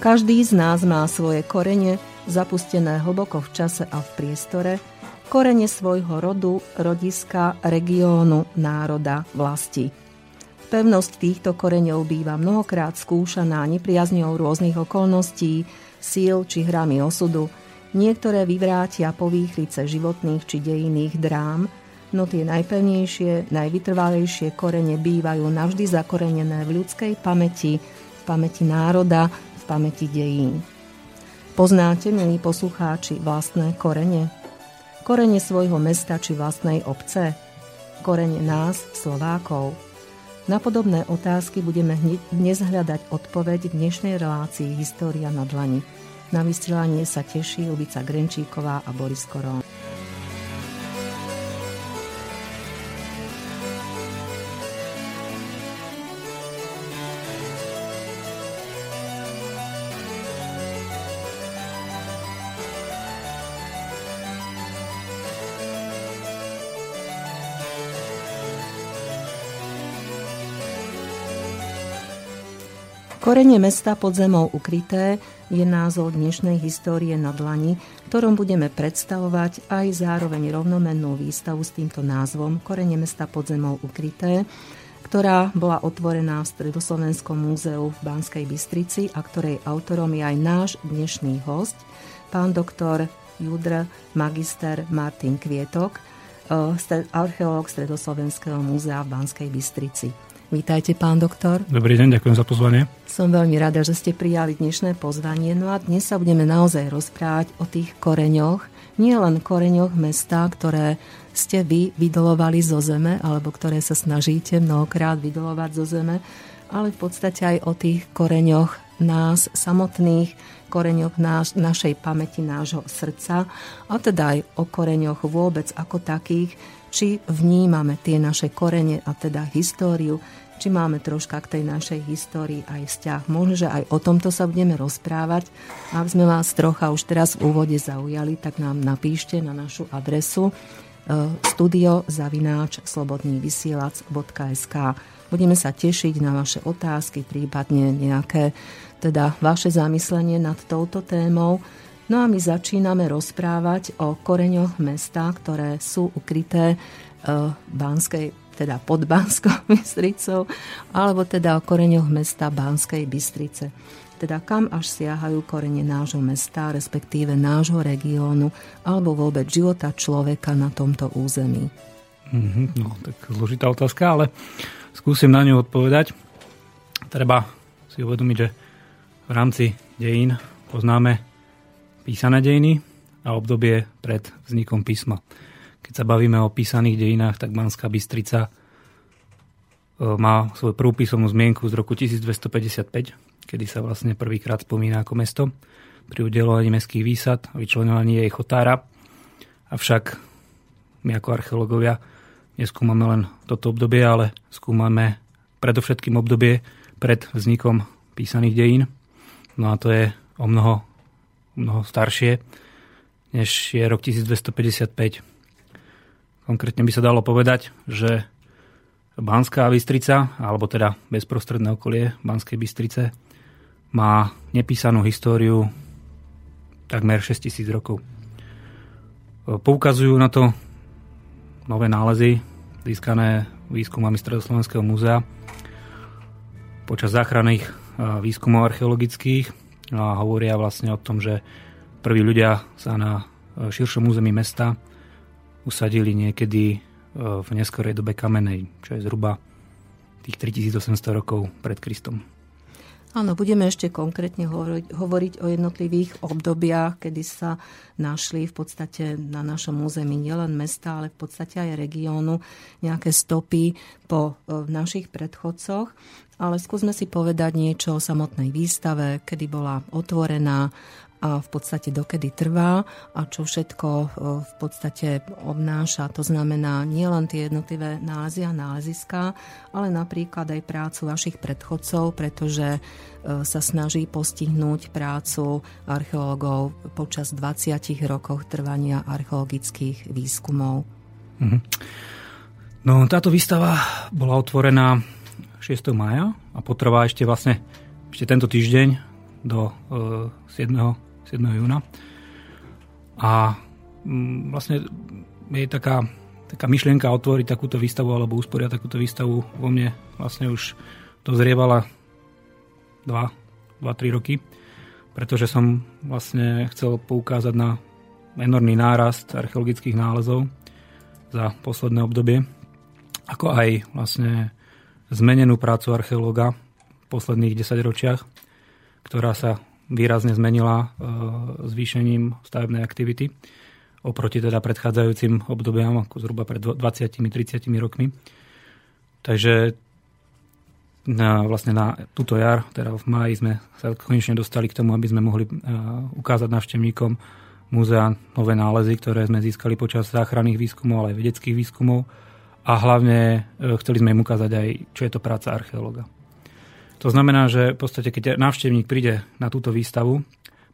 Každý z nás má svoje korene, zapustené hlboko v čase a v priestore, korene svojho rodu, rodiska, regiónu, národa, vlasti. Pevnosť týchto koreňov býva mnohokrát skúšaná nepriazňou rôznych okolností, síl či hrami osudu. Niektoré vyvrátia povýchlice životných či dejinných drám, no tie najpevnejšie, najvytrvalejšie korene bývajú navždy zakorenené v ľudskej pamäti, v pamäti národa, v pamäti dejín. Poznáte, milí poslucháči, vlastné korene? Korene svojho mesta či vlastnej obce? Korene nás, Slovákov? Na podobné otázky budeme dnes hľadať odpoveď v dnešnej relácii História na dlani. Na vysielanie sa teší Lubica Grenčíková a Boris Korón. Korene mesta pod zemou ukryté je názov dnešnej Histórie na dlani, ktorom budeme predstavovať aj zároveň rovnomennú výstavu s týmto názvom Korene mesta pod zemou ukryté, ktorá bola otvorená v Stredoslovenskom múzeu v Banskej Bystrici a ktorej autorom je aj náš dnešný host, pán doktor júdr. Magister Martin Kvietok, archeológ Stredoslovenského múzea v Banskej Bystrici. Vítajte, pán doktor. Dobrý deň, ďakujem za pozvanie. Som veľmi rada, že ste prijali dnešné pozvanie. No a dnes sa budeme naozaj rozprávať o tých koreňoch, nie len koreňoch mesta, ktoré ste vy vydolovali zo zeme, alebo ktoré sa snažíte mnohokrát vydolovať zo zeme, ale v podstate aj o tých koreňoch nás samotných, koreňoch našej pamäti, nášho srdca, a teda aj o koreňoch vôbec ako takých, či vnímame tie naše korene a teda históriu, či máme troška k tej našej histórii aj vzťah. Možno, že aj o tomto sa budeme rozprávať. Ak sme vás trocha už teraz v úvode zaujali, tak nám napíšte na našu adresu studio@slobodnyvysielac.sk. Budeme sa tešiť na vaše otázky, prípadne nejaké teda vaše zamyslenie nad touto témou. No a my začíname rozprávať o koreňoch mesta, ktoré sú ukryté pod Banskou Bystricou, alebo teda o koreňoch mesta Banskej Bystrice. Teda kam až siahajú korene nášho mesta, respektíve nášho regiónu, alebo vôbec života človeka na tomto území. No, tak zložitá otázka, ale skúsim na ňu odpovedať. Treba si uvedomiť, že v rámci dejín poznáme písané dejiny a obdobie pred vznikom písma. Keď sa bavíme o písaných dejinách, tak Banská Bystrica má svoju prvú písomnú zmienku z roku 1255, kedy sa vlastne prvýkrát spomína ako mesto pri udelovaní mestských výsad a vyčlenovaní jej chotára. Avšak my ako archeológovia neskúmame len toto obdobie, ale skúmame predovšetkým obdobie pred vznikom písaných dejín. No a to je o mnoho staršie, než je rok 1255. Konkrétne by sa dalo povedať, že Banská Bystrica, alebo teda bezprostredné okolie Banskej Bystrice, má nepísanú históriu takmer 6000 rokov. Poukazujú na to nové nálezy, získané výskumami Stredoslovenského múzea počas záchranných výskumov archeologických, a hovoria vlastne o tom, že prví ľudia sa na širšom území mesta usadili niekedy v neskorej dobe kamenej, čo je zhruba tých 3800 rokov pred Kristom. Áno, budeme ešte konkrétne hovoriť o jednotlivých obdobiach, kedy sa našli v podstate na našom území nielen mesta, ale v podstate aj regiónu nejaké stopy po našich predchodcoch. Ale skúsme si povedať niečo o samotnej výstave, kedy bola otvorená a v podstate dokedy trvá a čo všetko v podstate obnáša. To znamená nielen tie jednotlivé nálezy a náleziská, ale napríklad aj prácu vašich predchodcov, pretože sa snaží postihnúť prácu archeológov počas 20 rokov trvania archeologických výskumov. No, táto výstava bola otvorená 6. mája a potrvá ešte tento týždeň do 7. júna. A vlastne je taká myšlienka otvoriť takúto výstavu alebo usporiadať takúto výstavu vo mne vlastne už dozrievala 2-3 roky, pretože som vlastne chcel poukázať na enormný nárast archeologických nálezov za posledné obdobie, ako aj vlastne zmenenú prácu archeológa v posledných 10 ročiach, ktorá sa výrazne zmenila zvýšením stavebnej aktivity oproti teda predchádzajúcim obdobiam, ako zhruba pred 20-30 rokmi. Takže vlastne na túto jar, teda v máji, sme sa konečne dostali k tomu, aby sme mohli ukázať návštevníkom múzea nové nálezy, ktoré sme získali počas záchranných výskumov, ale aj vedeckých výskumov. A hlavne chceli sme im ukázať aj, čo je to práca archeológa. To znamená, že v podstate, keď návštevník príde na túto výstavu,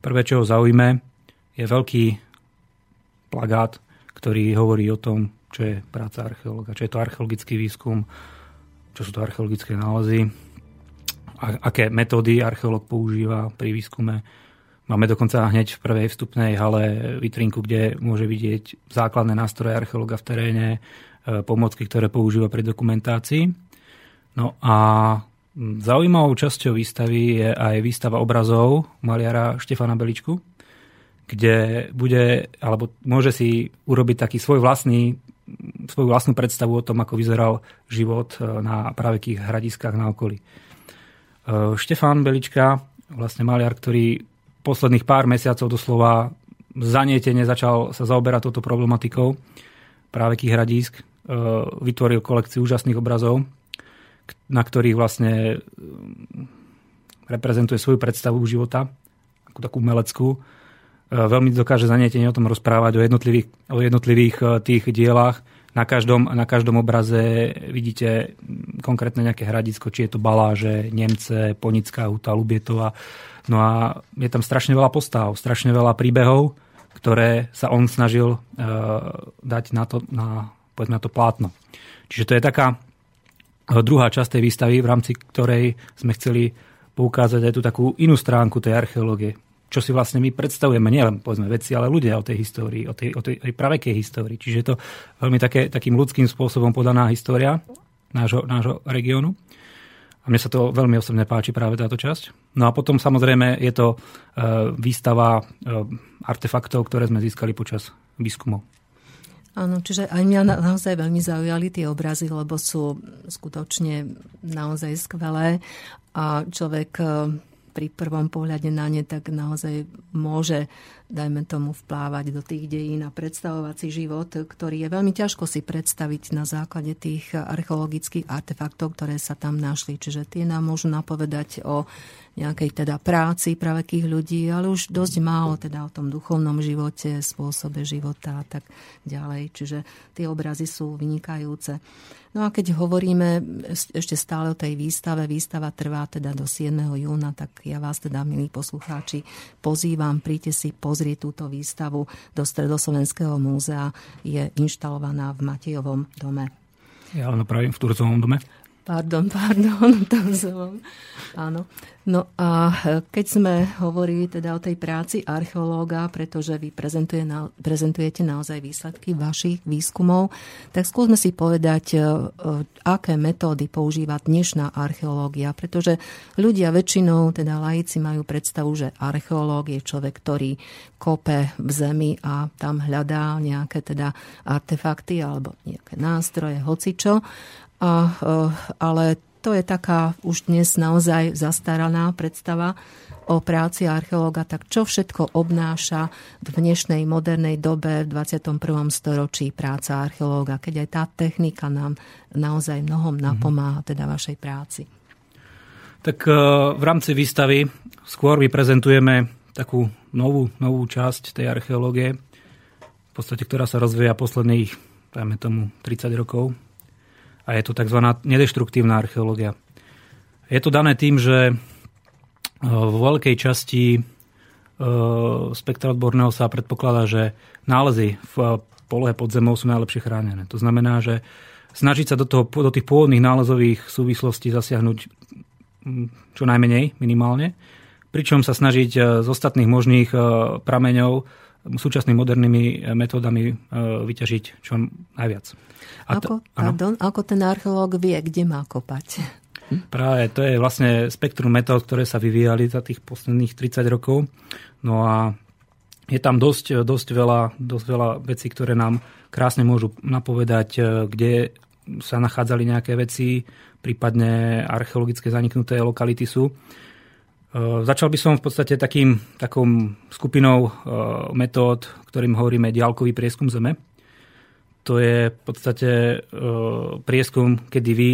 prvé, čo ho zaujme, je veľký plagát, ktorý hovorí o tom, čo je práca archeológa, čo je to archeologický výskum, čo sú to archeologické nálezy, aké metódy archeológ používa pri výskume. Máme dokonca hneď v prvej vstupnej hale vitrinku, kde môže vidieť základné nástroje archeológa v teréne, pomocky, ktoré používa pri dokumentácii. No a zaujímavou časťou výstavy je aj výstava obrazov maliara Štefana Beličku, kde bude, alebo môže si urobiť taký svoju vlastnú predstavu o tom, ako vyzeral život na pravekých hradiskách na okolí. Štefan Belička, vlastne maliar, ktorý posledných pár mesiacov doslova zanietene začal sa zaoberať touto problematikou právekých hradísk, vytvoril kolekciu úžasných obrazov, na ktorých vlastne reprezentuje svoju predstavu života, takú umeleckú. Veľmi dokáže zanietenie o tom rozprávať, o jednotlivých tých dielách. Na každom obraze vidíte konkrétne nejaké hradisko, či je to Baláže, Nemce, Ponická húta, Ľubietová. No a je tam strašne veľa postáv, strašne veľa príbehov, ktoré sa on snažil dať na to plátno. Čiže to je taká druhá časť tej výstavy, v rámci ktorej sme chceli poukázať aj tú takú inú stránku tej archeológie. Čo si vlastne my predstavujeme, nielen povedzme veci, ale ľudia o tej histórii, o tej pravekej histórii. Čiže je to veľmi takým ľudským spôsobom podaná história nášho regiónu. A mne sa to veľmi osobne páči práve táto časť. No a potom samozrejme je to výstava artefaktov, ktoré sme získali počas výskumov. Áno, čiže aj mňa naozaj veľmi zaujali tie obrazy, lebo sú skutočne naozaj skvelé a človek pri prvom pohľade na ne tak naozaj môže, dajme tomu, vplávať do tých dejín a predstavovať si život, ktorý je veľmi ťažko si predstaviť na základe tých archeologických artefaktov, ktoré sa tam našli. Čiže tie nám môžu napovedať o nejakej teda práci pravekých ľudí, ale už dosť málo teda o tom duchovnom živote, spôsobe života a tak ďalej. Čiže tie obrazy sú vynikajúce. No a keď hovoríme ešte stále o tej výstave, výstava trvá teda do 7. júna, tak ja vás teda, milí poslucháči, pozývam, príďte si pozrieť túto výstavu do Stredoslovenského múzea. Je inštalovaná v Matejovom dome. Ja len opravím, v Turcovom dome. Pardon, tam som. Áno. No a keď sme hovorili teda o tej práci archeológa, pretože vy prezentujete naozaj výsledky vašich výskumov, tak skúsme si povedať, aké metódy používa dnešná archeológia, pretože ľudia väčšinou, teda laici, majú predstavu, že archeológ je človek, ktorý kope v zemi a tam hľadá nejaké teda artefakty alebo nejaké nástroje, hocičo. Ale to je taká už dnes naozaj zastaraná predstava o práci archeológa, tak čo všetko obnáša v dnešnej modernej dobe, v 21. storočí práca archeológa, keď aj tá technika nám naozaj mnohom napomáha teda vašej práci. Tak v rámci výstavy skôr my prezentujeme takú novú časť tej archeológie, v podstate ktorá sa rozvíja posledných, dajme tomu, 30 rokov. A je to tzv. Nedeštruktívna archeológia. Je to dané tým, že vo veľkej časti spektra odborného sa predpokladá, že nálezy v polohe podzemov sú najlepšie chránené. To znamená, že snažiť sa do tých pôvodných nálezových súvislostí zasiahnuť čo najmenej, minimálne, pričom sa snažiť z ostatných možných prameňov súčasnými modernými metódami vyťažiť čo najviac. Ako ten archeológ vie, kde má kopať? Práve to je vlastne spektrum metód, ktoré sa vyvíjali za tých posledných 30 rokov. No a je tam dosť veľa vecí, ktoré nám krásne môžu napovedať, kde sa nachádzali nejaké veci, prípadne archeologické zaniknuté lokality sú. Začal by som v podstate takou skupinou metód, ktorým hovoríme diaľkový prieskum Zeme. To je v podstate prieskum, kedy vy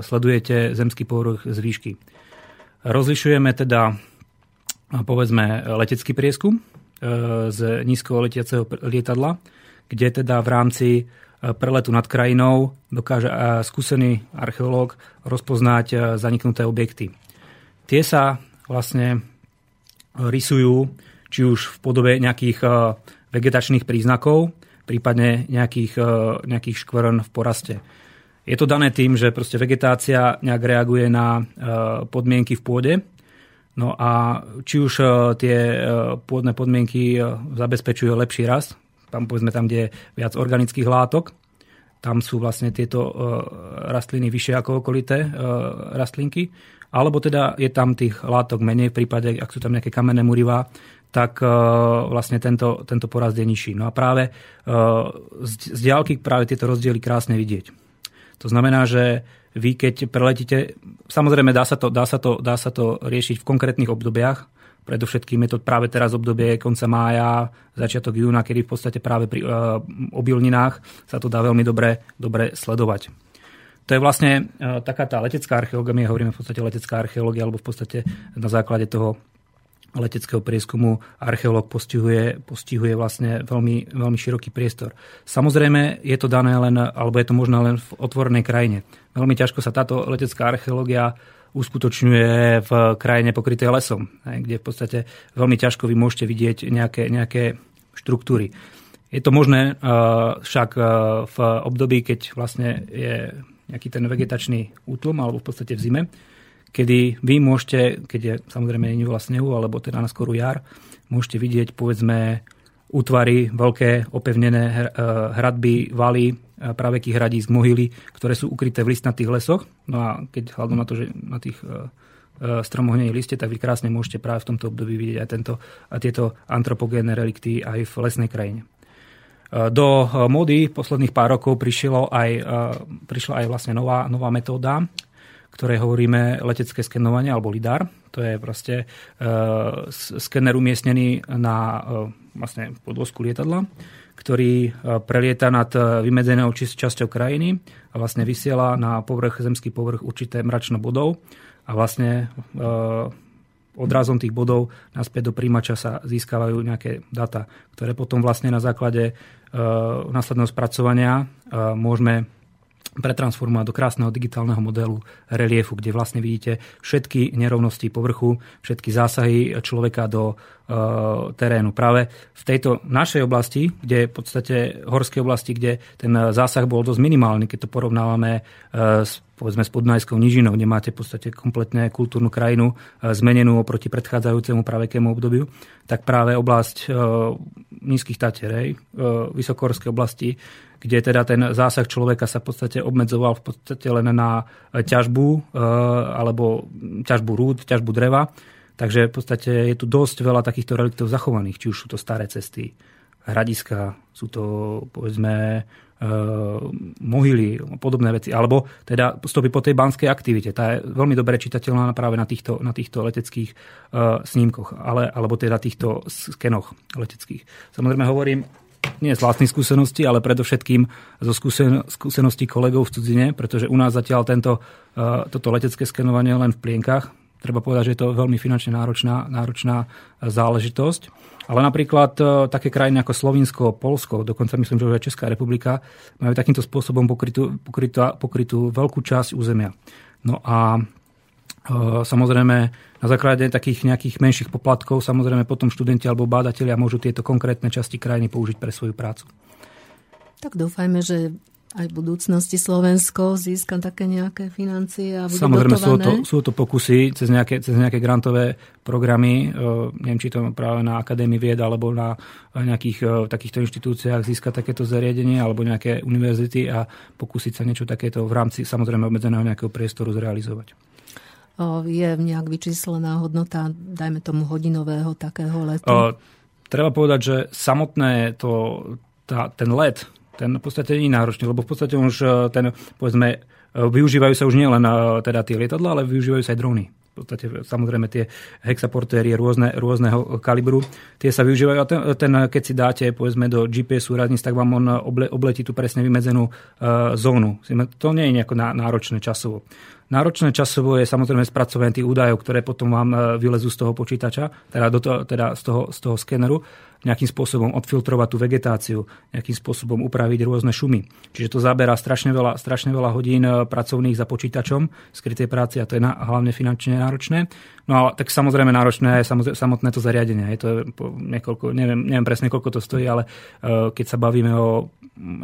sledujete zemský povrch z výšky. Rozlišujeme teda, povedzme, letecký prieskum z nízko letiaceho lietadla, kde teda v rámci preletu nad krajinou dokáže skúsený archeológ rozpoznať zaniknuté objekty. Tie sa vlastne rysujú či už v podobe nejakých vegetačných príznakov, prípadne nejakých škvrn v poraste. Je to dané tým, že proste vegetácia nejak reaguje na podmienky v pôde. No a či už tie pôdne podmienky zabezpečujú lepší rast, tam povedzme tam, kde je viac organických látok, tam sú vlastne tieto rastliny vyššie ako okolité rastlinky, alebo teda je tam tých látok menej, v prípade, ak sú tam nejaké kamenné murivá, tak vlastne tento porast je nižší. No a práve z diaľky práve tieto rozdiely krásne vidieť. To znamená, že vy keď preletíte, samozrejme dá sa to riešiť v konkrétnych obdobiach, predovšetkým je to práve teraz obdobie konca mája, začiatok júna, kedy v podstate práve pri obilninách sa to dá veľmi dobre sledovať. To je vlastne taká tá letecká archeológia, my hovoríme v podstate letecká archeológia, alebo v podstate na základe toho leteckého prieskumu archeológ postihuje vlastne veľmi, veľmi široký priestor. Samozrejme je to dané len, alebo je to možné len v otvorenej krajine. Veľmi ťažko sa táto letecká archeológia uskutočňuje v krajine pokrytej lesom, kde v podstate veľmi ťažko vy môžete vidieť nejaké štruktúry. Je to možné však v období, keď vlastne je nejaký ten vegetačný útlm, alebo v podstate v zime, kedy vy môžete, keď je samozrejme nie veľa snehu, alebo teda na skorú jar, môžete vidieť povedzme útvary, veľké opevnené hradby, valy, pravekých hradísk, mohyly, ktoré sú ukryté v listnatých lesoch. No a keď hľadom na to, že na tých stromoch nie je liste, tak vy krásne môžete práve v tomto období vidieť aj tieto antropogénne relikty aj v lesnej krajine. Do módy posledných pár rokov prišla aj vlastne nová metóda, ktoré hovoríme letecké skenovanie alebo lidar. To je proste skener umiestnený na vlastne podvozku lietadla, ktorý prelieta nad vymedzenou časťou krajiny a vlastne vysiela na zemský povrch určité mračno bodov a vlastne odrazom tých bodov naspäť do príjimača sa získavajú nejaké data, ktoré potom vlastne na základe následného spracovania môžeme pretransformovať do krásneho digitálneho modelu reliefu, kde vlastne vidíte všetky nerovnosti povrchu, všetky zásahy človeka do terénu. Práve v tejto našej oblasti, kde v podstate horskej oblasti, kde ten zásah bol dosť minimálny, keď to porovnávame povedzme s Podunajskou nížinou, kde máte v podstate kompletne kultúrnu krajinu zmenenú oproti predchádzajúcemu pravekému obdobiu, tak práve oblasť Nízkych Tatier, vysokohorskej oblasti, kde teda ten zásah človeka sa v podstate obmedzoval v podstate len na ťažbu alebo ťažbu rúd, ťažbu dreva. Takže v podstate je tu dosť veľa takýchto reliktov zachovaných, či už sú to staré cesty, hradiska, sú to povedzme mohyly, podobné veci, alebo teda stopy po tej banskej aktivite. Tá je veľmi dobre čitateľná práve na týchto leteckých snímkoch, alebo teda týchto skenoch leteckých. Samozrejme hovorím nie z vlastných skúseností, ale predovšetkým zo skúseností kolegov v cudzine, pretože u nás zatiaľ toto letecké skenovanie len v plienkach. Treba povedať, že je to veľmi finančne náročná záležitosť. Ale napríklad také krajiny ako Slovinsko, Poľsko, dokonca myslím, že aj Česká republika, majú takýmto spôsobom pokrytú veľkú časť územia. No a samozrejme na základe takých nejakých menších poplatkov samozrejme potom študenti alebo bádatelia môžu tieto konkrétne časti krajiny použiť pre svoju prácu. Tak dúfajme, že aj v budúcnosti Slovensko získa také nejaké financie a bude samozrejme dotované? Samozrejme, sú to pokusy cez nejaké grantové programy. Neviem, či to práve na Akadémii vied alebo na nejakých takýchto inštitúciách získať takéto zariadenie alebo nejaké univerzity a pokúsiť sa niečo takéto v rámci samozrejme obmedzeného nejakého priestoru zrealizovať. Je nejak vyčíslená hodnota, dajme tomu, hodinového takého letu? Treba povedať, že samotné ten let... ten v podstate nie je náročný, lebo v podstate už ten, povedzme, využívajú sa už nielen teda tie lietadlá, ale využívajú sa aj drony. V podstate samozrejme tie hexaportérie rôzneho kalibru, tie sa využívajú a ten keď si dáte povedzme do GPS-u radnic, tak vám on obletí tú presne vymedzenú zónu. To nie je nejako náročné časovo. Náročné časovo je samozrejme spracovanie tých údajov, ktoré potom vám vylezú z toho počítača, z toho skeneru, nejakým spôsobom odfiltrovať tú vegetáciu, nejakým spôsobom upraviť rôzne šumy. Čiže to zaberá strašne veľa hodín pracovných za počítačom, skrytej práce, a to je hlavne finančne náročné. No a tak samozrejme náročné je samotné to zariadenie. Je to niekoľko, neviem presne, koľko to stojí, ale keď sa bavíme o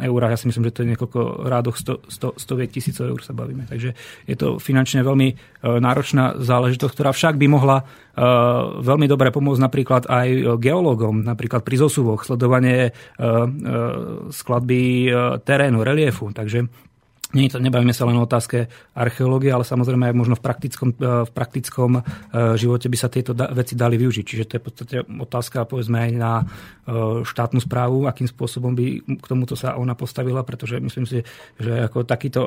eurách, ja si myslím, že to je niekoľko rádoch 100 tisíc eur sa bavíme. Takže je to finančne veľmi náročná záležitosť, ktorá však by mohla veľmi dobre pomôcť napríklad aj geológom, napríklad pri zosuvoch, sledovanie skladby terénu, reliefu. Takže nebavíme sa len o otázke archeológie, ale samozrejme aj možno v praktickom živote by sa tieto veci dali využiť. Čiže to je v podstate otázka povedzme aj na štátnu správu, akým spôsobom by k tomuto sa ona postavila, pretože myslím si, že ako takýto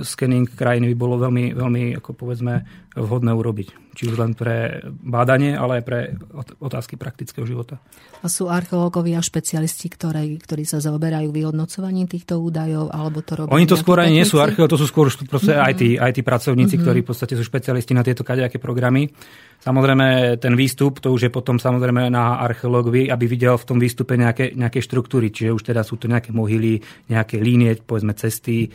scanning krajiny by bolo veľmi, veľmi ako povedzme vhodné urobiť. Či už len pre bádanie, ale aj pre otázky praktického života. A sú archeológovia špecialisti, ktorí sa zaoberajú vyhodnocovaním týchto údajov, alebo to robia? Oni to skôr aj nie sú archeológovia, to sú skôr IT pracovníci, ktorí v podstate sú špecialisti na tieto kadejaké programy. Samozrejme, ten výstup, to už je potom samozrejme na archeológovi, aby videl v tom výstupe nejaké štruktúry, čiže už teda sú to nejaké mohyly, nejaké línie, povedzme cesty,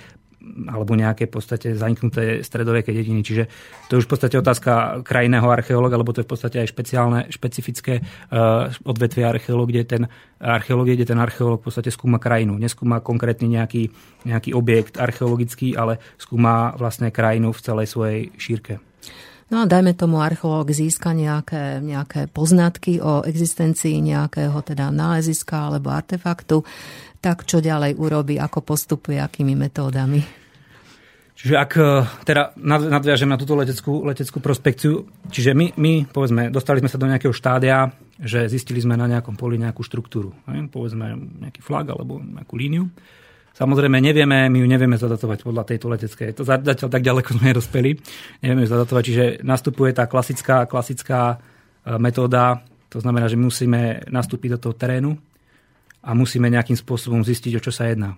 alebo nejaké v podstate zaniknuté stredoveké dediny. Čiže to je už v podstate otázka krajinného archeológa, alebo to je v podstate aj špecifické odvetvie archeológie, kde ten archeológ v podstate skúma krajinu. Neskúma konkrétne nejaký objekt archeologický, ale skúma vlastne krajinu v celej svojej šírke. No a dajme tomu, archeológ získa nejaké poznatky o existencii nejakého teda náleziska alebo artefaktu. Tak čo ďalej urobí, ako postupuje, akými metódami? Čiže ak teda nadviažem na túto leteckú prospekciu, čiže my povedzme, dostali sme sa do nejakého štádia, že zistili sme na nejakom poli nejakú štruktúru. Povedzme nejaký flag alebo nejakú líniu. Samozrejme, my ju nevieme zadatovať podľa tejto leteckej. To zatiaľ tak ďaleko sme nedospeli. Nevieme ju zadatovať, čiže nastupuje tá klasická metóda. To znamená, že musíme nastúpiť do toho terénu a musíme nejakým spôsobom zistiť, o čo sa jedná.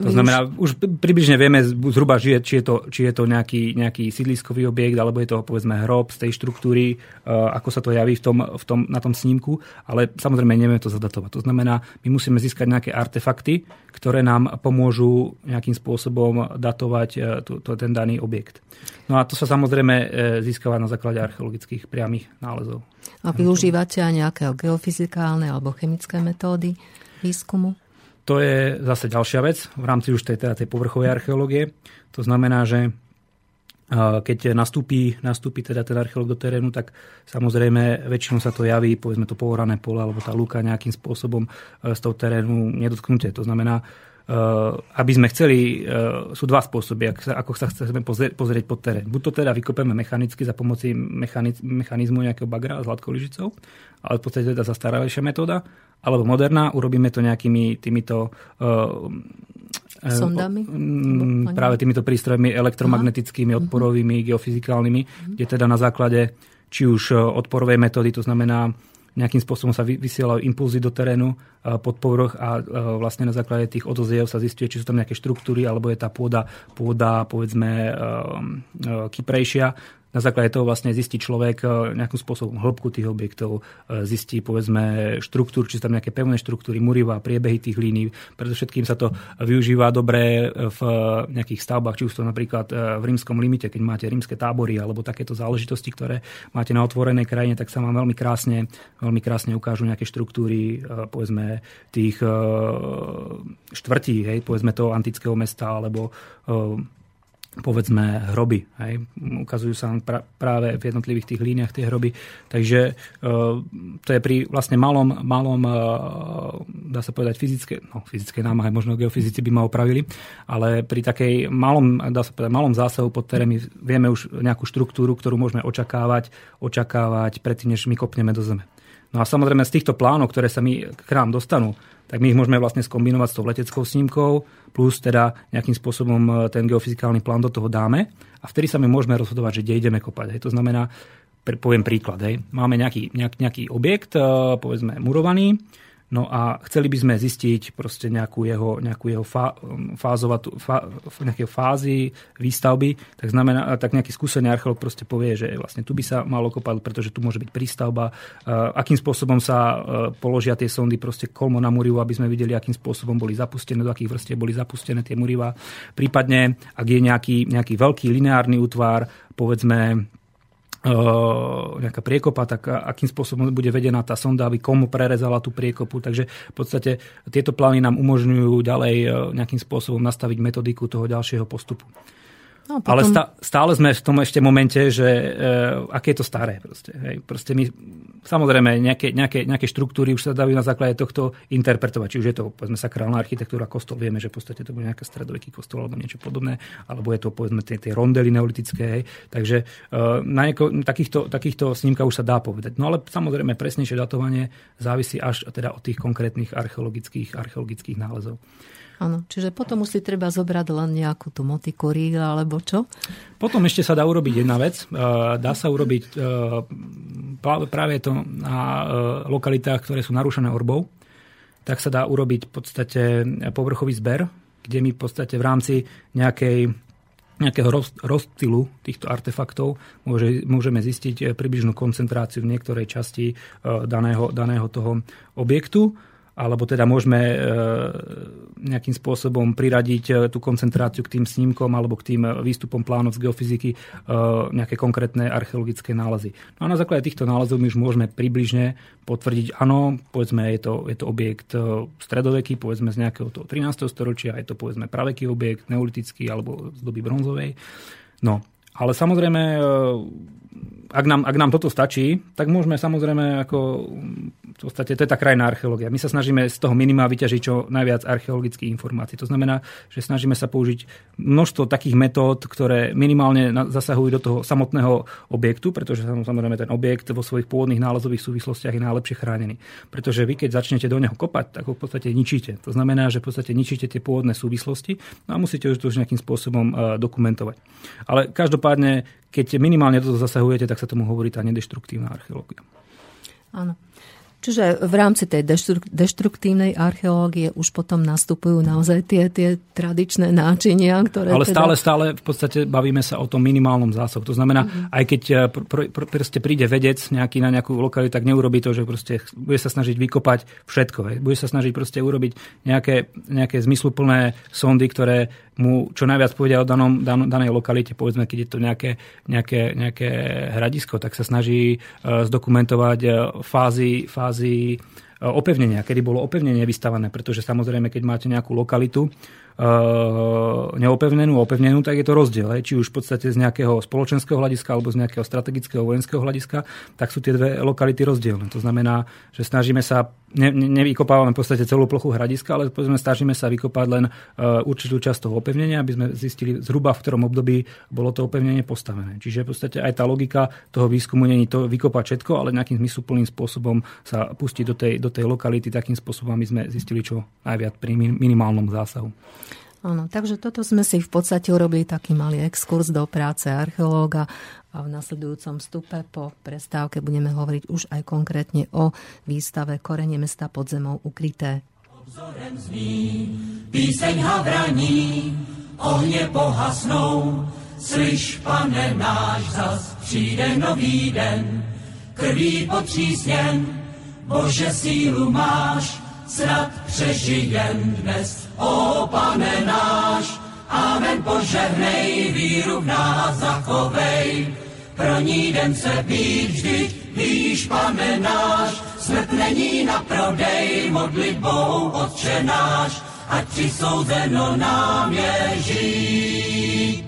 To znamená, už približne vieme zhruba, či je to nejaký sídliskový objekt, alebo je to, povedzme, hrob z tej štruktúry, ako sa to javí na tom snímku, ale samozrejme nevieme to zadatovať. To znamená, my musíme získať nejaké artefakty, ktoré nám pomôžu nejakým spôsobom datovať ten daný objekt. No a to sa samozrejme získava na základe archeologických priamých nálezov. A využívate aj nejaké geofyzikálne alebo chemické metódy výskumu? To je zase ďalšia vec v rámci už tej povrchovej archeológie. To znamená, že keď nastúpi teda ten archeológ do terénu, tak samozrejme väčšinou sa to javí, povedzme to pohorané pole alebo tá lúka nejakým spôsobom z toho terénu nedotknuté. To znamená, aby sme chceli, sú dva spôsoby, ako sa chceme pozrieť pod terén. Buď to teda vykopeme mechanicky za pomoci mechanizmu nejakého bagra s hladkou lyžicou, ale v podstate teda zastaralejšia metóda, alebo moderná, urobíme to nejakými týmito sondami? Práve týmito prístrojmi elektromagnetickými, odporovými, geofyzikálnymi, kde teda na základe či už odporovej metódy, to znamená nejakým spôsobom sa vysielajú impulzy do terénu pod povrch a vlastne na základe tých odoziev sa zistuje, či sú tam nejaké štruktúry, alebo je tá pôda povedzme kyprejšia, Na základe toho vlastne zistí človek nejakým spôsobom hĺbku tých objektov, zistí povedzme štruktúru, či sú tam nejaké pevné štruktúry, murivá, priebehy tých línií. Predovšetkým sa to využíva dobre v nejakých stavbách, či už to napríklad v rímskom limite, keď máte rímske tábory alebo takéto záležitosti, ktoré máte na otvorenej krajine, tak sa vám veľmi krásne ukážu nejaké štruktúry povedzme tých štvrtí, hej, povedzme toho antického mesta alebo povedzme hroby. Hej. Ukazujú sa práve v jednotlivých tých líniách tie hroby. Takže to je pri vlastne malom dá sa povedať fyzické námahe, možno geofyzici by ma opravili, ale pri takej malom zásahu pod terémy vieme už nejakú štruktúru, ktorú môžeme očakávať predtým, než my kopneme do zeme. No a samozrejme z týchto plánov, ktoré sa mi k nám dostanú, tak my ich môžeme vlastne skombinovať s tou leteckou snímkou, plus teda nejakým spôsobom ten geofyzikálny plán do toho dáme a vtedy sa my môžeme rozhodovať, že kde ideme kopať. Hej. To znamená, poviem príklad, hej. Máme nejaký objekt, povedzme murovaný, no a chceli by sme zistiť proste nejakú jeho fázy výstavby, tak nejaký skúsený archeológ proste povie, že vlastne tu by sa malo kopať, pretože tu môže byť prístavba, akým spôsobom sa položia tie sondy proste kolmo na murivu, aby sme videli, akým spôsobom boli zapustené, do akých vrstiev boli zapustené tie murivá. Prípadne, ak je nejaký veľký lineárny útvar, povedzme nejaká priekopa, tak akým spôsobom bude vedená tá sonda, aby komu prerezala tú priekopu. Takže v podstate tieto plány nám umožňujú ďalej nejakým spôsobom nastaviť metodiku toho ďalšieho postupu. No, potom... Ale stále sme v tom ešte momente, že aké je to staré. Proste, hej. Proste my, samozrejme nejaké štruktúry už sa dajú na základe tohto interpretovať. Či už je to povedzme sakrálna architektúra, kostol, vieme, že v podstate to bude nejaká stredoveký kostol alebo niečo podobné, alebo je to povedzme tie rondely neolitické. Hej. Takže na takýchto snímkach už sa dá povedať. No ale samozrejme presnejšie datovanie závisí až teda od tých konkrétnych archeologických nálezov. Áno, čiže potom už si treba zobrať len nejakú tú motykoríl, alebo čo? Potom ešte sa dá urobiť jedna vec. Dá sa urobiť práve to na lokalitách, ktoré sú narušené orbou, tak sa dá urobiť v podstate povrchový zber, kde my v podstate v rámci nejakého rozptylu týchto artefaktov môžeme zistiť približnú koncentráciu v niektorej časti daného toho objektu, alebo teda môžeme nejakým spôsobom priradiť tú koncentráciu k tým snímkom alebo k tým výstupom plánov z geofyziky nejaké konkrétne archeologické nálezy. No a na základe týchto nálezov my už môžeme približne potvrdiť, áno, povedzme, je to objekt stredoveký, povedzme z nejakého toho 13. storočia, je to povedzme praveký objekt, neolitický alebo z doby bronzovej. No, ale samozrejme, ak nám toto stačí, tak môžeme samozrejme v podstate, to je tá krajná archeológia. My sa snažíme z toho minima vyťažiť čo najviac archeologických informácií. To znamená, že snažíme sa použiť množstvo takých metód, ktoré minimálne zasahujú do toho samotného objektu, pretože samozrejme ten objekt vo svojich pôvodných nálezových súvislostiach je najlepšie chránený. Pretože vy, keď začnete do neho kopať, tak ho v podstate ničíte. To znamená, že v podstate ničíte tie pôvodné súvislosti a musíte už to nejakým spôsobom dokumentovať. Ale každopádne, keď minimálne do toho zasahujete, tak sa tomu hovorí tá nedeštruktívna archeológia. Áno. Čiže v rámci tej deštruktívnej archeológie už potom nastupujú naozaj tie tradičné náčinia, ktoré... Ale stále v podstate bavíme sa o tom minimálnom zásahu. To znamená, aj keď proste príde vedec nejaký na nejakú lokalitu, tak neurobí to, že proste bude sa snažiť vykopať všetko. Hej. Bude sa snažiť proste urobiť nejaké zmysluplné sondy, ktoré mu čo najviac povedia o danej lokalite. Povedzme, keď je to nejaké hradisko, tak sa snaží zdokumentovať fázy opevnenia, kedy bolo opevnenie vystavané, pretože samozrejme, keď máte nejakú lokalitu neopevnenú, opevnenú, tak je to rozdiel. Či už v podstate z nejakého spoločenského hľadiska alebo z nejakého strategického vojenského hľadiska, tak sú tie dve lokality rozdielne. To znamená, že snažíme sa, nevykopávame v podstate celú plochu hradiska, ale snažíme sa vykopať len určitú časť toho opevnenia, aby sme zistili zhruba, v ktorom období bolo to opevnenie postavené. Čiže v podstate aj tá logika toho výskumu nie je to vykopať všetko, ale nejakým zmysluplným spôsobom sa pustiť do tej lokality takým spôsobom, aby sme zistili čo najviac pri minimálnom zásahu. Áno, takže toto sme si v podstate urobili taký malý exkurs do práce archeológa a v nasledujúcom vstupe po prestávke budeme hovoriť už aj konkrétne o výstave Korene mesta pod zemou ukryté. Obzorem zní, píseň havraní, ohnie pohasnou, Slyš, pane náš, zas přijde nový den, krví potřísněn, Bože sílu máš, snad přežijem dnes, ó pane náš. Amen, požehnej, víru v nás zachovej, pro ní den se být vždy, víš, pane náš, smrt není na prodej, modlitbou Otče náš, ať přisouzeno nám je žít.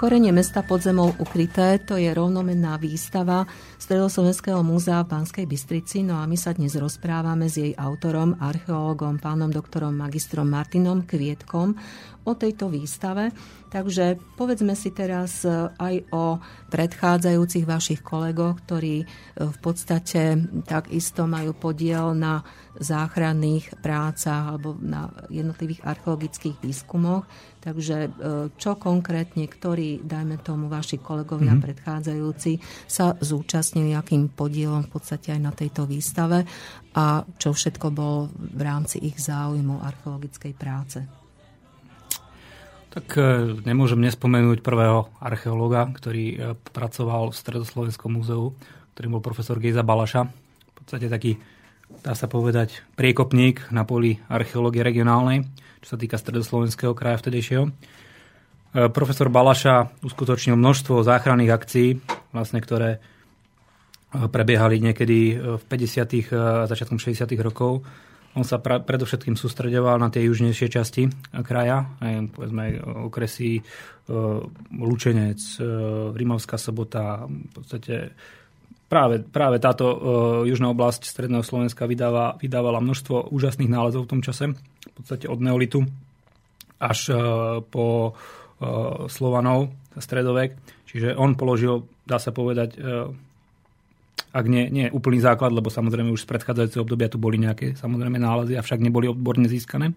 Korene mesta pod zemou ukryté, to je rovnomenná výstava Stredoslovenského múzea v Banskej Bystrici. No a my sa dnes rozprávame s jej autorom, archeológom, pánom doktorom, magistrom Martinom Kvietkom o tejto výstave. Takže povedzme si teraz aj o predchádzajúcich vašich kolegoch, ktorí v podstate takisto majú podiel na záchranných prácach alebo na jednotlivých archeologických výskumoch. Takže čo konkrétne, ktorí, dajme tomu, vaši kolegovia predchádzajúci sa zúčastnili, akým podielom v podstate aj na tejto výstave a čo všetko bolo v rámci ich záujmu archeologickej práce? Tak nemôžem nespomenúť prvého archeológa, ktorý pracoval v Stredoslovenskom múzeu, ktorým bol profesor Gejza Balaša. V podstate taký, dá sa povedať, priekopník na poli archeológie regionálnej, čo sa týka Stredoslovenského kraja vtedejšieho. Profesor Balaša uskutočnil množstvo záchranných akcií, vlastne, ktoré prebiehali niekedy v 50. a začiatkom 60. rokov. On sa predovšetkým sústreďoval na tie južnejšie časti kraja, aj, povedzme, okresy Lučenec, Rímavská Sobota. V podstate práve táto južná oblasť Stredného Slovenska vydávala množstvo úžasných nálezov v tom čase, v podstate od neolitu až po Slovanov, stredovek. Čiže on položil, dá sa povedať, ak nie úplný základ, lebo samozrejme už z predchádzajúceho obdobia tu boli nejaké samozrejme nálezy, avšak neboli odborne získané,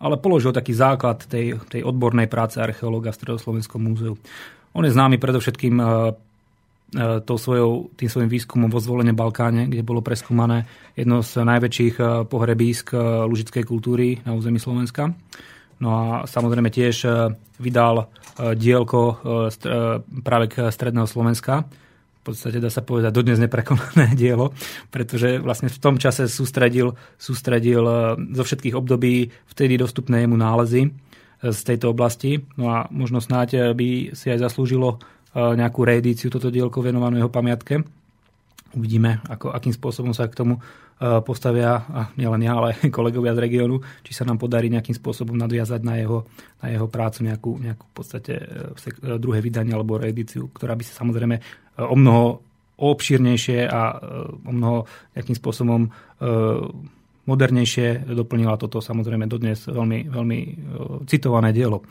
ale položil taký základ tej odbornej práce archeológa v Stredoslovenskom múzeu. On je známy predovšetkým tým svojím výskumom vo Zvolene Balkáne, kde bolo preskúmané jedno z najväčších pohrebísk lužickej kultúry na území Slovenska. No a samozrejme tiež vydal dielko práve k stredného Slovenska. V podstate dá sa povedať dodnes neprekonané dielo, pretože vlastne v tom čase sústredil zo všetkých období vtedy dostupné jemu nálezy z tejto oblasti. No a možno snáď by si aj zaslúžilo nejakú reedíciu toto dielko venovanú jeho pamiatke. Uvidíme, akým spôsobom sa k tomu postavia, a nielen ja, ale aj kolegovia z regiónu, či sa nám podarí nejakým spôsobom nadviazať na jeho prácu nejakú v podstate druhé vydanie alebo reedíciu, ktorá by sa samozrejme o mnoho obšírnejšie a o mnoho nejakým spôsobom modernejšie doplnila toto samozrejme dodnes veľmi, veľmi citované dielo.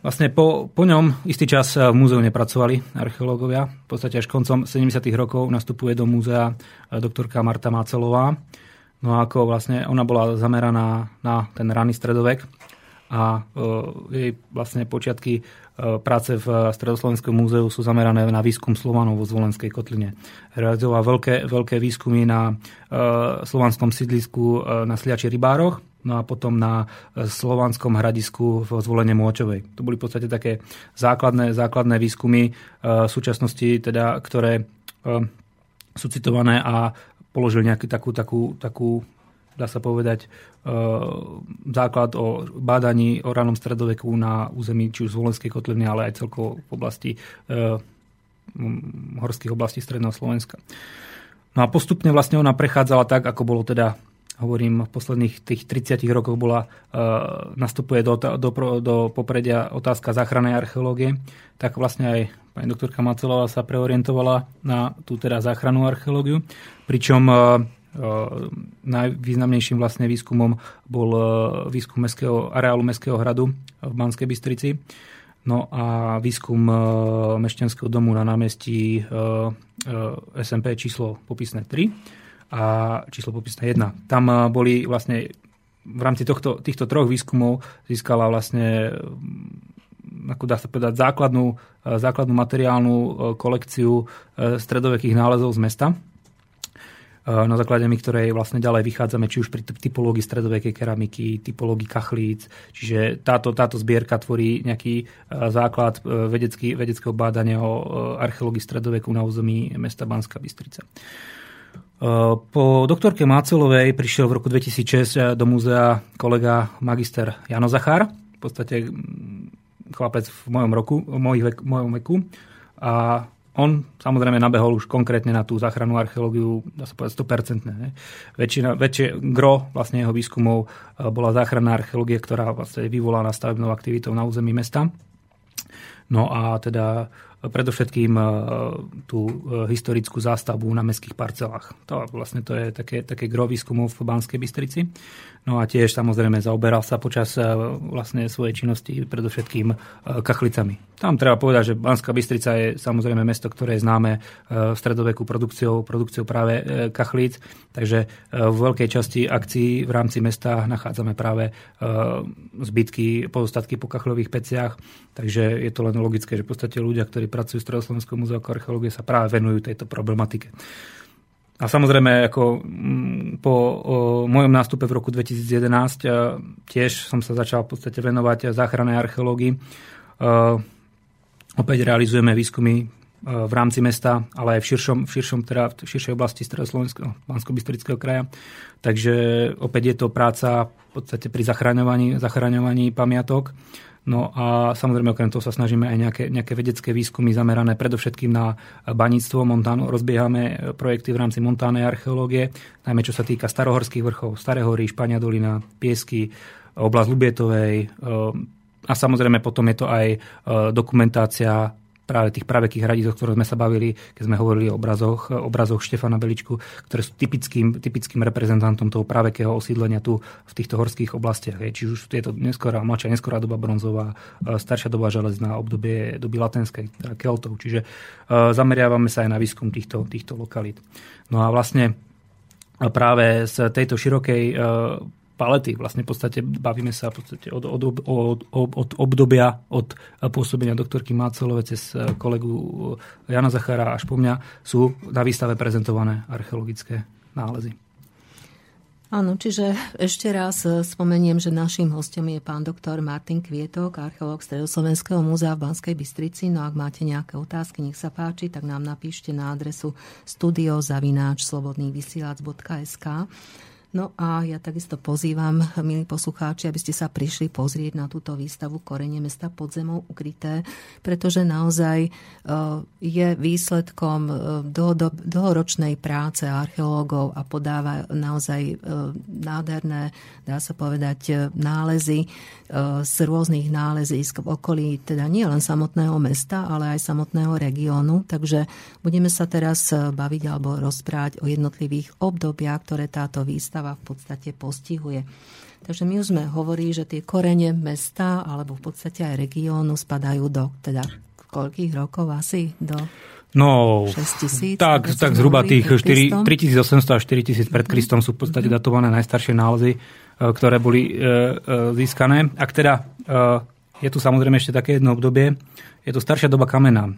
Vlastne po ňom istý čas v múzeu nepracovali archeológovia. V podstate až koncom 70. rokov nastupuje do múzea doktorka Marta Macelová. No ako vlastne ona bola zameraná na ten raný stredovek a jej vlastne počiatky práce v Stredoslovenskom múzeu sú zamerané na výskum Slovanov vo Zvolenskej kotline. Realizovala veľké výskumy na slovanskom sídlisku na Sliači Rybároch, no a potom na slovanskom hradisku v Zvolene Môčovej. To boli v podstate také základné výskumy v súčasnosti, teda, ktoré sú citované a položili nejakú takú dá sa povedať, základ o bádaní o ranom stredoveku na území či už Zvolenskej kotliny, ale aj celkovo v oblasti horských oblastí stredného Slovenska. No a postupne vlastne ona prechádzala tak, ako bolo teda, hovorím, v posledných tých 30 rokoch nastupuje do popredia otázka záchrannej archeológie, tak vlastne aj pani doktorka Macelová sa preorientovala na tú teda záchrannú archeológiu, pričom najvýznamnejším vlastne výskumom bol výskum areálu Mestského hradu v Banskej Bystrici, no a výskum Mešťanského domu na námestí SMP číslo popisné 3 a číslo popisné 1. Tam boli vlastne v rámci týchto troch výskumov získala vlastne, ako dá sa povedať, základnú materiálnu kolekciu stredovekých nálezov z mesta, na základe my, ktorej vlastne ďalej vychádzame, či už pri typológii stredovekej keramiky, typológii kachlíc. Čiže táto zbierka tvorí nejaký základ vedeckého bádania o archeológii stredoveku na území mesta Banská Bystrica. Po doktorke Macelovej prišiel v roku 2006 do múzea kolega magister Jano Zachár, v podstate chlapec v mojom veku, a on samozrejme nabehol už konkrétne na tú záchrannú archeológiu, dá sa povedať 100%. Väčšie gro vlastne jeho výskumov bola záchranná archeológia, ktorá vlastne vyvolaná stavebnou aktivitou na území mesta. No a teda predovšetkým tú historickú zástavbu na mestských parcelách. To je také gro výskumov v Banskej Bystrici. No a tiež samozrejme zaoberal sa počas vlastne svojej činnosti predovšetkým kachlicami. Tam treba povedať, že Banská Bystrica je samozrejme mesto, ktoré je známe v stredoveku produkciou práve kachlíc, takže v veľkej časti akcií v rámci mesta nachádzame práve zbytky, pozostatky po kachľových peciach, takže je to len logické, že v podstate ľudia, ktorí pracujú v Stredoslovenskom múzeu archeológie, sa práve venujú tejto problematike. A samozrejme, ako po mojom nástupe v roku 2011 tiež som sa začal v podstate venovať záchrannej archeológii. Opäť realizujeme výskumy v rámci mesta, ale aj v širšej oblasti Stredoslovenského, Banskobystrického kraja. Takže opäť je to práca v podstate pri zachraňovaní pamiatok. No a samozrejme okrem toho sa snažíme aj nejaké vedecké výskumy zamerané predovšetkým na baníctvo, Montánu. Rozbiehame projekty v rámci montánnej archeológie, najmä čo sa týka Starohorských vrchov, Staré hory, Špania Dolina, Piesky, oblasť Ľubietovej. A samozrejme potom je to aj dokumentácia práve tých pravekých hradíc, o ktorých sme sa bavili, keď sme hovorili o obrazoch Štefana Beličku, ktoré sú typickým reprezentantom toho pravekého osídlenia tu v týchto horských oblastiach. Čiže už je to mladšia neskorá doba bronzová, staršia doba železná, obdobie doby latenskej, teda keltov. Čiže zameriavame sa aj na výskum týchto lokalít. No a vlastne práve z tejto širokej palety. Vlastne v podstate bavíme sa od obdobia, od pôsobenia doktorky Macelovej cez kolegu Jana Zachára až po mňa sú na výstave prezentované archeologické nálezy. Áno, čiže ešte raz spomeniem, že našim hostom je pán doktor Martin Kvietok, archeológ Stredoslovenského múzea v Banskej Bystrici. No ak máte nejaké otázky, nech sa páči, tak nám napíšte na adresu studio@slobodnyvysielac.sk. No a ja takisto pozývam, milí poslucháči, aby ste sa prišli pozrieť na túto výstavu Korene mesta pod zemou ukryté, pretože naozaj je výsledkom dlhoročnej práce archeológov a podáva naozaj nádherné, dá sa povedať, nálezy z rôznych nálezísk v okolí, teda nie len samotného mesta, ale aj samotného regiónu. Takže budeme sa teraz baviť alebo rozprávať o jednotlivých obdobiach, ktoré táto výstava v podstate postihuje. Takže my už sme hovorili, že tie korene mesta alebo v podstate aj regiónu spadajú do teda koľkých rokov asi do 6 000. Tak zhruba tých 3800 až 4000 pred Kristom sú v podstate datované najstaršie nálezy, ktoré boli získané. Ak teda je tu samozrejme ešte také jedno obdobie, je to staršia doba kamená.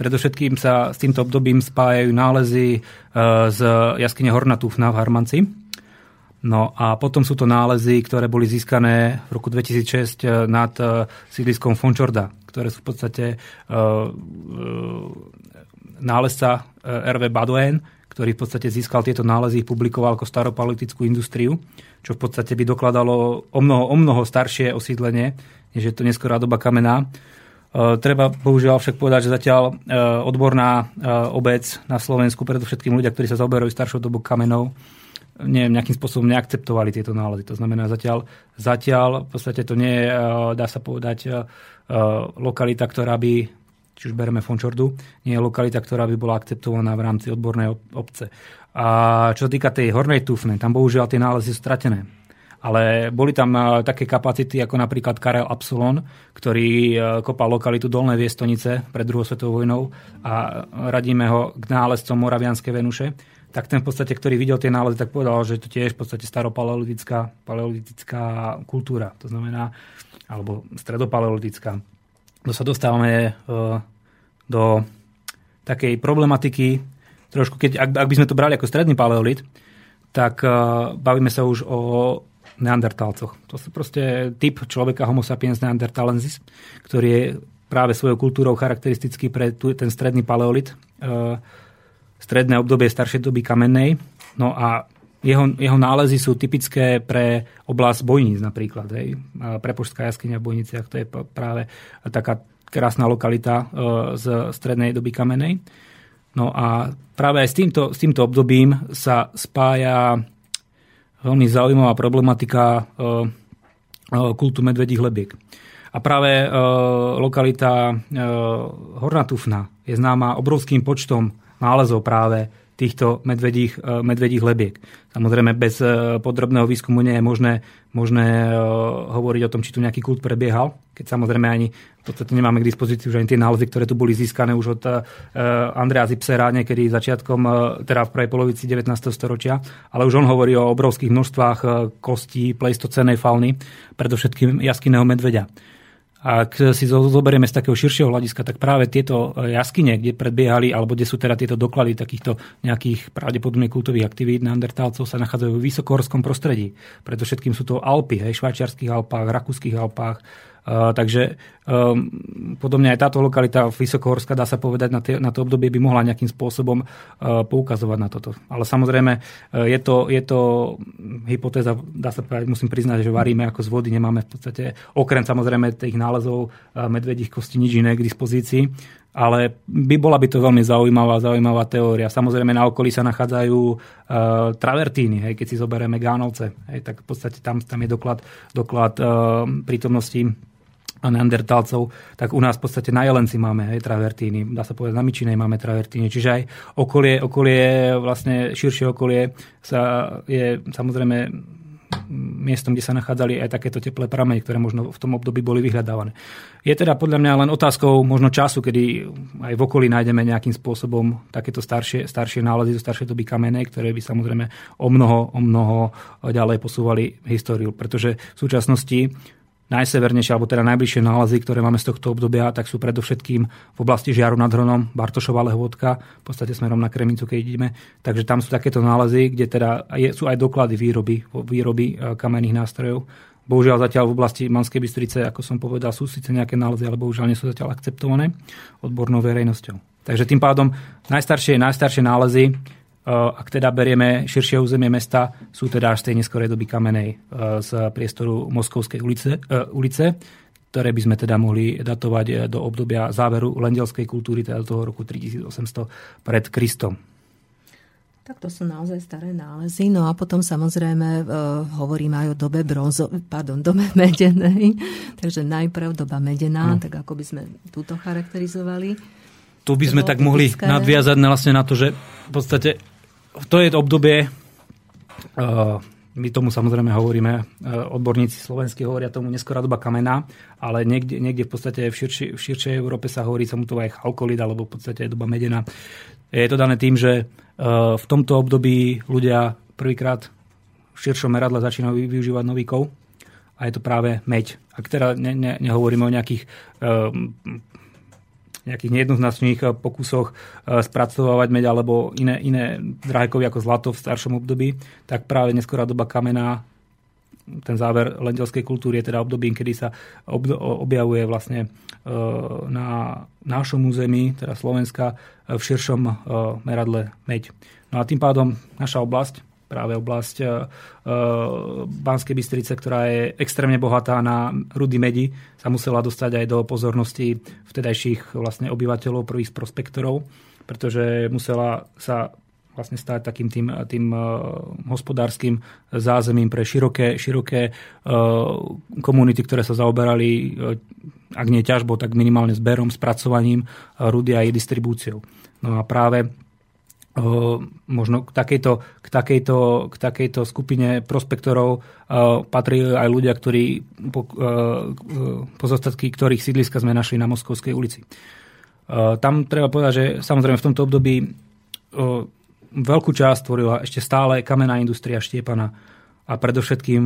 Predovšetkým sa s týmto obdobím spájajú nálezy z jaskyne Horná Túfna v Harmanci. No a potom sú to nálezy, ktoré boli získané v roku 2006 nad sídliskom Fončorda, ktoré sú v podstate nálezca R.V. Badoen, ktorý v podstate získal tieto nálezy, publikoval ako staropalitickú industriu, čo v podstate by dokladalo o mnoho staršie osídlenie, než je to neskorá doba kamená. Treba bohužiaľ však povedať, že zatiaľ odborná obec na Slovensku, predovšetkým ľudia, ktorí sa zaoberajú staršou dobou kamenov, nejakým spôsobom neakceptovali tieto nálezy. To znamená, zatiaľ v podstate to nie je, dá sa povedať, lokalita, ktorá by, či už bereme Fončordu, nie je lokalita, ktorá by bola akceptovaná v rámci odbornej obce. A čo sa týka tej Hornej Túfnej, tam bohužiaľ tie nálezy sú stratené. Ale boli tam také kapacity, ako napríklad Karel Absalon, ktorý kopal lokalitu Dolné Viestonice pred druhou svetovou vojnou a radíme ho k nálezcom Moravianskej Venuše. Tak ten v podstate, ktorý videl tie nálezy, tak povedal, že to tiež v podstate staropaleolitická kultúra. To znamená, alebo stredopaleolitická. To sa dostávame do takej problematiky, trošku, ak by sme to brali ako stredný paleolit, tak bavíme sa už o neandertálcoch. To sú proste typ človeka Homo sapiens neanderthalensis, ktorý je práve svojou kultúrou charakteristický pre ten stredný paleolit, stredné obdobie staršej doby kamennej. No a jeho nálezy sú typické pre oblasť Bojníc napríklad. Prepožská jaskyňa v Bojniciach, to je práve taká krásna lokalita z strednej doby kamennej. No a práve aj s týmto obdobím sa spája veľmi zaujímavá problematika kultu medvedích hlebiek. A práve lokalita Horná Túfna je známa obrovským počtom nálezov práve týchto medvedích hlebiek. Samozrejme, bez podrobného výskumu nie je možné hovoriť o tom, či tu nejaký kult prebiehal, keď samozrejme ani v podstate nemáme k dispozícii už ani tie nálezy, ktoré tu boli získané už od Andrea Zipsera, niekedy začiatkom, teda v prvej polovici 19. storočia, ale už on hovorí o obrovských množstvách kostí pleistocénej fauny, predovšetkým jaskyného medveďa. Ak si zoberieme z takého širšieho hľadiska, tak práve tieto jaskyne, kde predbiehali, alebo kde sú teda tieto doklady takýchto nejakých pravdepodobne kultových aktivít neandertálcov, sa nachádzajú v vysokohorskom prostredí. Preto všetkým sú to Alpy, švajčiarskych Alpách, rakúskych Alpách. Takže podobne aj táto lokalita vysokohorská, dá sa povedať, na to obdobie by mohla nejakým spôsobom poukazovať na toto. Ale samozrejme, je to hypotéza, dá sa povedať, musím priznať, že varíme ako z vody, nemáme v podstate, okrem samozrejme tých nálezov medvedích kostí, nič iné k dispozícii, ale bola by to veľmi zaujímavá teória. Samozrejme, na okolí sa nachádzajú travertíny, keď si zoberieme Gánovce, tak v podstate tam je doklad prítomnosti neandertálcov, tak u nás v podstate na Jelenci máme aj travertíny, dá sa povedať, na Myčinej máme travertíny, čiže aj okolie vlastne širšie okolie sa je samozrejme miestom, kde sa nachádzali aj takéto teplé pramene, ktoré možno v tom období boli vyhľadávané. Je teda podľa mňa len otázkou možno času, kedy aj v okolí nájdeme nejakým spôsobom takéto staršie nálezy zo staršej doby kamenné, ktoré by samozrejme o mnoho ďalej posúvali históriu, pretože v súčasnosti najsevernejšie, alebo teda najbližšie nálezy, ktoré máme z tohto obdobia, tak sú predovšetkým v oblasti Žiaru nad Hronom, Bartošova Lehôtka, v podstate smerom na Kremnicu, keď ideme. Takže tam sú takéto nálezy, kde teda sú aj doklady výroby kamenných nástrojov. Bohužiaľ zatiaľ v oblasti Banskej Bystrice, ako som povedal, sú síce nejaké nálezy, ale bohužiaľ nie sú zatiaľ akceptované odbornou verejnosťou. Takže tým pádom najstaršie nálezy, ak teda berieme širšie územie mesta, sú teda až z tej neskorej doby kamenej z priestoru Moskovskej ulice, ktoré by sme teda mohli datovať do obdobia záveru lendelskej kultúry, teda do toho roku 3800 pred Kristom. Tak to sú naozaj staré nálezy. No a potom samozrejme hovoríme aj o dobe dobe medenej. Takže najprv doba medená, tak ako by sme túto charakterizovali. Tu by sme tak mohli nadviazať vlastne na to, že v podstate to je obdobie, my tomu samozrejme hovoríme, odborníci slovenskí hovoria tomu neskorá doba kamená, ale niekde v podstate v širšej Európe sa hovorí sa mu to aj chalkolid, alebo v podstate doba medená. Je to dané tým, že v tomto období ľudia prvýkrát v širšom meradle začínajú využívať nový kov a je to práve meď. Ak teda nehovoríme o nejakých nejednoznačných pokusoch spracovávať meď alebo iné drahé kovy ako zlato v staršom období, tak práve neskorá doba kamená, ten záver lendelskej kultúry je teda obdobím, kedy sa objavuje vlastne na našom území, teda Slovenska, v širšom meradle meď. No a tým pádom naša oblasť, práve oblasť Banskej Bystrice, ktorá je extrémne bohatá na rudy medi, sa musela dostať aj do pozornosti vtedajších vlastne obyvateľov, prvých prospektorov, pretože musela sa vlastne stať takým tým hospodárskym zázemím pre široké komunity, ktoré sa zaoberali, ak nie ťažbou, tak minimálne zberom, spracovaním rudy a jej distribúciou. No a práve možno k takejto skupine prospektorov patrí aj ľudia, ktorí pozostatky ktorých sídliska sme našli na Moskovskej ulici. Tam treba povedať, že samozrejme v tomto období veľkú časť tvorila ešte stále kamenná industria štiepana a predovšetkým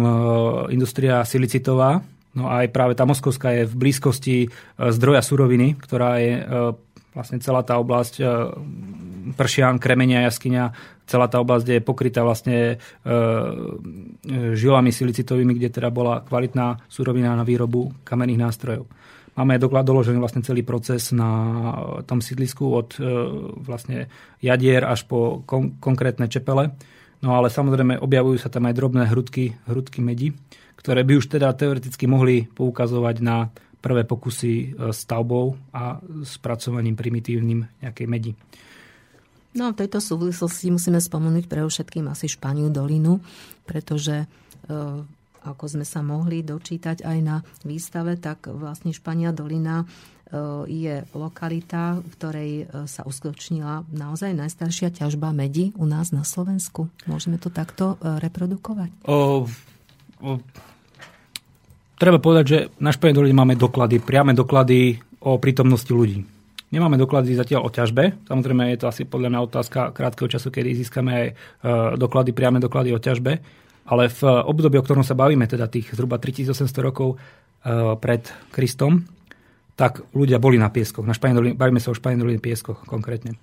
industria silicitová. No a aj práve tá Moskovská je v blízkosti zdroja suroviny, ktorá je vlastne celá tá oblasť Pršian, Kremenia, jaskyňa, celá tá oblasť je pokrytá vlastne žilami silicitovými, kde teda bola kvalitná surovina na výrobu kamenných nástrojov. Máme doložený vlastne celý proces na tom sídlisku od vlastne jadier až po konkrétne čepele. No ale samozrejme objavujú sa tam aj drobné hrudky medi, ktoré by už teda teoreticky mohli poukazovať na prvé pokusy stavbou a spracovaním primitívnym nejakej medi. No a v tejto súvislosti musíme spomenúť pre všetkým asi Španiu dolinu, pretože ako sme sa mohli dočítať aj na výstave, tak vlastne Špania dolina je lokalita, v ktorej sa uskutočnila naozaj najstaršia ťažba medi u nás na Slovensku. Môžeme to takto reprodukovať? Treba povedať, že na Španiej doline máme doklady, priame doklady o prítomnosti ľudí. Nemáme doklady zatiaľ o ťažbe. Samozrejme je to asi podľa mňa otázka krátkeho času, kedy získame aj doklady, priame doklady o ťažbe. Ale v období, o ktorom sa bavíme, teda tých zhruba 3800 rokov pred Kristom, tak ľudia boli na pieskoch. Na Španiej doline, bavíme sa o Španiej doline pieskoch konkrétne.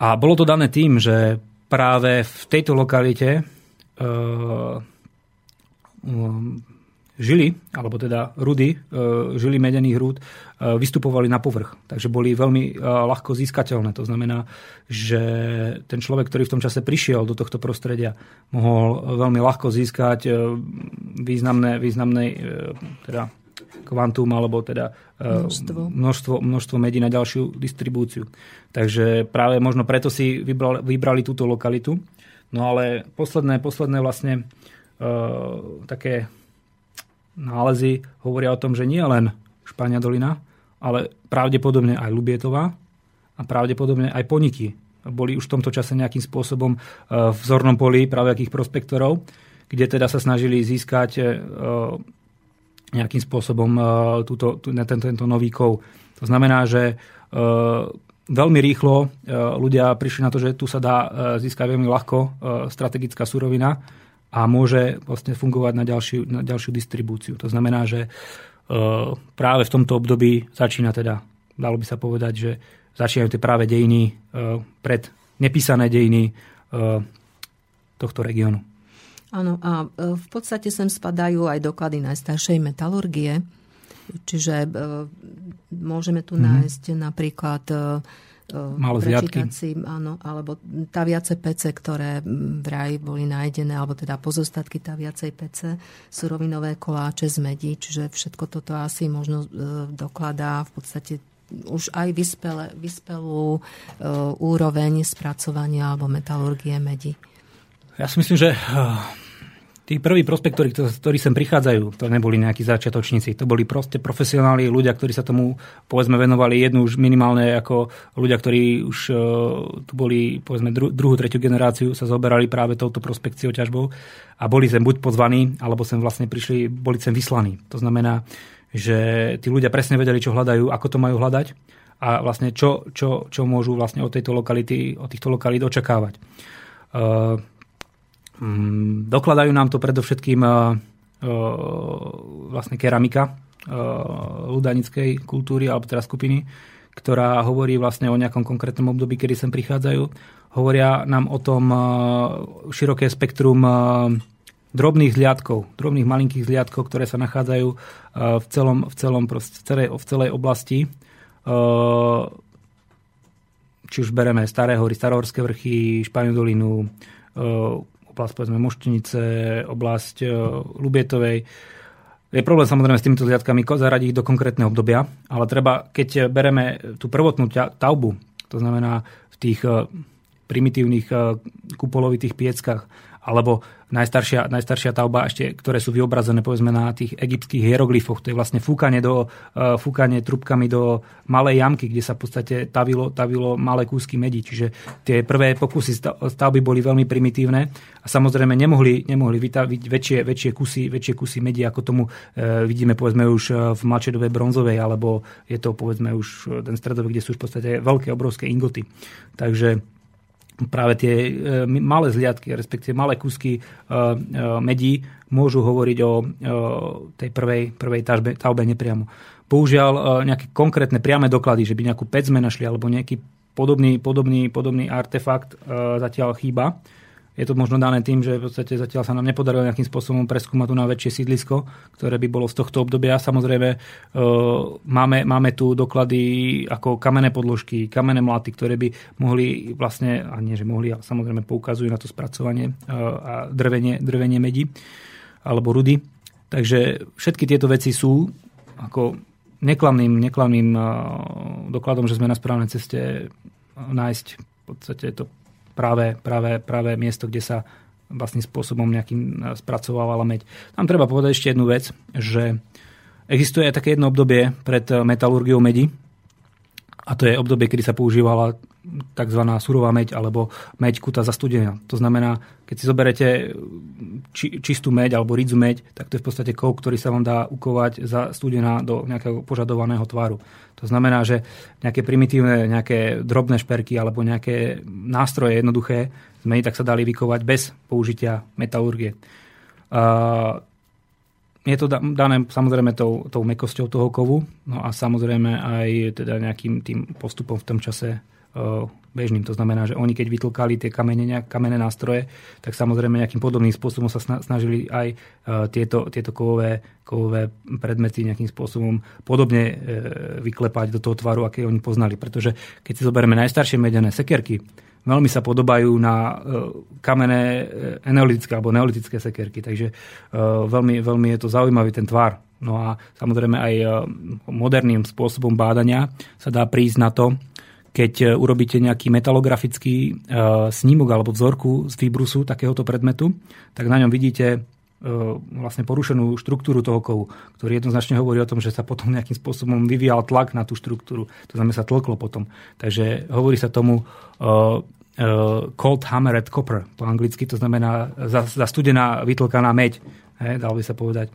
A bolo to dané tým, že práve v tejto lokalite žili, alebo teda rudy, žili medených rúd, vystupovali na povrch. Takže boli veľmi ľahko získateľné. To znamená, že ten človek, ktorý v tom čase prišiel do tohto prostredia, mohol veľmi ľahko získať významné teda kvantum, alebo teda množstvo medí na ďalšiu distribúciu. Takže práve možno preto si vybrali túto lokalitu. No ale posledné vlastne také nálezy hovoria o tom, že nie len Špania Dolina, ale pravdepodobne aj Ľubietová a pravdepodobne aj Poniky. Boli už v tomto čase nejakým spôsobom v zornom poli práve akých prospektorov, kde teda sa snažili získať nejakým spôsobom tento nový kov. To znamená, že veľmi rýchlo ľudia prišli na to, že tu sa dá získať veľmi ľahko strategická surovina a môže vlastne fungovať na ďalšiu distribúciu. To znamená, že práve v tomto období začína teda, dalo by sa povedať, že začínajú tie práve dejiny, pred nepísané dejiny tohto regiónu. Áno, a v podstate sem spadajú aj doklady najstaršej metalurgie. Čiže môžeme tu nájsť napríklad prečítací, áno, alebo taviace pece, ktoré vraj boli nájdené, alebo teda pozostatky taviacej pece, surovinové koláče z medí. Čiže všetko toto asi možno dokladá v podstate už aj vyspelú úroveň spracovania alebo metalurgie medi. Ja si myslím, že tí prví prospektori, ktorí sem prichádzajú, to neboli nejakí začiatočníci, to boli proste profesionáli, ľudia, ktorí sa tomu povedzme venovali jednu už minimálne ako ľudia, ktorí už tu boli povedzme druhú, tretiu generáciu, sa zoberali práve touto prospekciou, ťažbou a boli sem buď pozvaní, alebo sem vlastne prišli, boli sem vyslaní. To znamená, že tí ľudia presne vedeli, čo hľadajú, ako to majú hľadať a vlastne čo môžu vlastne od tejto lokality, od týchto lokalít očakávať. Dokladajú nám to predovšetkým vlastne keramika ľudanickej kultúry alebo teda skupiny, ktorá hovorí vlastne o nejakom konkrétnom období, kedy sem prichádzajú. Hovoria nám o tom široké spektrum drobných zliadkov, drobných malinkých zliadkov, ktoré sa nachádzajú v celej oblasti. Či už bereme Staré hory, Starohorské vrchy, Španiu dolinu, oblasť povedzme Moštenice, oblasť Ľubietovej. Je problém samozrejme s týmito zliadkami zaradiť ich do konkrétneho obdobia, ale treba, keď bereme tú prvotnú stavbu, to znamená v tých primitívnych kupolovitých pieckach, alebo najstaršia stavba, ešte, ktoré sú vyobrazené povedzme na tých egyptských hieroglyfoch. To je vlastne fúkanie trúbkami do malej jamky, kde sa v podstate tavilo malé kúsky medí. Čiže tie prvé pokusy stavby boli veľmi primitívne a samozrejme nemohli vytaviť väčšie kusy medí, ako tomu vidíme povedzme už v mladšej dobe bronzovej, alebo je to povedzme už ten stredovek, kde sú už v podstate veľké, obrovské ingoty. Takže práve tie malé zliadky, respektíve malé kúsky medí môžu hovoriť o tej prvej stavbe nepriamo. Bohužiaľ nejaké konkrétne priame doklady, že by nejakú pec sme našli alebo nejaký podobný artefakt zatiaľ chýba. Je to možno dané tým, že v podstate zatiaľ sa nám nepodarilo nejakým spôsobom preskúmať tu na väčšie sídlisko, ktoré by bolo z tohto obdobia. Samozrejme, máme tu doklady ako kamenné podložky, kamenné mláty, ktoré by mohli vlastne, a nie že mohli, ale samozrejme poukazujú na to spracovanie a drvenie medí alebo rudy. Takže všetky tieto veci sú ako neklamným dokladom, že sme na správnej ceste nájsť v podstate to práve miesto, kde sa vlastným spôsobom nejakým spracovávala meď. Tam treba povedať ešte jednu vec, že existuje aj také jedno obdobie pred metalurgiou medi a to je obdobie, kedy sa používala tzv. Surová meď alebo meď kuta zastudenia. To znamená, keď si zoberete čistú meď alebo ridzu meď, tak to je v podstate kov, ktorý sa vám dá ukovať zastudená do nejakého požadovaného tvaru. To znamená, že nejaké primitívne, nejaké drobné šperky alebo nejaké nástroje jednoduché z medi, tak sa dali vykovať bez použitia metalurgie. Je to dané samozrejme tou mäkkosťou toho kovu, no a samozrejme aj teda nejakým tým postupom v tom čase bežným. To znamená, že oni keď vytlkali tie kamenné nástroje, tak samozrejme nejakým podobným spôsobom sa snažili aj tieto kovové predmety nejakým spôsobom podobne vyklepať do toho tvaru, aké oni poznali. Pretože keď si zoberieme najstaršie medené sekerky, veľmi sa podobajú na kamenné eneolitické alebo neolitické sekerky, takže veľmi je to zaujímavý ten tvar. No a samozrejme aj moderným spôsobom bádania sa dá prísť na to, keď urobíte nejaký metalografický snímok alebo vzorku z výbrusu takéhoto predmetu, tak na ňom vidíte vlastne porušenú štruktúru toho kovu, ktorý jednoznačne hovorí o tom, že sa potom nejakým spôsobom vyvíjal tlak na tú štruktúru. To znamená, sa tlklo potom. Takže hovorí sa tomu cold hammered copper po anglicky, to znamená zastudená, vytlkaná meď, dalo by sa povedať.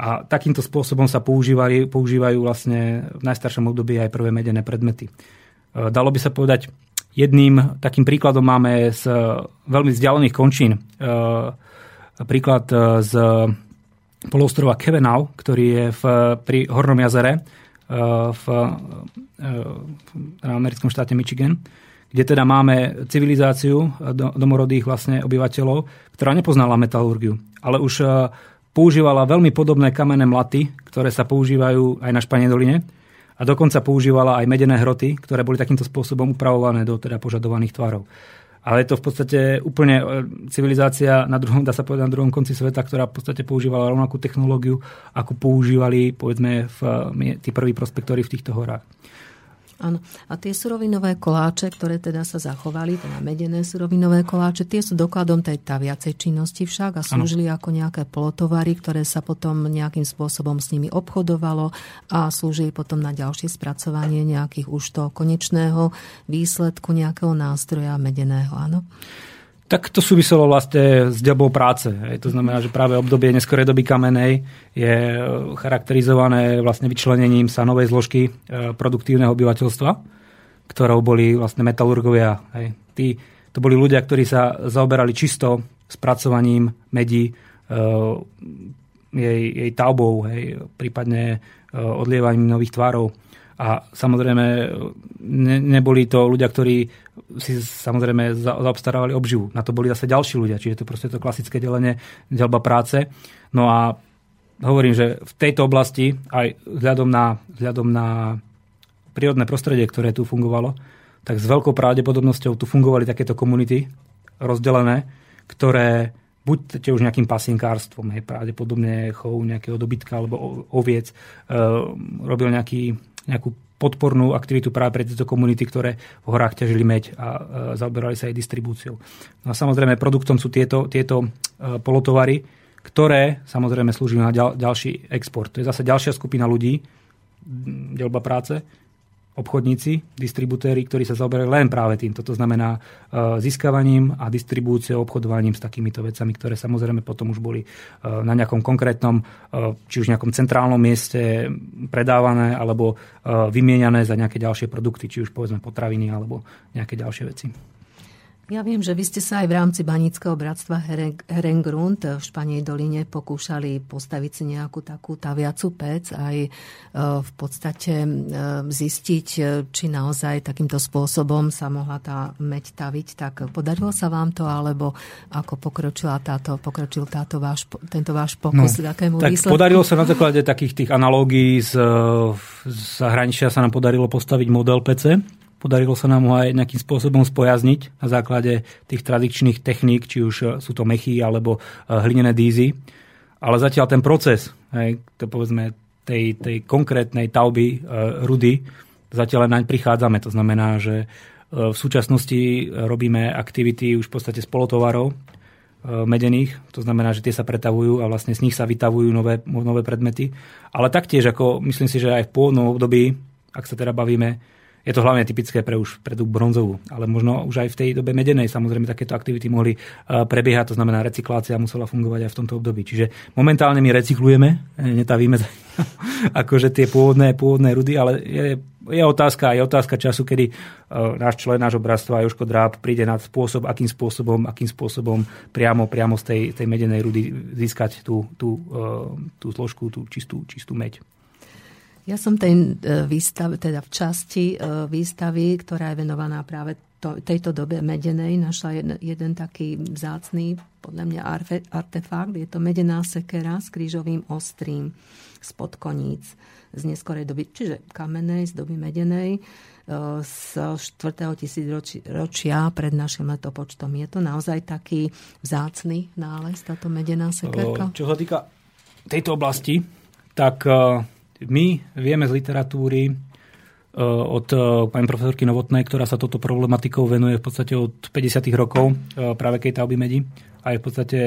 A takýmto spôsobom sa používajú vlastne v najstaršom období aj prvé medené predmety. Dalo by sa povedať, jedným takým príkladom máme z veľmi vzdialených končín príklad z poloostrova Kevenau, ktorý je pri Hornom jazere v americkom štáte Michigan, kde teda máme civilizáciu domorodých vlastne obyvateľov, ktorá nepoznala metalurgiu, ale už používala veľmi podobné kamenné mlaty, ktoré sa používajú aj na Španej doline, a dokonca používala aj medené hroty, ktoré boli takýmto spôsobom upravované do teda požadovaných tvarov. Ale je to v podstate úplne civilizácia na druhom, dá sa povedať, na druhom konci sveta, ktorá v podstate používala rovnakú technológiu, ako používali, povedzme, tí prví prospektori v týchto horách. Áno. A tie surovinové koláče, ktoré teda sa zachovali, teda medené surovinové koláče, tie sú dokladom tej taviacej činnosti však a slúžili ako nejaké polotovary, ktoré sa potom nejakým spôsobom s nimi obchodovalo a slúžili potom na ďalšie spracovanie nejakých už toho konečného výsledku nejakého nástroja medeného, áno? Tak to súviselo vlastne s dobou práce. To znamená, že práve obdobie neskorej doby kamenej je charakterizované vlastne vyčlenením sa novej zložky produktívneho obyvateľstva, ktorou boli vlastne metalurgovia. To boli ľudia, ktorí sa zaoberali čisto spracovaním medí, jej stavbou, prípadne odlievaním nových tvárov. A samozrejme, neboli to ľudia, ktorí si samozrejme zaobstarávali obživu. Na to boli zase ďalší ľudia, čiže to proste to klasické delenie, deľba práce. No a hovorím, že v tejto oblasti, aj vzhľadom na prírodné prostredie, ktoré tu fungovalo, tak s veľkou pravdepodobnosťou tu fungovali takéto komunity rozdelené, ktoré buď už nejakým pasinkárstvom, pravdepodobne chov nejakého dobytka alebo oviec, robil nejakú podpornú aktivitu práve pre tieto komunity, ktoré v horách ťažili meď a zaoberali sa aj distribúciou. No a samozrejme produktom sú tieto polotovary, ktoré samozrejme slúžia na ďalší export. To je zase ďalšia skupina ľudí, deľba práce, obchodníci, distribútéri, ktorí sa zaoberajú len práve týmto. To znamená získavaním a distribúciou, obchodovaním s takýmito vecami, ktoré samozrejme potom už boli na nejakom konkrétnom, či už nejakom centrálnom mieste predávané alebo vymieňané za nejaké ďalšie produkty, či už povedzme potraviny alebo nejaké ďalšie veci. Ja viem, že vy ste sa aj v rámci Banického bratstva Herengrund v Španej doline pokúšali postaviť si nejakú takú taviacu pec, aj v podstate zistiť, či naozaj takýmto spôsobom sa mohla tá meď taviť. Tak podarilo sa vám to, alebo ako pokročil tento váš pokus k takému výsledku? Tak podarilo sa na základe takých tých analógií z zahraničia sa nám podarilo postaviť model pece. Podarilo sa nám ho aj nejakým spôsobom spojazniť na základe tých tradičných techník, či už sú to mechy alebo hlinené dýzy. Ale zatiaľ ten proces, to povedzme, tej konkrétnej stavby rudy, zatiaľ naň prichádzame. To znamená, že v súčasnosti robíme aktivity už v podstate spolotovarov medených. To znamená, že tie sa pretavujú a vlastne z nich sa vytavujú nové predmety. Ale taktiež, ako myslím si, že aj v pôvodnom období, ak sa teda bavíme, je to hlavne typické pre tú bronzovú, ale možno už aj v tej dobe medenej samozrejme takéto aktivity mohli prebiehať, to znamená recyklácia musela fungovať aj v tomto období. Čiže momentálne my recyklujeme, netavíme akože tie pôvodné rudy, ale je otázka času, kedy náš člen, nášho bratstva Jožko Dráb príde na spôsob, akým spôsobom priamo z tej medenej rudy získať tú zložku, tú čistú meď. Ja som v časti výstavy, ktorá je venovaná práve tejto dobe medenej, našla jeden taký vzácny, podľa mňa, artefakt. Je to medená sekera s krížovým ostrím spod koníc z neskorej doby, čiže kamenej, z doby medenej, z 4. tisícročia pred našim letopočtom. Je to naozaj taký vzácny nález, táto medená sekerka? Čo sa týka tejto oblasti, tak my vieme z literatúry od pani profesorky Novotnej, ktorá sa touto problematikou venuje v podstate od 50. rokov práve keď stavby medí a je v podstate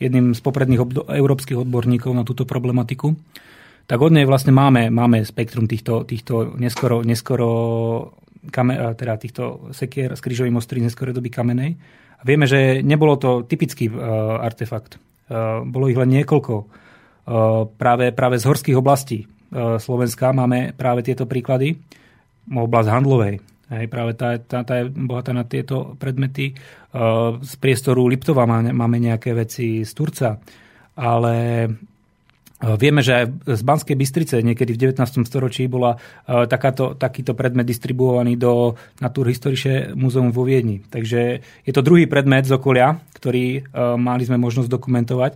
jedným z popredných európskych odborníkov na túto problematiku. Tak od nej vlastne máme spektrum týchto neskoro teda týchto sekier z krížovej mostry z neskorej doby kamenej. A vieme, že nebolo to typický artefakt. Bolo ich len niekoľko. Práve z horských oblastí Slovenska máme práve tieto príklady. Oblasť Handlovej. Hej, práve tá je bohatá na tieto predmety. Z priestoru Liptova máme nejaké veci z Turca. Ale vieme, že aj z Banskej Bystrice niekedy v 19. storočí bola takýto predmet distribuovaný do Naturhistorische Muzeum vo Viedni. Takže je to druhý predmet z okolia, ktorý mali sme možnosť dokumentovať.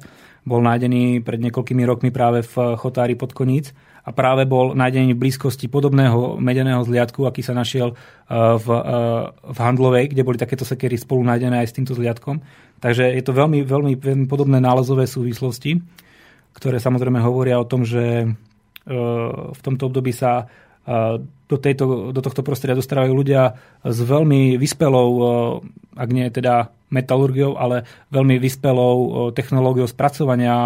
Bol nájdený pred niekoľkými rokmi práve v Chotári pod Koníc. A práve bol nájdený v blízkosti podobného medeného zliadku, aký sa našiel v Handlovej, kde boli takéto sekery spolu nájdené aj s týmto zliadkom. Takže je to veľmi, veľmi, veľmi podobné nálezové súvislosti, ktoré samozrejme hovoria o tom, že v tomto období sa do tohto prostredia dostávajú ľudia s veľmi vyspelou, ak nie teda metalurgiou, ale veľmi vyspelou technológiou spracovania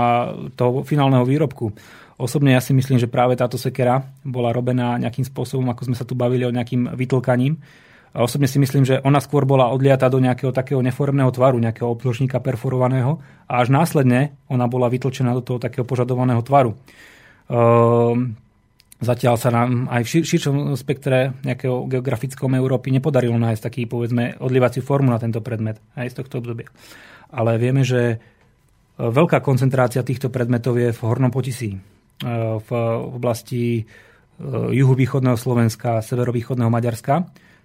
toho finálneho výrobku. Osobne ja si myslím, že práve táto sekera bola robená nejakým spôsobom, ako sme sa tu bavili o nejakým vytlkaním. Osobne si myslím, že ona skôr bola odliatá do nejakého takého neformného tvaru, nejakého obdĺžnika perforovaného a až následne ona bola vytlčená do toho takého požadovaného tvaru. Zatiaľ sa nám aj v širšom spektre nejakého geografickom Európy nepodarilo nájsť taký, povedzme, odlievaciu formu na tento predmet aj z tohto obdobia. Ale vieme, že veľká koncentrácia týchto predmetov je v Hornom Potisí. V oblasti juhovýchodného Slovenska a severovýchodného Maďarska.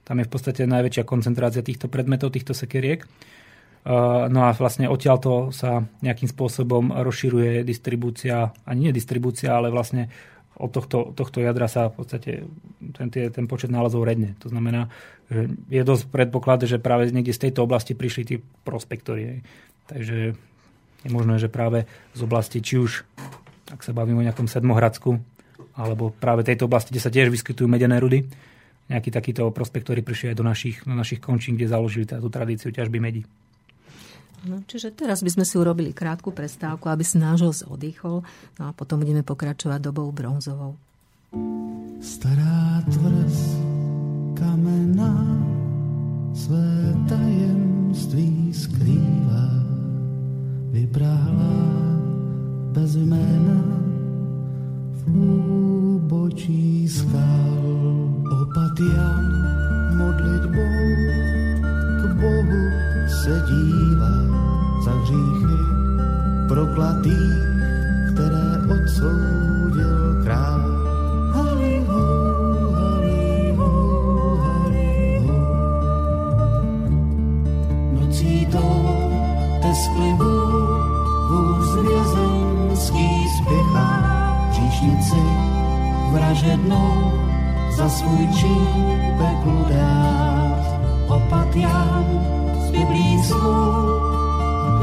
Tam je v podstate najväčšia koncentrácia týchto predmetov, týchto sekeriek. No a vlastne odtiaľto sa nejakým spôsobom rozširuje distribúcia, ani nie distribúcia, ale vlastne od tohto jadra sa v podstate ten počet nálezov redne. To znamená, že je dosť predpoklad, že práve niekde z tejto oblasti prišli tí prospektori. Takže je možné, že práve z oblasti či už ak sa bavíme o nejakom Sedmohradsku, alebo práve tejto oblasti, kde sa tiež vyskytujú medené rudy, nejaký takýto prospektori prišli aj do našich končín, kde založili tú tradíciu ťažby medí. No, čiže teraz by sme si urobili krátku prestávku, aby si náš host oddychol, no a potom budeme pokračovať dobou bronzovou. Stará tvrz kamená své tajemství skrýva, vypráhla bez jména v úbočí skal. Opatian modlitbou k Bohu se dívá za hříchy proklatých, které odsoudil král. Halihó, halihó, halihó. Nocí to tesklivou vůz vězení spěchá příšnici vražednou za svůj čípek ludát. Opatian z Biblí svou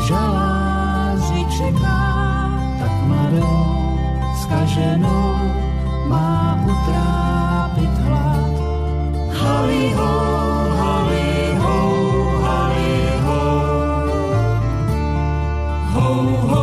žaláři čeká, tak mladou zkaženou má utrápit hlad. Halihó, halihó, halihó, ho, ho.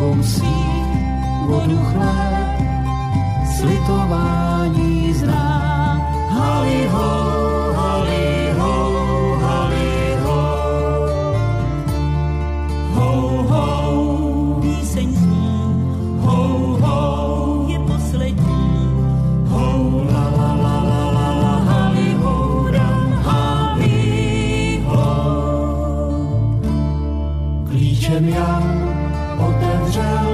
Bohom síť, vodu chléb, slitování znám. Halihó, halihó, halihó, ho, ho, píseň zní, ho, ho, je poslední, ho, la, la, la, la, la, la, halihó, dám, halihó. Klíčem Jan otevřel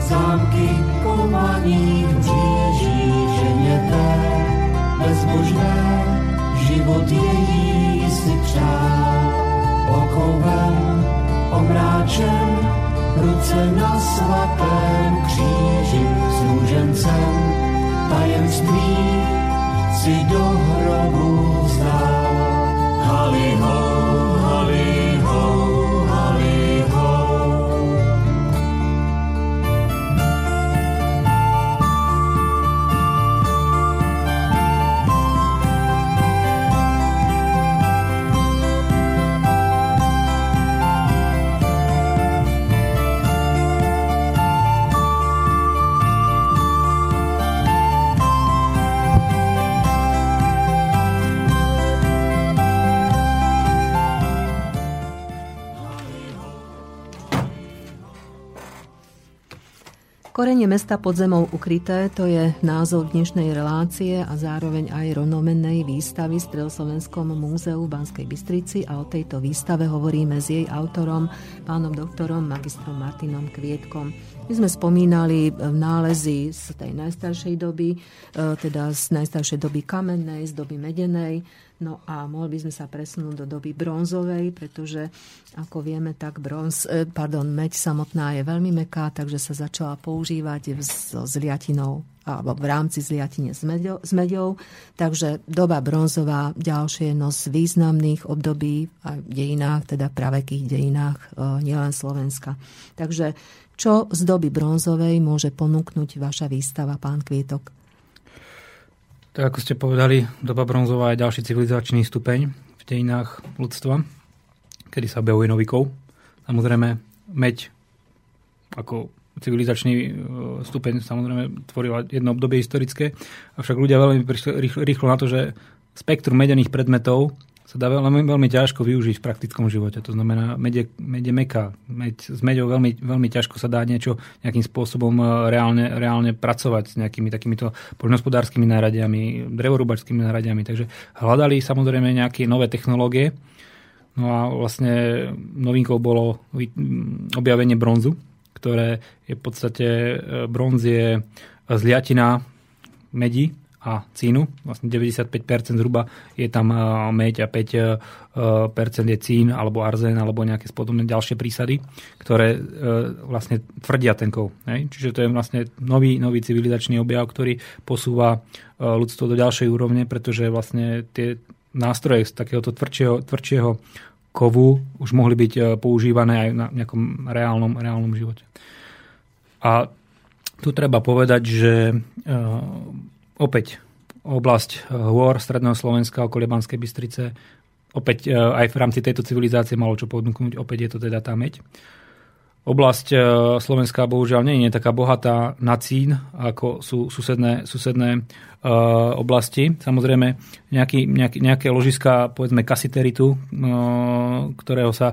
zámky kovaných bříží, že mě té bezbožné život její si přál. Okovem omráčen, ruce na svatém kříži, s růžencem tajemství si do hrobu vzdal. Halihó, halihó, Korenie mesta pod zemou ukryté, to je názov dnešnej relácie a zároveň aj rovnomennej výstavy v Stredoslovenskom múzeu v Banskej Bystrici, a o tejto výstave hovoríme s jej autorom, pánom doktorom, magistrom Martinom Kvietkom. My sme spomínali nálezy z tej najstaršej doby, teda z najstaršej doby kamennej, z doby medenej. No a mohli by sme sa presunúť do doby bronzovej, pretože ako vieme, tak meď samotná je veľmi mäkká, takže sa začala používať so zliatinou alebo v rámci zliatine s meďou. Takže doba bronzová, ďalšie jedno z významných období a dejinách, teda pravekých dejinách nielen Slovenska. Takže čo z doby bronzovej môže ponúknuť vaša výstava, pán Kvietok? Tak ako ste povedali, doba bronzová je ďalší civilizačný stupeň v dejinách ľudstva, kedy sa objavuje nový kov. Samozrejme, meď ako civilizačný stupeň samozrejme tvorila jedno obdobie historické, avšak ľudia veľmi rýchlo na to, že spektrum medených predmetov sa dá veľmi ťažko využiť v praktickom živote. To znamená, meď je mäkká. S meďou veľmi ťažko sa dá nejakým spôsobom reálne pracovať s nejakými takýmito poľnohospodárskymi náradiami, drevorúbačskými náradiami. Takže hľadali samozrejme nejaké nové technológie. No a vlastne novinkou bolo objavenie bronzu, ktoré je v podstate bronz je zliatina medi a cínu. Vlastne 95% zhruba je tam meď a 5% je cín alebo arzén alebo nejaké podobné ďalšie prísady, ktoré vlastne tvrdia ten kov. Čiže to je vlastne nový civilizačný objav, ktorý posúva ľudstvo do ďalšej úrovne, pretože vlastne tie nástroje z takéhoto tvrdšieho kovu už mohli byť používané aj na nejakom reálnom živote. A tu treba povedať, že opäť oblasť hôr Stredného Slovenska, okolie Banskej Bystrice. Opäť aj v rámci tejto civilizácie malo čo podnúknuť. Opäť je to teda tá meď. Oblasť Slovenska bohužiaľ nie je taká bohatá na cín, ako sú susedné oblasti. Samozrejme, nejaké ložiska, povedzme kasiteritu, ktorého sa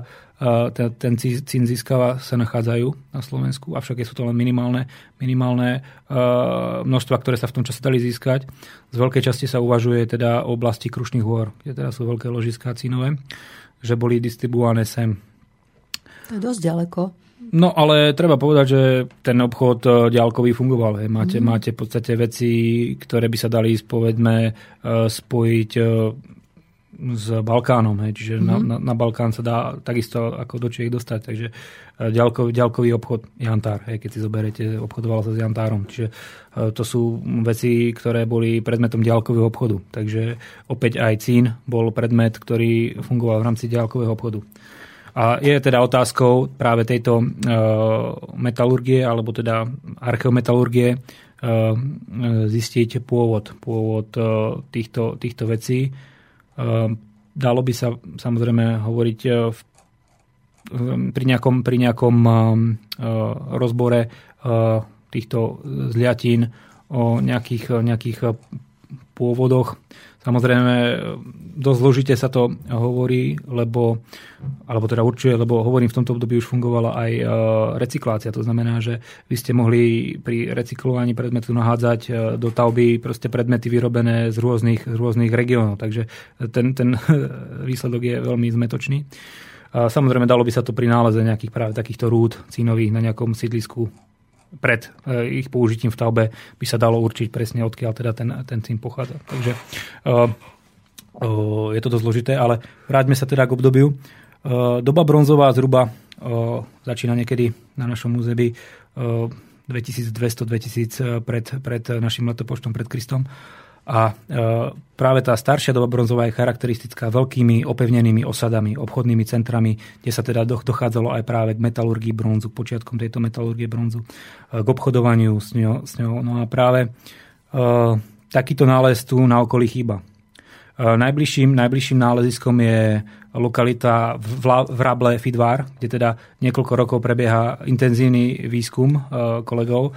ten cín získava, sa nachádzajú na Slovensku, avšak sú to len minimálne množstva, ktoré sa v tom čase dali získať. Z veľkej časti sa uvažuje teda o oblasti Krušných hôr, kde teda sú veľké ložiská cínové, že boli distribuované sem. To je dosť ďaleko. No ale treba povedať, že ten obchod diaľkový fungoval. Máte v podstate veci, ktoré by sa dali povedme spojiť s Balkánom. Čiže na Balkán sa dá takisto ako do Čiech dostať. Takže ďalkový obchod jantár, keď si zoberete, obchodovalo sa s jantárom. Čiže to sú veci, ktoré boli predmetom diaľkového obchodu. Takže opäť aj cín bol predmet, ktorý fungoval v rámci diaľkového obchodu. A je teda otázkou práve tejto metalurgie, alebo teda archeometalurgie, zistiť pôvod týchto vecí. Dalo by sa samozrejme hovoriť v pri nejakom rozbore týchto zliatín o nejakých pôvodoch. Samozrejme, dosť zložite sa to hovorí, lebo hovorím, v tomto období už fungovala aj recyklácia. To znamená, že vy ste mohli pri recyklovaní predmetu nahádzať do tauby proste predmety vyrobené z rôznych regiónov. Takže ten výsledok je veľmi zmetočný. Samozrejme, dalo by sa to pri náleze nejakých práve takýchto rúd cínových na nejakom sídlisku pred ich použitím v stavbe by sa dalo určiť presne, odkiaľ teda ten cín pochádza. Takže je to dosť zložité, ale vráťme sa teda k obdobiu. Doba bronzová zhruba začína niekedy na našom území 2200-2000 pred našim letopočtom, pred Kristom. A práve tá staršia doba bronzová je charakteristická veľkými opevnenými osadami, obchodnými centrami, kde sa teda dochádzalo aj práve k metalurgii bronzu, k počiatkom tejto metalurgie bronzu, k obchodovaniu s ňou. No a práve takýto nález tu na okolí chýba. Najbližším náleziskom je lokalita Vrable Fidvár, kde teda niekoľko rokov prebieha intenzívny výskum kolegov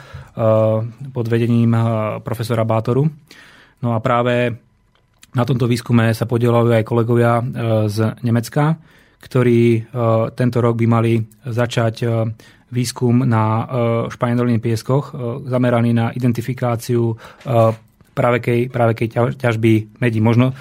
pod vedením profesora Bátoru. No a práve na tomto výskume sa podieľajú aj kolegovia z Nemecka, ktorí tento rok by mali začať výskum na Špania Doliny pieskoch, zameraný na identifikáciu pravekej ťažby medí. Možno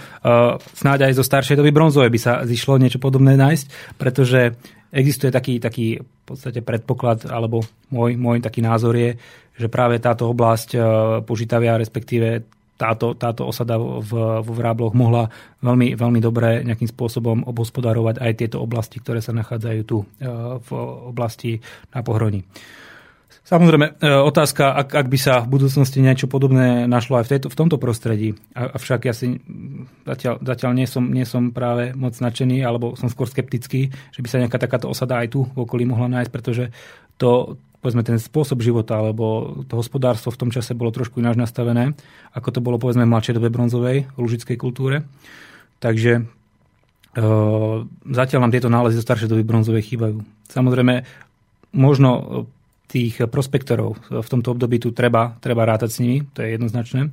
snáď aj zo staršej doby bronzovej by sa zišlo niečo podobné nájsť, pretože existuje taký v podstate predpoklad, alebo môj taký názor je, že práve táto oblasť požitavia, respektíve táto osada vo Vrábloch mohla veľmi, veľmi dobre nejakým spôsobom obhospodarovať aj tieto oblasti, ktoré sa nachádzajú tu v oblasti na Pohroni. Samozrejme, otázka, ak by sa v budúcnosti niečo podobné našlo aj v tomto prostredí, avšak ja si zatiaľ nie som práve moc nadšený, alebo som skôr skeptický, že by sa nejaká takáto osada aj tu v okolí mohla nájsť, pretože to, povedzme, ten spôsob života alebo to hospodárstvo v tom čase bolo trošku ináč nastavené, ako to bolo, povedzme, v mladšej dobe bronzovej, lužickej kultúre. Takže zatiaľ nám tieto nálezy zo staršej doby bronzovej chýbajú. Samozrejme, možno tých prospektorov v tomto období tu treba rátať s nimi, to je jednoznačné,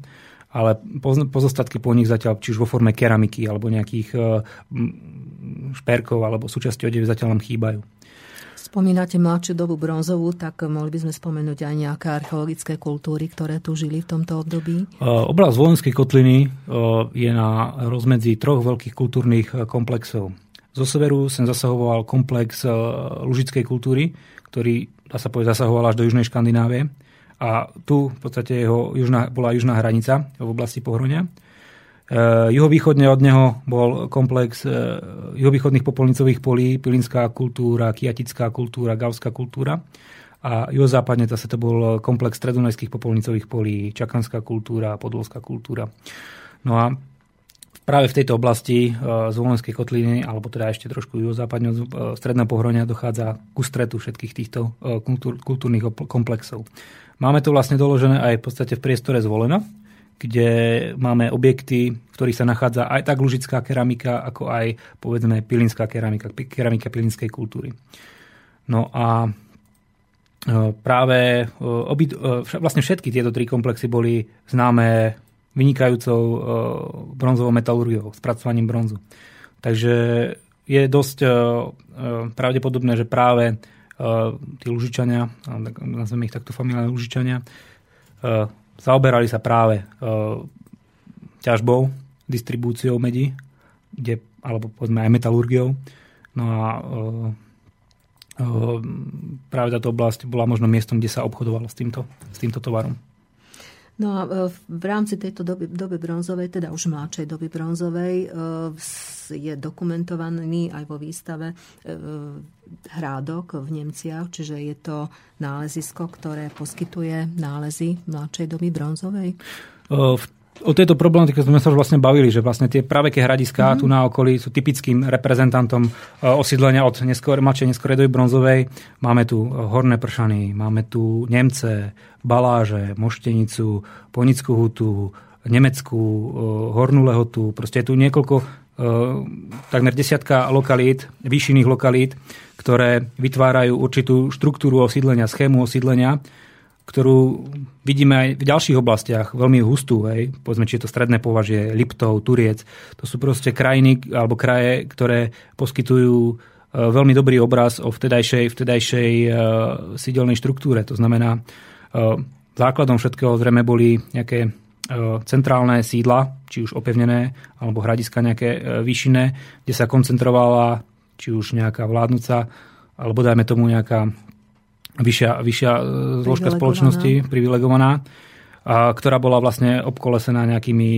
ale pozostatky po nich zatiaľ, či už vo forme keramiky alebo nejakých šperkov alebo súčasti odevy zatiaľ nám chýbajú. Spomínate mladšiu dobu bronzovú, tak mohli by sme spomenúť aj nejaké archeologické kultúry, ktoré tu žili v tomto období? Oblasť Zvolenskej kotliny je na rozmedzi troch veľkých kultúrnych komplexov. Zo severu sem zasahoval komplex lužickej kultúry, ktorý, dá sa povedať, zasahoval až do južnej Škandinávie. A tu v podstate bola južná hranica v oblasti Pohronia. Juhovýchodne od neho bol komplex juhovýchodných popolnicových polí, pilinská kultúra, kiatická kultúra, gavská kultúra. A juhozápadne zase to bol komplex stredonajských popolnicových polí, čakanská kultúra, podolská kultúra. No a práve v tejto oblasti Zvolenskej kotliny, alebo teda ešte trošku juhozápadne od stredného Pohronia, dochádza ku stretu všetkých týchto kultúrnych komplexov. Máme to vlastne doložené aj v podstate v priestore Zvolena, kde máme objekty, v ktorých sa nachádza aj tak lužická keramika, ako aj, povedzme, pilinská keramika, keramika pilinskej kultúry. No a práve vlastne všetky tieto tri komplexy boli známe vynikajúcou bronzovou metalurgiou, spracovaním bronzu. Takže je dosť pravdepodobné, že práve tí Lužičania, nazveme ich takto familiálne Lužičania, zaoberali sa práve ťažbou, distribúciou medí, alebo povedzme aj metalurgiou. No a práve táto oblasť bola možno miestom, kde sa obchodovalo s týmto tovarom. No a v rámci tejto doby bronzovej, teda už mladšej doby bronzovej, je dokumentovaný aj vo výstave hrádok v Nemciach, čiže je to nálezisko, ktoré poskytuje nálezy mladšej doby bronzovej. O tejto problematike sme sa už vlastne bavili, že vlastne tie praveké hradiská tu na okolí sú typickým reprezentantom osídlenia od mladšej doby bronzovej. Máme tu Horné Pršany, máme tu Nemce, Baláže, Moštenicu, Ponickú hútu, Nemeckú, Hornú lehotu. Proste je tu niekoľko takmer desiatka lokalít, výšinných lokalít, ktoré vytvárajú určitú štruktúru osídlenia, schému osídlenia, ktorú vidíme aj v ďalších oblastiach veľmi hustú. Hej. Povedzme, či je to Stredné považie, Liptov, Turiec. To sú proste krajiny alebo kraje, ktoré poskytujú veľmi dobrý obraz o vtedajšej sídelnej štruktúre. To znamená, základom všetkého zrejme boli nejaké centrálne sídla, či už opevnené, alebo hradiska nejaké výšinné, kde sa koncentrovala či už nejaká vládnuca, alebo dajme tomu nejaká vyššia zložka spoločnosti, privilegovaná, ktorá bola vlastne obkolesená nejakými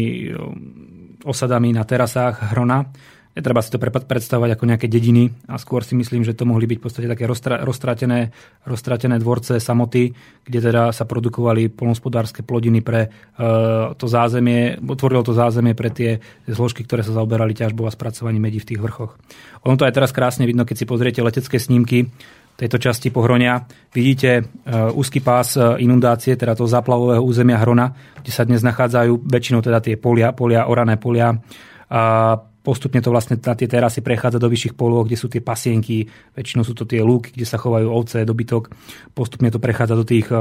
osadami na terasách hrona. Netreba si to predstavovať ako nejaké dediny a skôr si myslím, že to mohli byť v podstate také roztratené dvorce, samoty, kde teda sa produkovali poľnohospodárske plodiny pre to zázemie, otvorilo to zázemie pre tie zložky, ktoré sa zaoberali ťažbou a spracovaním medí v tých vrchoch. Ono to aj teraz krásne vidno, keď si pozriete letecké snímky tejto časti Pohronia. Vidíte úzky pás inundácie, teda toho záplavového územia Hrona, kde sa dnes nachádzajú väčšinou teda tie polia, orané polia. A postupne to vlastne na tie terasy prechádza do vyšších polôch, kde sú tie pasienky, väčšinou sú to tie lúky, kde sa chovajú ovce, dobytok. Postupne to prechádza do tých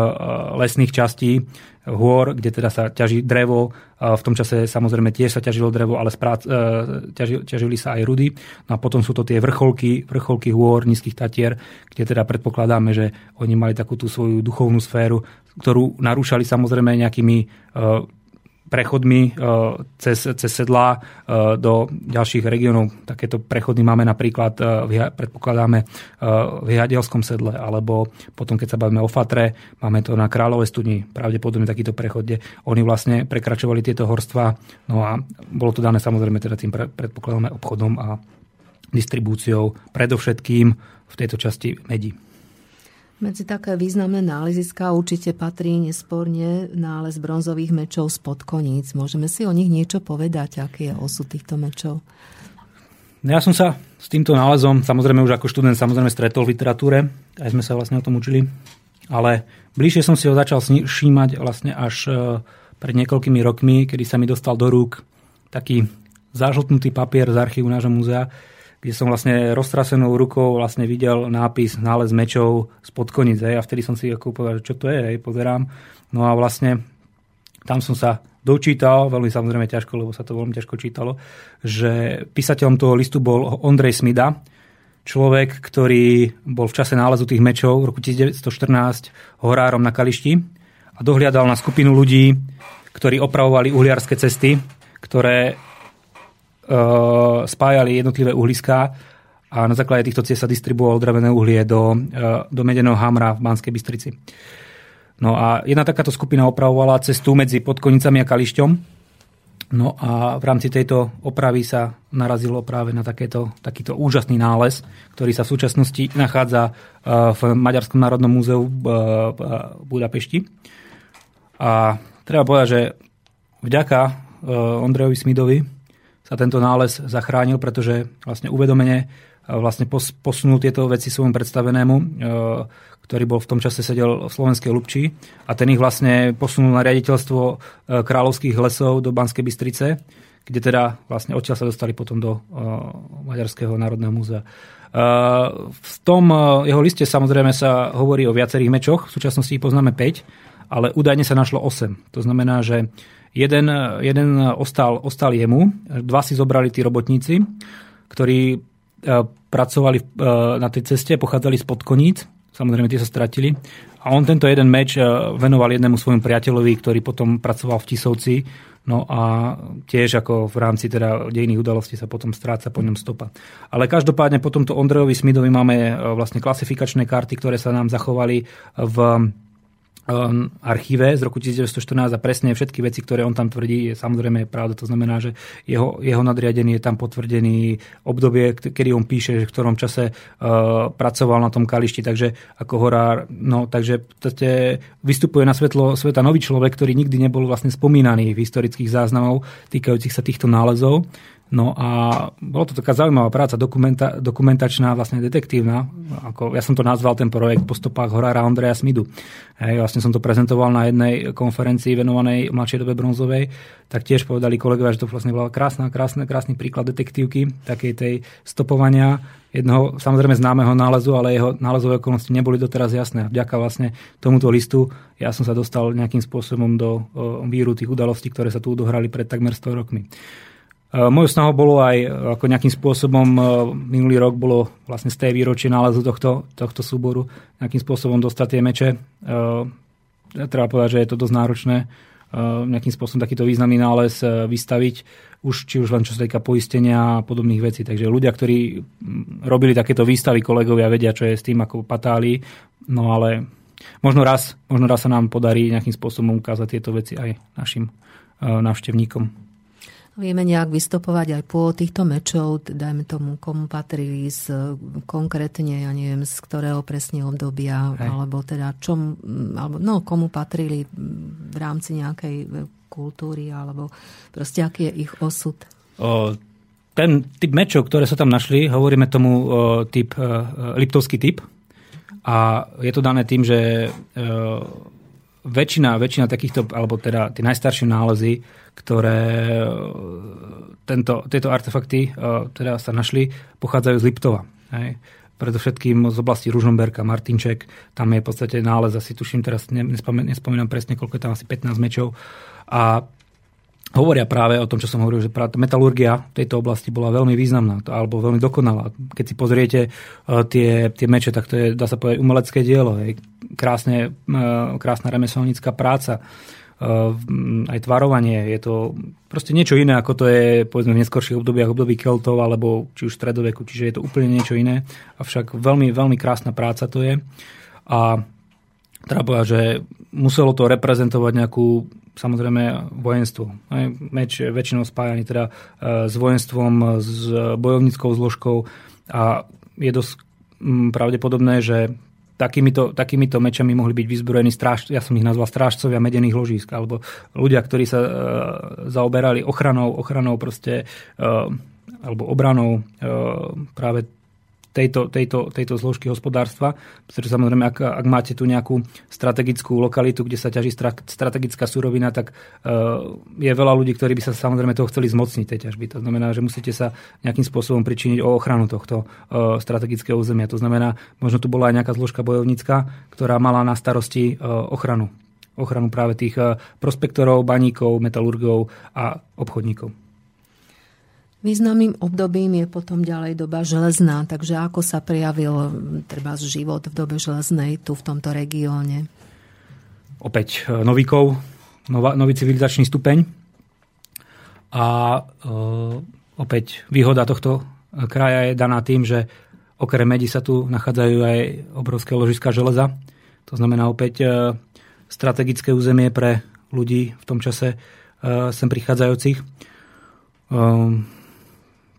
lesných častí, hôr, kde teda sa ťaží drevo. V tom čase samozrejme tiež sa ťažilo drevo, ale ťažili sa aj rudy. No a potom sú to tie vrcholky hôr, nízkych Tatier, kde teda predpokladáme, že oni mali takú tú svoju duchovnú sféru, ktorú narúšali samozrejme nejakými prechodmi cez sedlá do ďalších regiónov. Takéto prechody máme napríklad, predpokladáme, v Jadielskom sedle, alebo potom, keď sa bavíme o Fatre, máme to na Kráľovej studni, pravdepodobne takýto prechod, kde oni vlastne prekračovali tieto horstva. No a bolo to dané samozrejme teda tým predpokladáme obchodom a distribúciou, predovšetkým v tejto časti medí. Medzi také významné náleziská určite patrí nesporne nález bronzových mečov spod Koníc. Môžeme si o nich niečo povedať, aký je osud týchto mečov? Ja som sa s týmto nálezom, samozrejme už ako študent, stretol v literatúre. Aj sme sa vlastne o tom učili. Ale bližšie som si ho začal všímať vlastne až pred niekoľkými rokmi, kedy sa mi dostal do rúk taký zažltnutý papier z archívu nášho múzea, kde som vlastne roztrasenou rukou vlastne videl nápis nález mečov spod Koníc. A vtedy som si ako povedal, čo to je, pozerám. No a vlastne tam som sa dočítal, veľmi samozrejme ťažko, lebo sa to veľmi ťažko čítalo, že písateľom toho listu bol Ondrej Smida, človek, ktorý bol v čase nálezu tých mečov v roku 1914 horárom na Kališti a dohliadal na skupinu ľudí, ktorí opravovali uhliarske cesty, ktoré spájali jednotlivé uhliská a na základe týchto ciest sa distribuovalo drevené uhlie do medeného hamra v Banskej Bystrici. No a jedna takáto skupina opravovala cestu medzi Podkonicami a Kališťom. No a v rámci tejto opravy sa narazilo práve na takýto úžasný nález, ktorý sa v súčasnosti nachádza v Maďarskom národnom múzeu v Budapešti. A treba povedať, že vďaka Ondrejovi Smidovi sa tento nález zachránil, pretože vlastne uvedomene vlastne posunul tieto veci svojom predstavenému, ktorý bol v tom čase sedel v slovenskej Lubči a ten ich vlastne posunul na riaditeľstvo Kráľovských lesov do Banskej Bystrice, kde teda vlastne odtiaľ sa dostali potom do Maďarského národného múzea. V tom jeho liste samozrejme sa hovorí o viacerých mečoch, v súčasnosti ich poznáme 5, ale údajne sa našlo 8. To znamená, že jeden ostal jemu, dva si zobrali tí robotníci, ktorí pracovali na tej ceste, pochádzali spod Koníc, samozrejme tie sa stratili. A on tento jeden meč venoval jednému svojmu priateľovi, ktorý potom pracoval v Tisovci. No a tiež ako v rámci teda dejných udalostí sa potom stráca po ňom stopa. Ale každopádne po tomto Ondrejovi Smidovi máme vlastne klasifikačné karty, ktoré sa nám zachovali v archíve z roku 1914 a presne všetky veci, ktoré on tam tvrdí, je samozrejme pravda. To znamená, že jeho nadriadený je tam potvrdený obdobie, kedy on píše, že v ktorom čase pracoval na tom Kališti, takže ako horár, no takže vystupuje na svetlo sveta nový človek, ktorý nikdy nebol vlastne spomínaný v historických záznamov týkajúcich sa týchto nálezov. No a bola to taká zaujímavá práca, dokumentačná, vlastne detektívna. Ja som to nazval ten projekt Po stopách horára Ondreja Smidu. Vlastne som to prezentoval na jednej konferencii venovanej mladšej dobe bronzovej. Tak tiež povedali kolegovia, že to vlastne bola krásny príklad detektívky, takej tej stopovania jednoho samozrejme známeho nálezu, ale jeho nálezové okolnosti neboli doteraz jasné. Vďaka vlastne tomuto listu ja som sa dostal nejakým spôsobom do víru tých udalostí, ktoré sa tu odohrali pred takmer 100 rokmi. Mojou snahou bolo aj ako nejakým spôsobom minulý rok bolo vlastne z tej výročie nálezu tohto súboru nejakým spôsobom dostať tie meče. Treba povedať, že je to dosť náročné nejakým spôsobom takýto významný nález vystaviť, či už len čo sa týka poistenia a podobných vecí. Takže ľudia, ktorí robili takéto výstavy, kolegovia vedia, čo je s tým, ako patáli. No ale možno raz sa nám podarí nejakým spôsobom ukázať tieto veci aj našim návštevníkom. Vieme nejak vystopovať aj po týchto mečov, dajme tomu, komu patrili konkrétne, ja neviem, z ktorého presne obdobia, alebo teda komu patrili v rámci nejakej kultúry, alebo proste aký je ich osud. Ten typ mečov, ktoré sa tam našli, hovoríme tomu typ, liptovský typ. A je to dané tým, že väčšina takýchto, alebo teda tie najstaršie nálezy, ktoré tieto artefakty teda sa našli, pochádzajú z Liptova. Hej. Predovšetkým z oblasti Ružomberka, Martinček, tam je v podstate nález, asi tuším, teraz nespomínam presne, koľko je tam, asi 15 mečov. A hovoria práve o tom, čo som hovoril, že metalurgia v tejto oblasti bola veľmi významná alebo veľmi dokonalá. Keď si pozriete tie meče, tak to je, dá sa povedať, umelecké dielo. Je krásna remeselnická práca. Aj tvarovanie. Je to proste niečo iné, ako to je povedzme v neskorších obdobiach, období Keltov alebo či už stredoveku. Čiže je to úplne niečo iné. Avšak veľmi, veľmi krásna práca to je. A treba, že muselo to reprezentovať nejakú samozrejme vojenstvo. Meč je väčšinou spájaný teda s vojenstvom, s bojovníckou zložkou a je dosť pravdepodobné, že takýmito mečami mohli byť vyzbrojení ja som ich nazval strážcovia medených ložísk, alebo ľudia, ktorí sa zaoberali ochranou proste, alebo obranou práve tejto zložky hospodárstva, pretože samozrejme, ak máte tu nejakú strategickú lokalitu, kde sa ťaží strategická surovina, tak je veľa ľudí, ktorí by sa samozrejme toho chceli zmocniť, tej ťažby. To znamená, že musíte sa nejakým spôsobom pričiniť o ochranu tohto strategického územia. To znamená, možno tu bola aj nejaká zložka bojovnícka, ktorá mala na starosti ochranu práve tých prospektorov, baníkov, metalurgov a obchodníkov. Významným obdobím je potom ďalej doba železná, takže ako sa prejavil treba život v dobe železnej tu v tomto regióne? Opäť novíkov, nový civilizačný stupeň a opäť výhoda tohto kraja je daná tým, že okrem medí sa tu nachádzajú aj obrovské ložiská železa. To znamená opäť strategické územie pre ľudí v tom čase sem prichádzajúcich.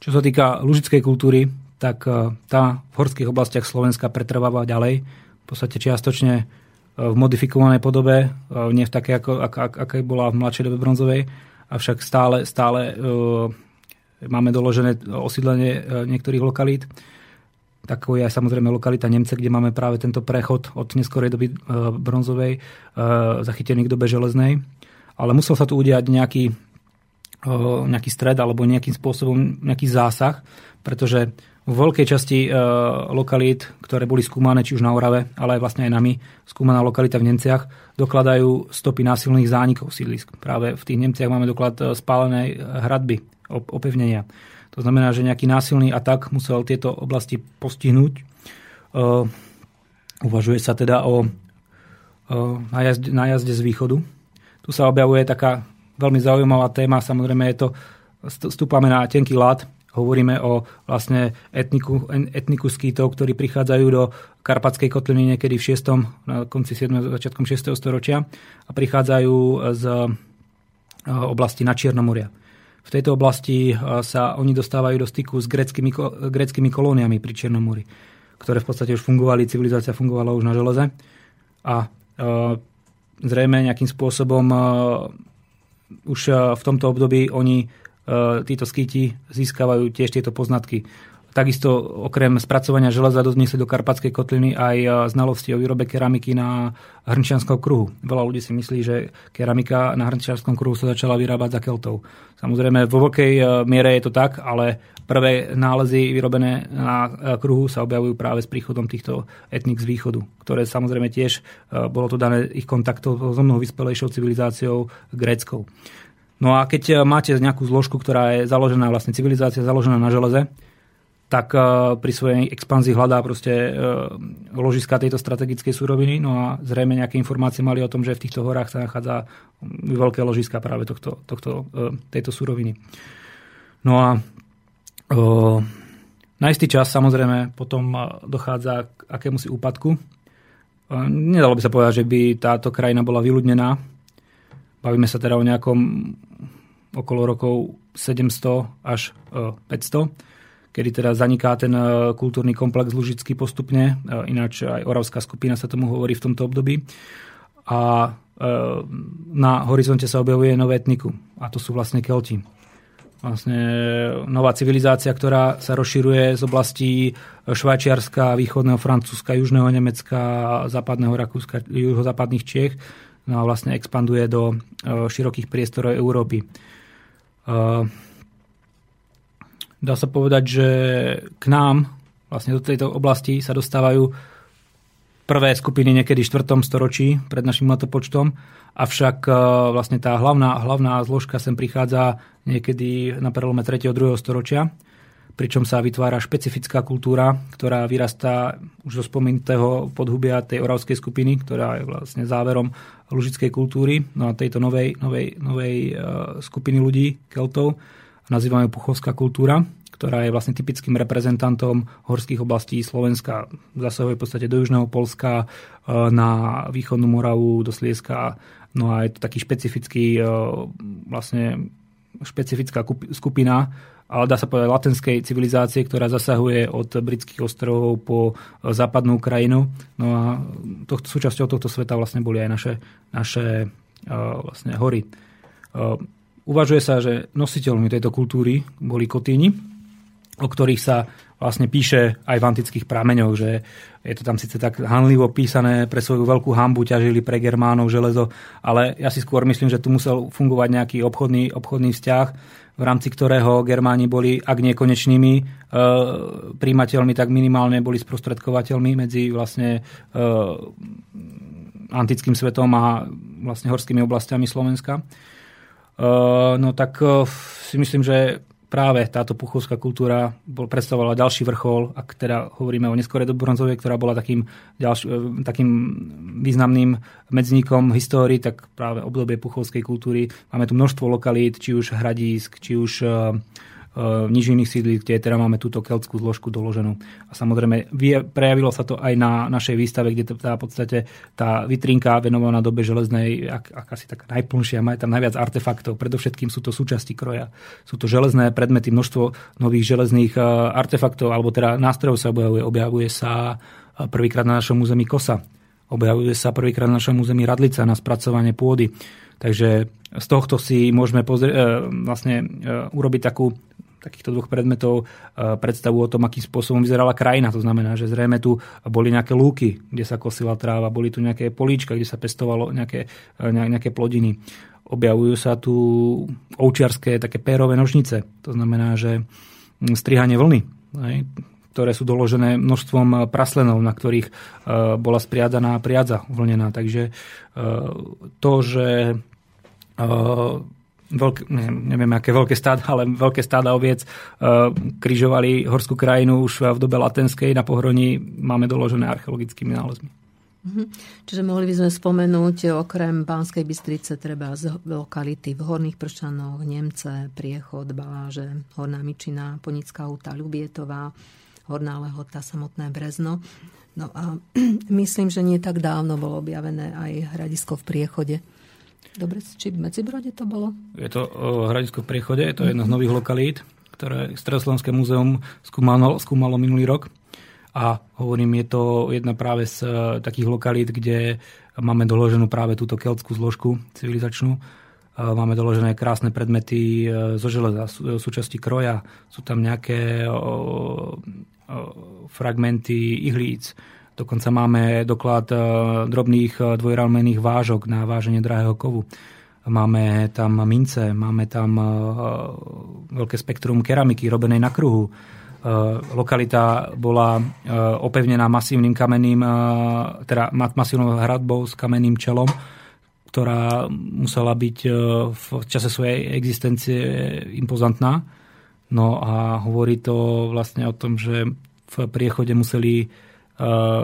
Čo sa týka lužickej kultúry, tak tá v horských oblastiach Slovenska pretrváva ďalej. V podstate čiastočne v modifikovanej podobe, nie v takej, aká bola v mladšej dobe bronzovej, avšak stále máme doložené osídlenie niektorých lokalít. Takou je aj samozrejme lokalita Nemce, kde máme práve tento prechod od neskorej doby bronzovej zachytený k dobe železnej. Ale musel sa tu udiať nejaký stred alebo nejakým spôsobom nejaký zásah, pretože v veľkej časti lokalít, ktoré boli skúmané či už na Orave, ale aj vlastne aj nami, skúmaná lokalita v Nemciach, dokladajú stopy násilných zánikov sídlisk. Práve v tých Nemciach máme doklad spálenej hradby, opevnenia. To znamená, že nejaký násilný atak musel tieto oblasti postihnúť. Uvažuje sa teda o nájazde z východu. Tu sa objavuje taká veľmi zaujímavá téma, samozrejme je to, vstúpame na tenký ľad, hovoríme o vlastne etniku skýtov, ktorí prichádzajú do Karpatskej kotliny niekedy v 6. na konci 7. začiatkom 6. storočia a prichádzajú z oblasti na Černomoria. V tejto oblasti sa oni dostávajú do styku s gréckymi kolóniami pri Černomori, ktoré v podstate už fungovali, civilizácia fungovala už na železe a zrejme nejakým spôsobom už v tomto období oni títo skýti získavajú tiež tieto poznatky. Takisto okrem spracovania železa dozniesli do Karpatskej kotliny aj znalosti o výrobe keramiky na Hrnčianskom kruhu. Veľa ľudí si myslí, že keramika na Hrnčianskom kruhu sa začala vyrábať za Keltov. Samozrejme, vo veľkej miere je to tak, ale prvé nálezy vyrobené na kruhu sa objavujú práve s príchodom týchto etník z východu, ktoré samozrejme tiež bolo to dané ich kontaktov so mnoho vyspelejšou civilizáciou gréckou. No a keď máte nejakú zložku, ktorá je založená vlastne civilizácia, založená na železe, tak pri svojej expanzii hľadá proste ložiska tejto strategickej suroviny. No a zrejme nejaké informácie mali o tom, že v týchto horách sa nachádza veľké ložiska práve tejto suroviny. No a na istý čas samozrejme potom dochádza k akémusi úpadku. Nedalo by sa povedať, že by táto krajina bola vyľudnená. Bavíme sa teda o nejakom okolo rokov 700 až 500, kedy teda zaniká ten kultúrny komplex lužický postupne, ináč aj Oravská skupina sa tomu hovorí v tomto období. A na horizonte sa objavuje nové etnikum, a to sú vlastne Kelti. Vlastne nová civilizácia, ktorá sa rozširuje z oblasti Švajčiarska, východného Francúzska, južného Nemecka, západného Rakúska, juhozápadných Čiech, no a vlastne expanduje do širokých priestorov Európy. Dá sa povedať, že k nám vlastne do tejto oblasti sa dostávajú prvé skupiny niekedy v 4. storočí pred našim letopočtom, avšak vlastne tá hlavná zložka sem prichádza niekedy na prelome 3. a 2. storočia, pričom sa vytvára špecifická kultúra, ktorá vyrastá už zo spomínutého podhubia tej oravskej skupiny, ktorá je vlastne záverom lužickej kultúry, no a tejto novej skupiny ľudí, Keltov. Nazývame puchovská kultúra, ktorá je vlastne typickým reprezentantom horských oblastí Slovenska. Zasahuje v podstate do južného Poľska, na východnú Moravu, do Slieska. No a je to taký špecifická skupina, ale dá sa povedať latenskej civilizácie, ktorá zasahuje od britských ostrovov po západnú Ukrajinu. No a súčasťou tohto sveta vlastne boli aj naše vlastne hory. Uvažuje sa, že nositeľmi tejto kultúry boli Kotíni, o ktorých sa vlastne píše aj v antických prameňoch, že je to tam síce tak hanlivo písané, pre svoju veľkú hanbu ťažili pre Germánov železo, ale ja si skôr myslím, že tu musel fungovať nejaký obchodný vzťah, v rámci ktorého Germáni boli, ak nie konečnými príjmateľmi, tak minimálne boli sprostredkovateľmi medzi vlastne antickým svetom a vlastne horskými oblastiami Slovenska. No tak si myslím, že práve táto puchovská kultúra predstavovala ďalší vrchol, ak teda hovoríme o neskorej dobronzovej, ktorá bola takým významným medzníkom histórii, tak práve obdobie puchovskej kultúry. Máme tu množstvo lokalít, či už hradísk, či už nižinných sídlí, kde teda máme túto keltskú zložku doloženú. A samozrejme prejavilo sa to aj na našej výstave, kde v podstate tá vitrinka venovaná dobe železnej, asi tak najplnšia, má tam najviac artefaktov. Predovšetkým sú to súčasti kroja. Sú to železné predmety, množstvo nových železných artefaktov, alebo teda nástrojov sa objavuje. Objavuje sa prvýkrát na našom území kosa. Objavuje sa prvýkrát na našom území radlica na spracovanie pôdy. Takže z tohto si môžeme urobiť takýchto dvoch predmetov predstavu o tom, akým spôsobom vyzerala krajina. To znamená, že zrejme tu boli nejaké lúky, kde sa kosila tráva, boli tu nejaké políčka, kde sa pestovalo nejaké plodiny. Objavujú sa tu ovčiarske také pérové nožnice. To znamená, že strihanie vlny, ktoré sú doložené množstvom praslenov, na ktorých bola spriadaná priadza vlnená. Takže to, že veľké stáda oviec križovali horskú krajinu už v dobe latenskej na Pohroní, máme doložené archeologickými nálezmi. Čiže mohli by sme spomenúť okrem Banskej Bystrice treba z lokality v Horných Pršanoch, Nemce, Priechod, Baláže, Horná Mičina, Ponická húta, Ľubietová, Horná Lehota, samotné Brezno. No a myslím, že nie tak dávno bolo objavené aj hradisko v Priechode. Dobre, či v Medzibrode to bolo? Je to hradisko v Priechode, je to jedna z nových lokalít, ktoré Stredoslovenské múzeum skúmalo minulý rok. A hovorím, je to jedna práve z takých lokalít, kde máme doloženú práve túto keltskú zložku civilizačnú. Máme doložené krásne predmety zo železa, súčasti kroja, sú tam nejaké fragmenty ihlíc. Dokonca máme doklad drobných dvojramenných vážok na váženie drahého kovu. Máme tam mince, máme tam veľké spektrum keramiky robenej na kruhu. Lokalita bola opevnená masívnym kamenným, teda masívnou hradbou s kamenným čelom, ktorá musela byť v čase svojej existencie impozantná. No a hovorí to vlastne o tom, že v Priechode museli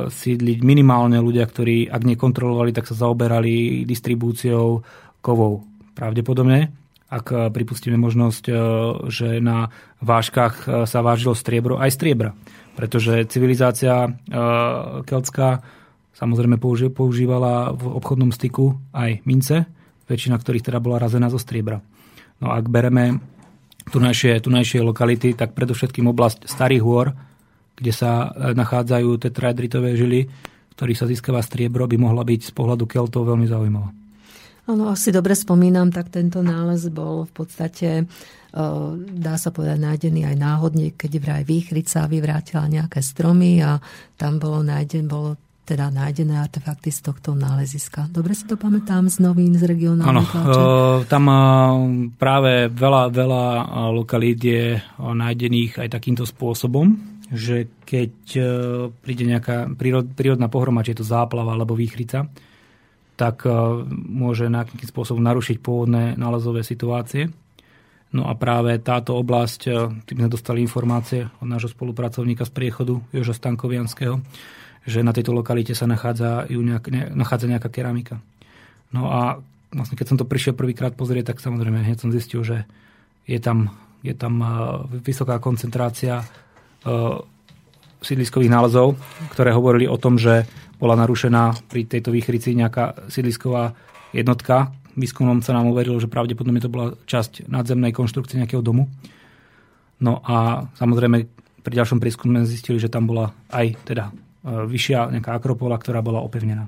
sídliť minimálne ľudia, ktorí ak nekontrolovali, tak sa zaoberali distribúciou kovov. Pravdepodobne, ak pripustíme možnosť, že na vážkach sa vážilo striebro, aj striebra. Pretože civilizácia keltská samozrejme používala v obchodnom styku aj mince, väčšina ktorých teda bola razená zo striebra. No a ak bereme tunajšie lokality, tak predovšetkým oblasť Starých hôr, kde sa nachádzajú tetraedritové žily, ktorých sa získava striebro, by mohla byť z pohľadu Keltov veľmi zaujímavá. Áno, asi dobre spomínam, tak tento nález bol v podstate, dá sa povedať, nájdený aj náhodne, keď vraj výchrica vyvrátila nejaké stromy a tam bolo nájdené artefakty z tohto náleziska. Dobre si to pamätám z novín, z regionálnych tlače? Áno, tam práve veľa lokalít je nájdených aj takýmto spôsobom, že keď príde nejaká prírodná pohroma, či je to záplava alebo výchrica, tak môže nejakým spôsobom narušiť pôvodné nálezové situácie. No a práve táto oblasť, tým sme dostali informácie od nášho spolupracovníka z Priechodu, Joža Stankovianského, že na tejto lokalite sa nachádza nejaká keramika. No a vlastne, keď som to prišiel prvýkrát pozrieť, tak samozrejme hneď som zistil, že je tam vysoká koncentrácia sídliskových nálezov, ktoré hovorili o tom, že bola narušená pri tejto výchrici nejaká sídlisková jednotka. Výskumom sa nám overilo, že pravdepodobne to bola časť nadzemnej konštrukcie nejakého domu. No a samozrejme pri ďalšom prieskume zistili, že tam bola aj teda vyššia nejaká akropola, ktorá bola opevnená.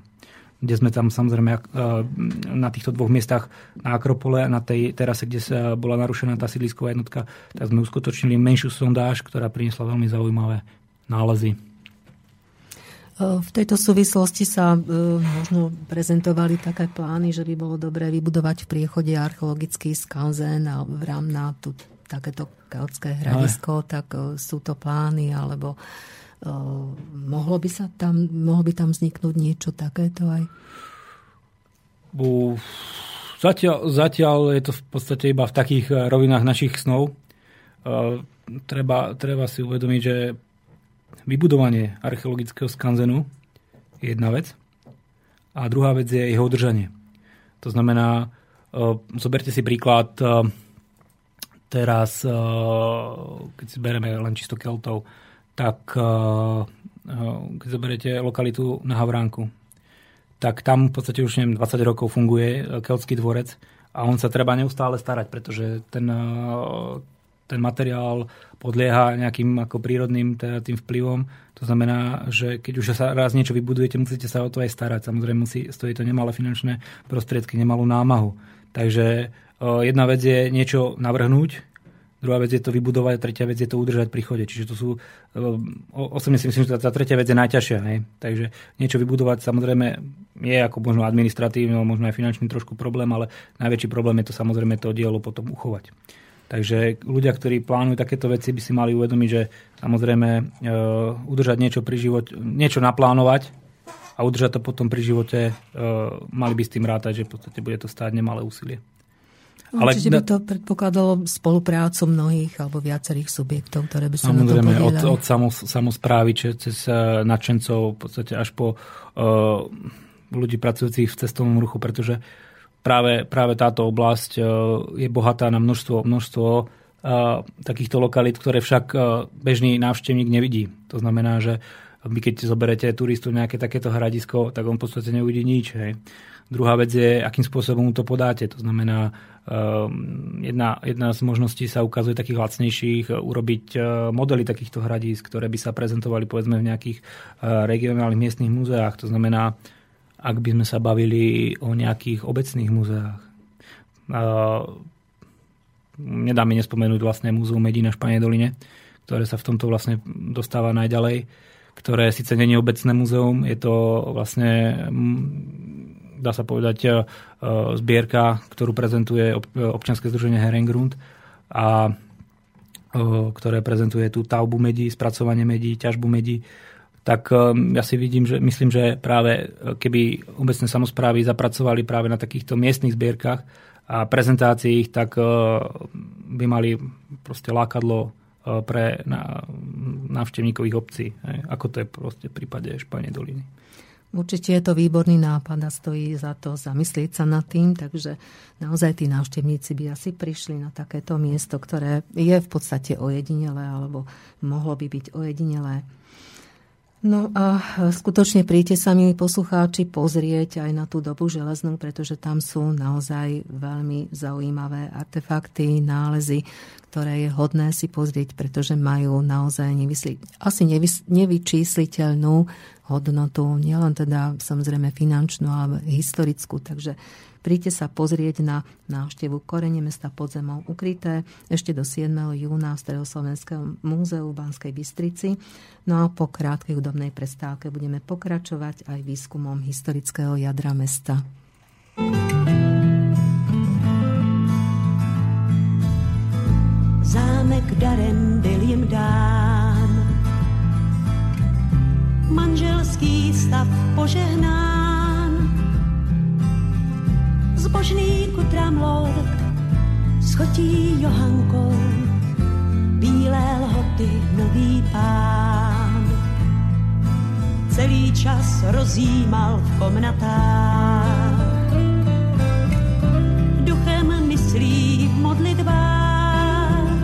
Kde sme tam samozrejme na týchto dvoch miestach, na akropole a na tej terase, kde sa bola narušená tá sídlisková jednotka, tak sme uskutočnili menšiu sondáž, ktorá priniesla veľmi zaujímavé nálezy. V tejto súvislosti sa možno prezentovali také plány, že by bolo dobré vybudovať v Priechode archeologický skanzen a vrám na takéto keltské hradisko, tak sú to plány, alebo mohlo by tam vzniknúť niečo takéto aj? Zatiaľ je to v podstate iba v takých rovinách našich snov. Treba si uvedomiť, že vybudovanie archeologického skanzenu je jedna vec a druhá vec je jeho udržanie. To znamená, zoberte si príklad teraz, keď si bereme len čisto Keltov, tak keď zoberete lokalitu na Havránku, tak tam v podstate už 20 rokov funguje keltský dvorec a on sa treba neustále starať, pretože ten materiál podlieha nejakým ako prírodným tým vplyvom. To znamená, že keď už sa raz niečo vybudujete, musíte sa o to aj starať. Samozrejme, stojí to nemalé finančné prostriedky, nemalú námahu. Takže jedna vec je niečo navrhnúť, druhá vec je to vybudovať, tretia vec je to udržať pri chode. Čiže to sú, osobne si myslím, že tá tretia vec je najťažšia. Ne? Takže niečo vybudovať samozrejme je ako možno administratívne, možno aj finančný trošku problém, ale najväčší problém je to samozrejme to dielo potom uchovať. Takže ľudia, ktorí plánujú takéto veci, by si mali uvedomiť, že samozrejme udržať niečo pri živote, niečo naplánovať a udržať to potom pri živote, mali by s tým rátať, že v podstate bude to stáť nemalé úsilie. Určite by to predpokladalo spoluprácu mnohých alebo viacerých subjektov, ktoré by sa na to podielali. Samozrejme, od samozprávy, cez nadšencov, v podstate až po ľudí pracujúcich v cestovnom ruchu, pretože práve táto oblasť je bohatá na množstvo takýchto lokalít, ktoré však bežný návštevník nevidí. To znamená, že vy keď zoberete turistu nejaké takéto hradisko, tak on v podstate neuvidí nič. Hej. Druhá vec je, akým spôsobom mu to podáte. To znamená, jedna z možností sa ukazuje takých lacnejších, urobiť modely takýchto hradísk, ktoré by sa prezentovali povedzme v nejakých regionálnych miestnych múzeách. To znamená, ak by sme sa bavili o nejakých obecných múzeách. Nedá mi nespomenúť vlastne múzeum Medina v Španej doline, ktoré sa v tomto vlastne dostáva najďalej, ktoré síce nie je obecné múzeum, je to vlastne, dá sa povedať, zbierka, ktorú prezentuje občianske združenie Herrengrund a ktoré prezentuje tú stavbu medí, spracovanie medí, ťažbu medí. Tak ja si myslím, že práve keby obecné samosprávy zapracovali práve na takýchto miestnych zbierkach a prezentácií ich, tak by mali proste lákadlo pre návštevníkov ich obcí, ako to je proste v prípade Španej doliny. Určite je to výborný nápad a stojí za to zamyslieť sa nad tým, takže naozaj tí návštevníci by asi prišli na takéto miesto, ktoré je v podstate ojedinelé alebo mohlo by byť ojedinelé. No a skutočne príďte sa, milí poslucháči, pozrieť aj na tú dobu železnú, pretože tam sú naozaj veľmi zaujímavé artefakty, nálezy, ktoré je hodné si pozrieť, pretože majú naozaj nevyčísliteľnú hodnotu, nielen teda samozrejme finančnú, ale historickú. Takže príďte sa pozrieť na návštevu Korene mesta pod zemou ukryté ešte do 7. júna v Stredoslovenskom múzeu v Banskej Bystrici. No a po krátkej hudobnej prestávke budeme pokračovať aj výskumom historického jadra mesta. Zámek darem byl jim dán, manželský stav požehnán, zbožný kutrám louk, schotí Johankou, bílé lhoty nový pán. Celý čas rozjímal v komnatách, duchem myslí v modlitbách.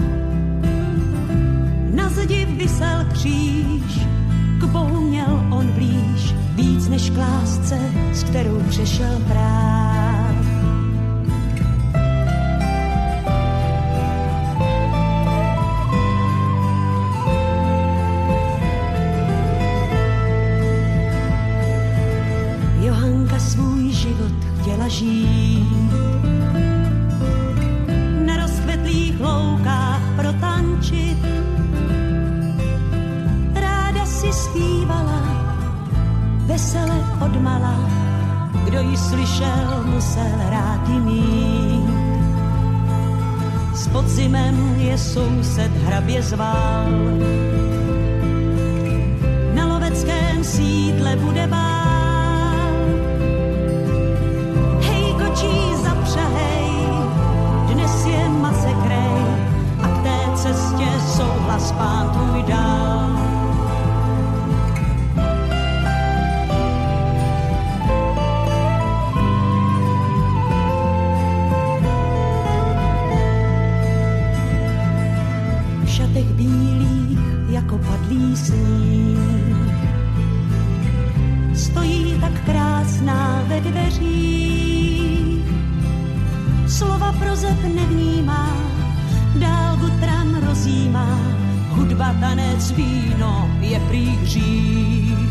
Na zdi visel kříž, k Bohu měl on blíž, víc než k lásce, s kterou přišel prát. Svůj život chtěla žít, na rozkvetlých loukách protančit, ráda si zpívala, vesele odmala, kdo ji slyšel, musel rád ji mít. S podzimem je soused hrabě zval, na loveckém sídle bude bál. Zapřehej, dnes je masakrej a k té cestě souhlas pán tvůj dal. V šatech bílých jako padlý sníh stojí tak krásná ve dveřích. Slova prozeb nevnímá, dál gutram rozjímá, hudba, tanec, víno je prý hřích.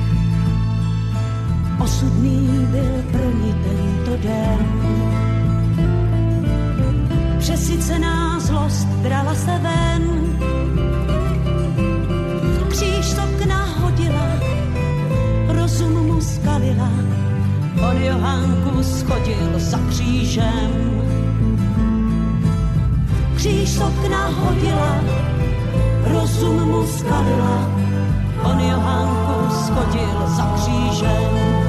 Osudný byl pro ní tento den. Přesycená zlost drala se ven, kříž z okna hodila, rozum mu skalila, on Johánku schodil za křížem. Kříž z okna hodila, rozum mu skalila, on Johánku schodil za křížem.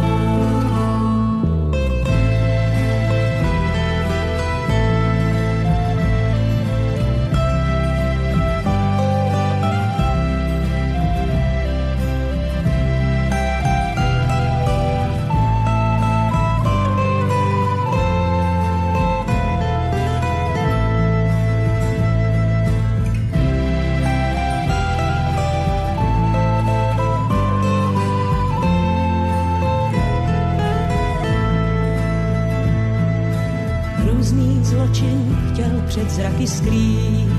Před zraky skrýt,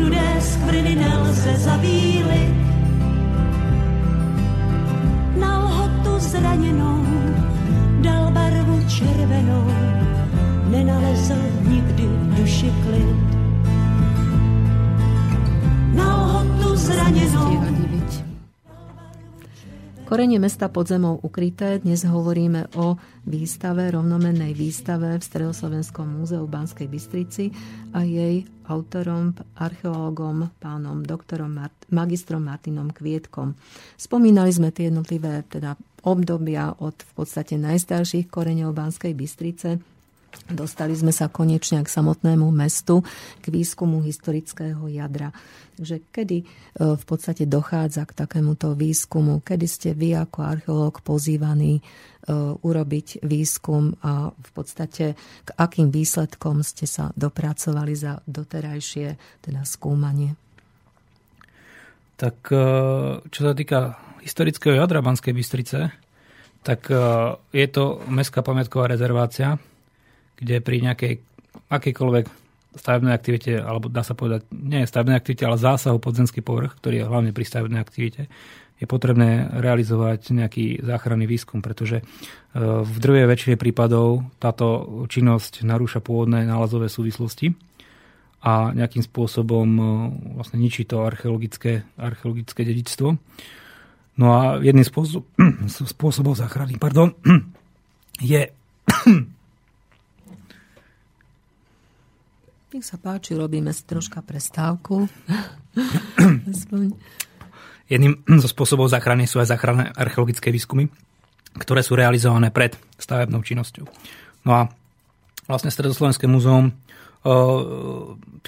rudé skvrny nelze zavílit, na lhotu zraněnou dal barvu červenou, nesnesl nikdy v duši klid. Na ohotu zraněnou. Korene mesta pod zemou ukryté. Dnes hovoríme o výstave, rovnomennej výstave v Stredoslovenskom múzeu v Banskej Bystrici a jej autorom, archeológom, pánom doktorom, magistrom Martinom Kvietkom. Spomínali sme tie jednotlivé teda obdobia od v podstate najstarších koreňov Banskej Bystrice. Dostali sme sa konečne k samotnému mestu, k výskumu historického jadra. Takže kedy v podstate dochádza k takémuto výskumu? Kedy ste vy ako archeológ pozývaní urobiť výskum a v podstate k akým výsledkom ste sa dopracovali za doterajšie teda skúmanie? Tak čo sa týka historického jadra Banskej Bystrice, tak je to mestská pamiatková rezervácia, kde pri nejakej akejkoľvek stavebnej aktivite, alebo dá sa povedať, nie stavebnej aktivite, ale zásahu podzemský povrch, ktorý je hlavne pri stavebnej aktivite, je potrebné realizovať nejaký záchranný výskum, pretože v druhej väčšine prípadov táto činnosť narúša pôvodné nálezové súvislosti a nejakým spôsobom vlastne ničí to archeologické dedičstvo. No a jedným spôsobom záchrany je... Nech sa páči, robíme si troška prestávku. Jedným zo spôsobov záchrany sú aj záchranné archeologické výskumy, ktoré sú realizované pred stavebnou činnosťou. No a vlastne Stredoslovenské múzeum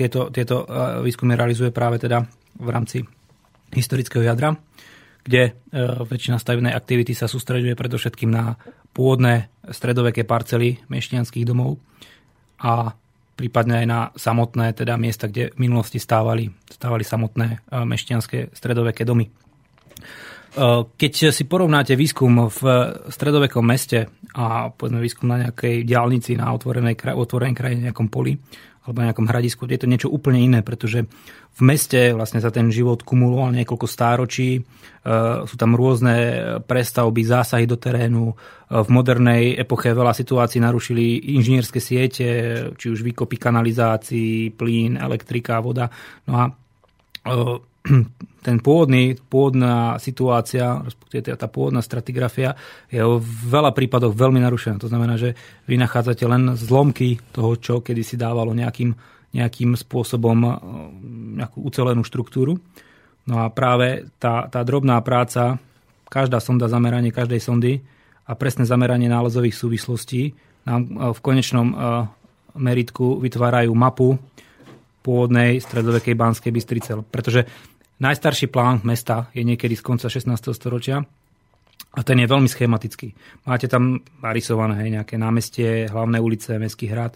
tieto výskumy realizuje práve teda v rámci historického jadra, kde väčšina stavebnej aktivity sa sústreďuje predovšetkým na pôvodné stredoveké parcely mešťanských domov a prípadne aj na samotné teda miesta, kde v minulosti stávali samotné mešťanské stredoveké domy. Keď si porovnáte výskum v stredovekom meste a povedzme výskum na nejakej diaľnici, na otvorenej krajine, nejakom poli alebo nejakom hradisku, je to niečo úplne iné, pretože v meste vlastne sa ten život kumuloval niekoľko stáročí, sú tam rôzne prestavby, zásahy do terénu, v modernej epoche veľa situácií narušili inžinierské siete, či už výkopy kanalizácií, plyn, elektrika, voda. No a ten pôvodná situácia, respektíve tá pôvodná stratigrafia je v veľa prípadoch veľmi narušená. To znamená, že vy nachádzate len zlomky toho, čo kedysi dávalo nejakým spôsobom nejakú ucelenú štruktúru. No a práve tá drobná práca, každá sonda, zameranie každej sondy a presné zameranie nálezových súvislostí nám v konečnom meritku vytvárajú mapu pôvodnej stredovekej Banskej Bystrice, pretože najstarší plán mesta je niekedy z konca 16. storočia a ten je veľmi schematický. Máte tam narysované nejaké námestie, hlavné ulice, mestský hrad,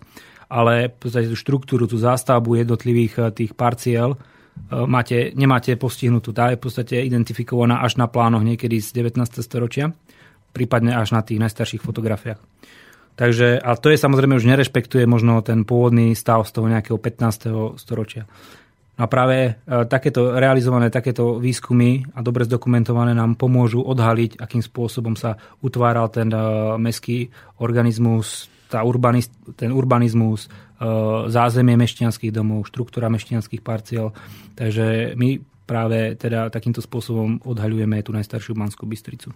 ale tú štruktúru, tú zástavbu jednotlivých tých parciel nemáte postihnutú. Tá je v podstate identifikovaná až na plánoch niekedy z 19. storočia, prípadne až na tých najstarších fotografiách. Takže, a to je samozrejme už nerešpektuje možno ten pôvodný stav z toho nejakého 15. storočia. A práve takéto výskumy a dobre zdokumentované nám pomôžu odhaliť, akým spôsobom sa utváral ten mestský organizmus, ten urbanizmus, zázemie mešťanských domov, štruktúra mešťanských parciel. Takže my práve teda takýmto spôsobom odhaľujeme tú najstaršiu Banskú Bystricu.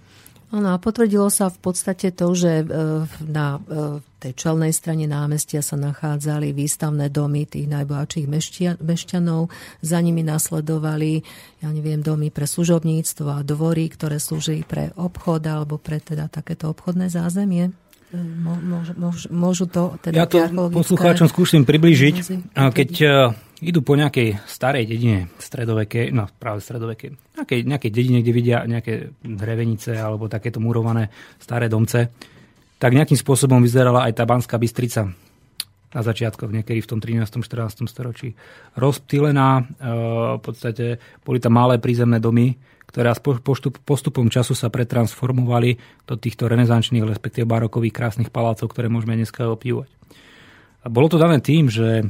Áno, a potvrdilo sa v podstate to, že na tej čelnej strane námestia sa nachádzali výstavné domy tých najbohatších mešťanov. Za nimi nasledovali, domy pre služobníctvo a dvory, ktoré slúžili pre obchod alebo pre teda takéto obchodné zázemie. Môžu to teda... Ja to poslucháčom skúsim priblížiť. Keď idú po nejakej starej dedine, stredovekej, no práve stredovekej, nejakej dedine, kde vidia nejaké drevenice alebo takéto murované staré domce, tak nejakým spôsobom vyzerala aj tá Banská Bystrica na začiatkoch, niekedy v tom 13. 14. storočí. Rozptýlená, v podstate boli tam malé prízemné domy, ktoré postupom času sa pretransformovali do týchto renesančných, respektíve barokových krásnych palácov, ktoré môžeme dneska obdivovať. A bolo to dané tým, že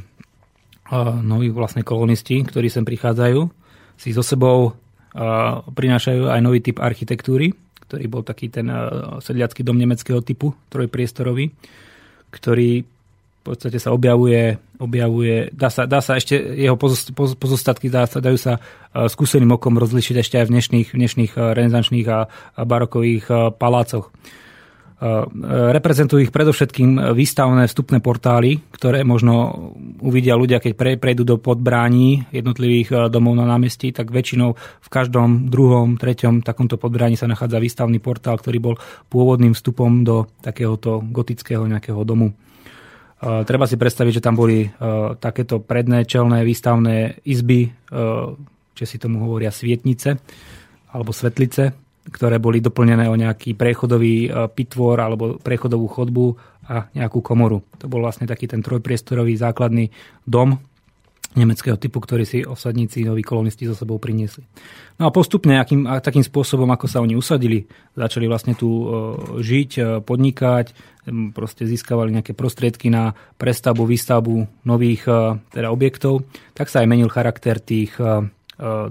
noví vlastne kolonisti, ktorí sem prichádzajú, si so sebou prinášajú aj nový typ architektúry, ktorý bol taký ten sedliacky dom nemeckého typu, trojpriestorový, ktorý v podstate sa objavuje dá sa ešte jeho pozostatky, dajú sa skúseným okom rozlišiť ešte aj v dnešných renesančných a barokových palácoch. Reprezentujú ich predovšetkým výstavné vstupné portály, ktoré možno uvidia ľudia, keď prejdú do podbrání jednotlivých domov na námestí, tak väčšinou v každom druhom, treťom takomto podbrání sa nachádza výstavný portál, ktorý bol pôvodným vstupom do takéhoto gotického nejakého domu. Treba si predstaviť, že tam boli takéto predné čelné výstavné izby, či si tomu hovoria svietnice alebo svetlice, ktoré boli doplnené o nejaký prechodový pitvor alebo prechodovú chodbu a nejakú komoru. To bol vlastne taký ten trojpriestorový základný dom nemeckého typu, ktorý si osadníci, noví kolonisti so sebou priniesli. No a postupne takým spôsobom, ako sa oni usadili, začali vlastne tu žiť, podnikať, proste získavali nejaké prostriedky na prestavbu, výstavbu nových teda objektov, tak sa aj menil charakter tých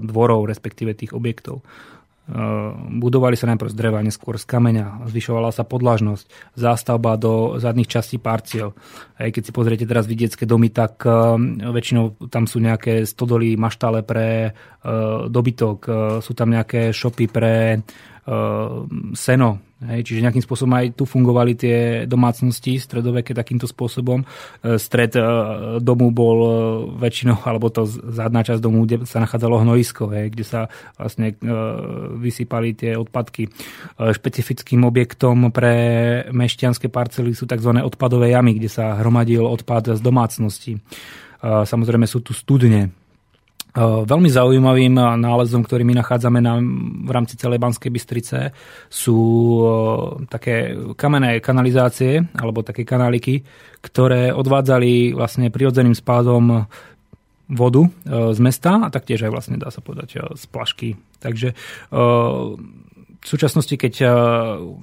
dvorov, respektíve tých objektov. Budovali sa najprv z dreva, neskôr z kameňa, zvyšovala sa podlažnosť, zástavba do zadných častí parciel. Aj keď si pozriete teraz vidiecké domy, tak väčšinou tam sú nejaké stodoly, maštale pre dobytok, sú tam nejaké šopy pre seno. Čiže nejakým spôsobom aj tu fungovali tie domácnosti stredoveké takýmto spôsobom. Stred domu bol väčšinou, alebo to zadná časť domu, kde sa nachádzalo hnojisko, kde sa vlastne vysypali tie odpadky. Špecifickým objektom pre mešťanské parcely sú tzv. Odpadové jamy, kde sa hromadil odpad z domácnosti. Samozrejme sú tu studne. Veľmi zaujímavým nálezom, ktorý my nachádzame v rámci celej Banskej Bystrice, sú také kamenné kanalizácie alebo také kanáliky, ktoré odvádzali vlastne prirodzeným spádom vodu z mesta a taktiež aj vlastne, dá sa povedať, z plašky. Takže v súčasnosti, keď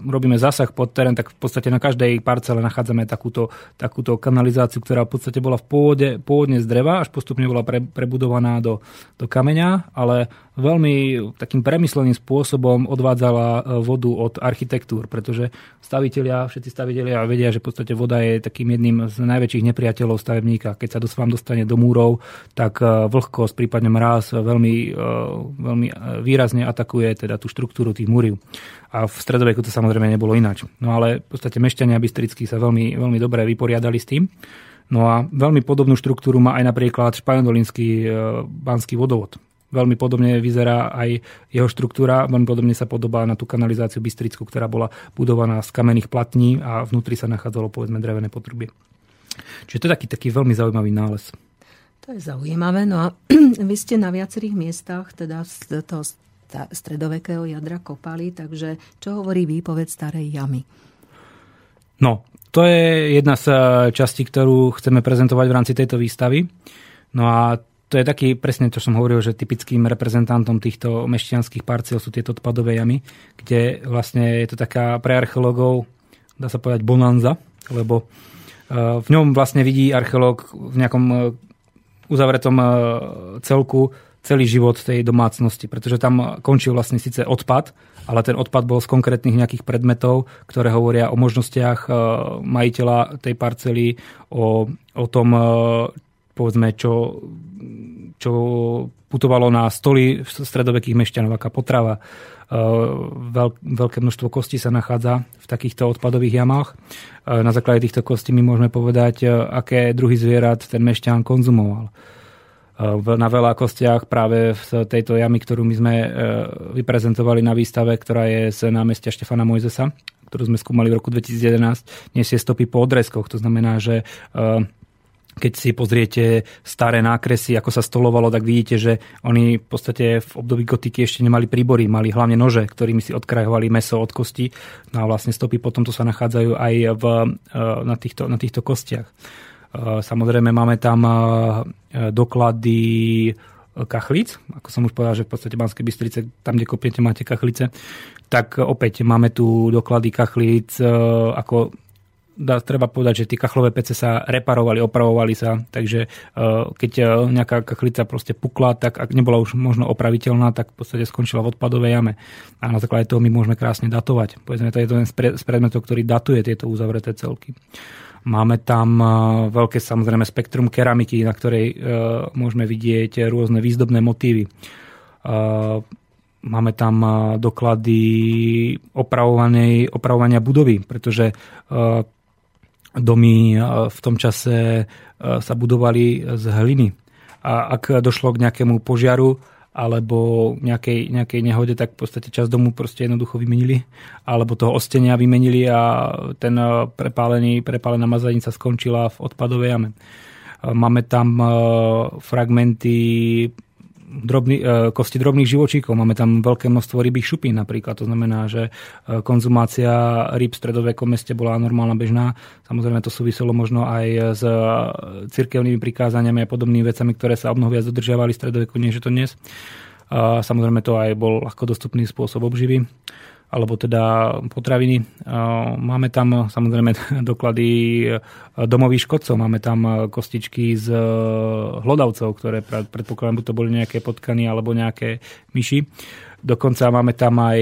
robíme zásah pod terén, tak v podstate na každej parcele nachádzame takúto kanalizáciu, ktorá v podstate bola pôvodne z dreva, až postupne bola prebudovaná do kameňa, ale veľmi takým premysleným spôsobom odvádzala vodu od architektúr, pretože všetci stavitelia vedia, že v podstate voda je takým jedným z najväčších nepriateľov stavebníka. Keď sa vám dostane do múrov, tak vlhkosť, prípadne mráz veľmi výrazne atakuje teda tú štruktúru tých múriv. A v stredoveku to samozrejme nebolo ináč. No ale v podstate mešťania bystrickí sa veľmi, veľmi dobre vyporiadali s tým. No a veľmi podobnú štruktúru má aj napríklad španiadolinský banský vodovod. Veľmi podobne vyzerá aj jeho štruktúra, veľmi podobne sa podobá na tú kanalizáciu bystrickú, ktorá bola budovaná z kamenných platní a vnútri sa nachádzalo, povedzme, drevené potrubie. Čiže to je taký veľmi zaujímavý nález. To je zaujímavé. No a vy ste na viacerých miestach teda z toho stredovekého jadra kopali, takže čo hovorí výpoveď starej jamy? No, to je jedna z častí, ktorú chceme prezentovať v rámci tejto výstavy. No a to je taký, presne to som hovoril, že typickým reprezentantom týchto mešťanských parciel sú tieto odpadové jamy, kde vlastne je to taká pre archeológov, dá sa povedať, bonanza, lebo v ňom vlastne vidí archeológ v nejakom uzavretom celku celý život tej domácnosti, pretože tam končil vlastne síce odpad, ale ten odpad bol z konkrétnych nejakých predmetov, ktoré hovoria o možnostiach majiteľa tej parcely, o tom, povedzme, čo putovalo na stoli stredovekých mešťanov, aká potrava. Veľké množstvo kostí sa nachádza v takýchto odpadových jamách. Na základe týchto kostí my môžeme povedať, aké druhy zvierat ten mešťan konzumoval. Na veľa kostiach práve v tejto jamy, ktorú my sme vyprezentovali na výstave, ktorá je z námestia Štefana Mojzesa, ktorú sme skúmali v roku 2011, nesie stopy po odrezkoch. To znamená, že keď si pozriete staré nákresy, ako sa stolovalo, tak vidíte, že oni v podstate v období gotiky ešte nemali príbory, mali hlavne nože, ktorými si odkrajovali mäso od kosti. No a vlastne stopy potom to sa nachádzajú aj na týchto kostiach. Samozrejme máme tam doklady kachlic, ako som už povedal, že v podstate Banskej Bystrice, tam, kde kopiete, máte kachlice, tak opäť máme tu doklady kachlic ako treba povedať, že tie kachlové pece sa reparovali, opravovali sa, takže keď nejaká kachlica proste pukla, tak ak nebola už možno opraviteľná, tak v podstate skončila v odpadovej jame. A na základe toho my môžeme krásne datovať. Povedzme, to je to jeden z predmetov, ktorý datuje tieto uzavreté celky. Máme tam veľké samozrejme spektrum keramiky, na ktorej môžeme vidieť rôzne výzdobné motívy. Máme tam doklady opravovania budovy, pretože domy v tom čase sa budovali z hliny. A ak došlo k nejakému požiaru alebo nejakej nehode, tak v podstate časť domu proste jednoducho vymenili. Alebo toho ostenia vymenili a ten prepálená mazanica skončila v odpadovej jame. Máme tam fragmenty kosti drobných živočíkov. Máme tam veľké množstvo rybých šupín napríklad. To znamená, že konzumácia ryb v stredovekom meste bola normálna, bežná. Samozrejme, to súviselo možno aj s cirkevnými prikázaniami a podobnými vecami, ktoré sa obnohu viac dodržiavali v stredoveku, než je to dnes. Samozrejme, to aj bol ľahko dostupný spôsob obživy alebo teda potraviny. Máme tam samozrejme doklady domových škodcov, máme tam kostičky z hlodavcov, ktoré predpokladám, buď to boli nejaké potkany alebo nejaké myši. Dokonca máme tam aj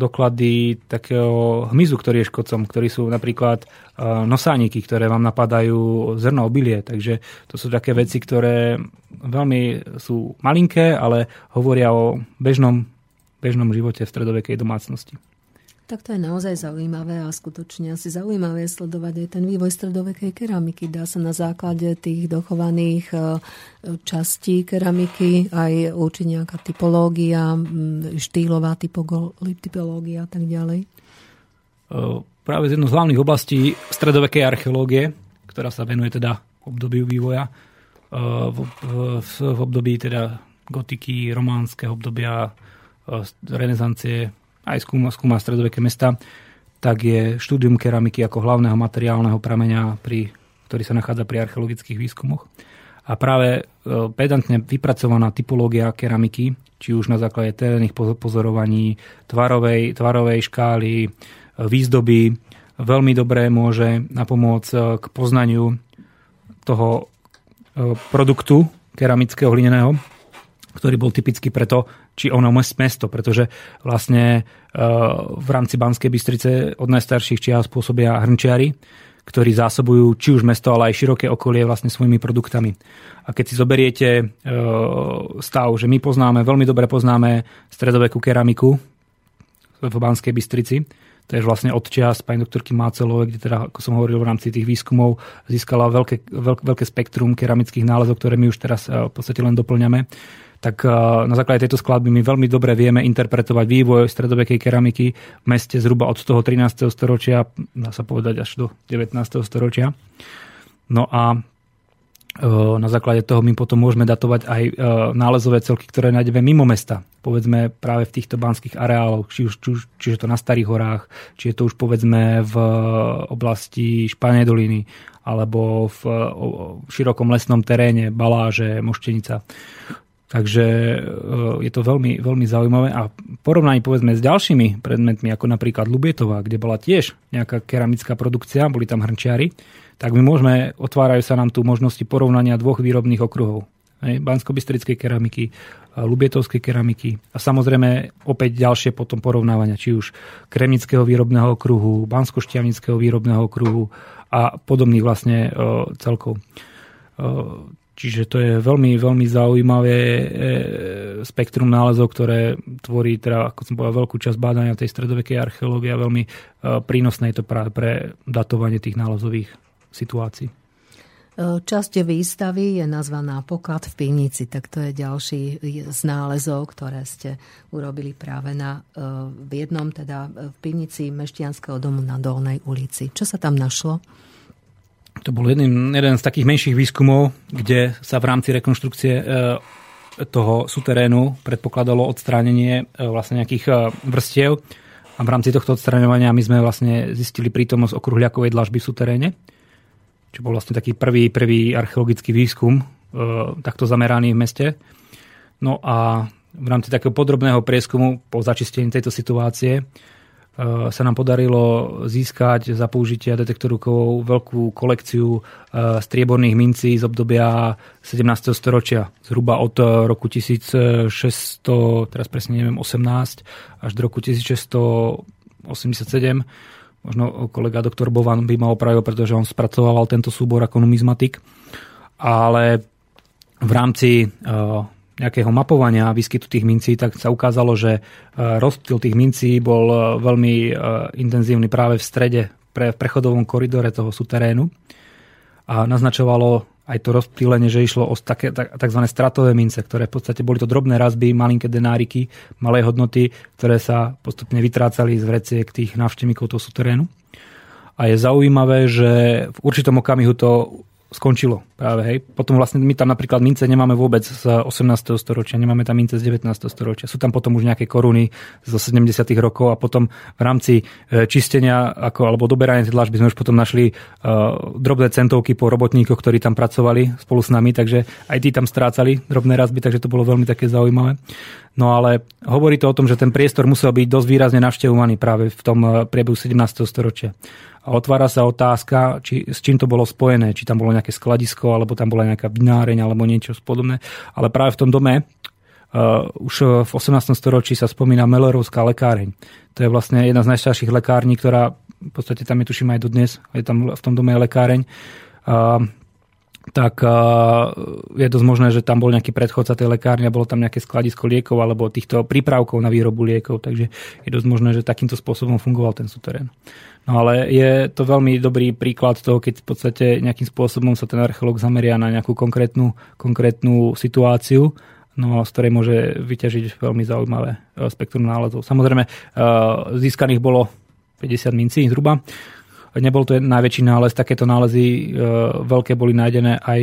doklady takého hmyzu, ktorý je škodcom, ktorí sú napríklad nosániky, ktoré vám napadajú zrno obilie. Takže to sú také veci, ktoré veľmi sú malinké, ale hovoria o bežnom živote v stredovekej domácnosti. Tak to je naozaj zaujímavé a skutočne asi zaujímavé sledovať aj ten vývoj stredovekej keramiky. Dá sa na základe tých dochovaných častí keramiky aj určiť nejaká typológia, štýlová typológia a tak ďalej? Práve z jednou z hlavných oblastí stredovekej archeológie, ktorá sa venuje teda obdobiu vývoja, v období teda gotiky, románske obdobia, renesancie, aj skúma stredoveké mesta, tak je štúdium keramiky ako hlavného materiálneho prameňa, ktorý sa nachádza pri archeologických výskumoch. A práve pedantne vypracovaná typológia keramiky, či už na základe terénnych pozorovaní, tvarovej škály, výzdoby, veľmi dobre môže napomôcť k poznaniu toho produktu keramického hlineného, ktorý bol typický preto, či ono mesto, pretože vlastne v rámci Banskej Bystrice od najstarších čias pôsobia hrnčiari, ktorí zásobujú či už mesto, ale aj široké okolie vlastne svojimi produktami. A keď si zoberiete stav, že my veľmi dobre poznáme stredovekú keramiku v Banskej Bystrici, to je vlastne od čias pani doktorky Macelovej, kde teda, ako som hovoril, v rámci tých výskumov získala veľké spektrum keramických nálezov, ktoré my už teraz v podstate len doplňame, tak na základe tejto skladby my veľmi dobre vieme interpretovať vývoj stredovekej keramiky v meste zhruba od toho 13. storočia, dá sa povedať až do 19. storočia. No a na základe toho my potom môžeme datovať aj nálezové celky, ktoré nájdeme mimo mesta. Povedzme práve v týchto banských areáloch, či je to na Starých horách, či je to už povedzme v oblasti Španej doliny, alebo v širokom lesnom teréne Baláže, Moštenica. Takže je to veľmi, veľmi zaujímavé a v porovnaní povedzme s ďalšími predmetmi, ako napríklad Ľubietová, kde bola tiež nejaká keramická produkcia, boli tam hrnčiari, tak my otvárajú sa nám tu možnosti porovnania dvoch výrobných okruhov. Banskobystrickej keramiky, ľubietovskej keramiky a samozrejme opäť ďalšie potom porovnávania, či už kremnického výrobného okruhu, banskoštiavnického výrobného okruhu a podobných vlastne celkov. Čiže to je veľmi, veľmi zaujímavé spektrum nálezov, ktoré tvorí teda, ako som povedal, veľkú časť bádania tej stredovekej archeológie a veľmi prínosné je to práve pre datovanie tých nálezových situácií. Časť výstavy je nazvaná Poklad v pivnici, tak to je ďalší z nálezov, ktoré ste urobili práve v jednom, teda v pivnici Mešťanského domu na Dolnej ulici. Čo sa tam našlo? To bol jeden z takých menších výskumov, kde sa v rámci rekonštrukcie toho suterénu predpokladalo odstránenie vlastne nejakých vrstiev a v rámci tohto odstráňovania my sme vlastne zistili prítomnosť okruhľakovej dlažby v suteréne, čo bol vlastne taký prvý archeologický výskum takto zameraný v meste. No a v rámci takého podrobného prieskumu po začistení tejto situácie sa nám podarilo získať za použitia detektoru kovov veľkú kolekciu strieborných mincí z obdobia 17. storočia. Zhruba od roku 1600, teraz presne neviem, 18 až do roku 1687. Možno kolega doktor Bovan by ma opravil, pretože on spracovával tento súbor ako numizmatik. Ale v rámci nejakého mapovania výskytu tých mincí, tak sa ukázalo, že rozptyl tých mincí bol veľmi intenzívny práve v strede, v prechodovom koridore toho suterénu. A naznačovalo aj to rozptýlenie, že išlo o také, tzv. Stratové mince, ktoré v podstate boli to drobné razby, malinké denáriky, malé hodnoty, ktoré sa postupne vytrácali z vreciek tých návštevníkov toho suterénu. A je zaujímavé, že v určitom okamihu to skončilo práve, hej. Potom vlastne my tam napríklad mince nemáme vôbec z 18. storočia, nemáme tam mince z 19. storočia. Sú tam potom už nejaké koruny zo 70. rokov a potom v rámci čistenia alebo doberania tej dlažby sme už potom našli drobné centovky po robotníkoch, ktorí tam pracovali spolu s nami, takže aj tí tam strácali drobné razby, takže to bolo veľmi také zaujímavé. No ale hovorí to o tom, že ten priestor musel byť dosť výrazne navštevovaný práve v tom priebehu 17. storočia. A otvára sa otázka, s čím to bolo spojené. Či tam bolo nejaké skladisko, alebo tam bola nejaká vináreň, alebo niečo podobné. Ale práve v tom dome už v 18. storočí sa spomína Mellerovská lekáreň. To je vlastne jedna z najstarších lekární, ktorá v podstate tam je, tuším, aj dodnes. Je tam v tom dome je lekáreň. Tak je dosť možné, že tam bol nejaký predchodca tej lekárne, bolo tam nejaké skladisko liekov alebo týchto prípravkov na výrobu liekov, takže je dosť možné, že takýmto spôsobom fungoval ten suterén. No ale je to veľmi dobrý príklad toho, keď v podstate nejakým spôsobom sa ten archeológ zameria na nejakú konkrétnu situáciu, no, z ktorej môže vyťažiť veľmi zaujímavé spektrum nálezov. Samozrejme, získaných bolo 50 mincí zhruba. Nebol to najväčší nález, takéto nálezy veľké boli nájdené aj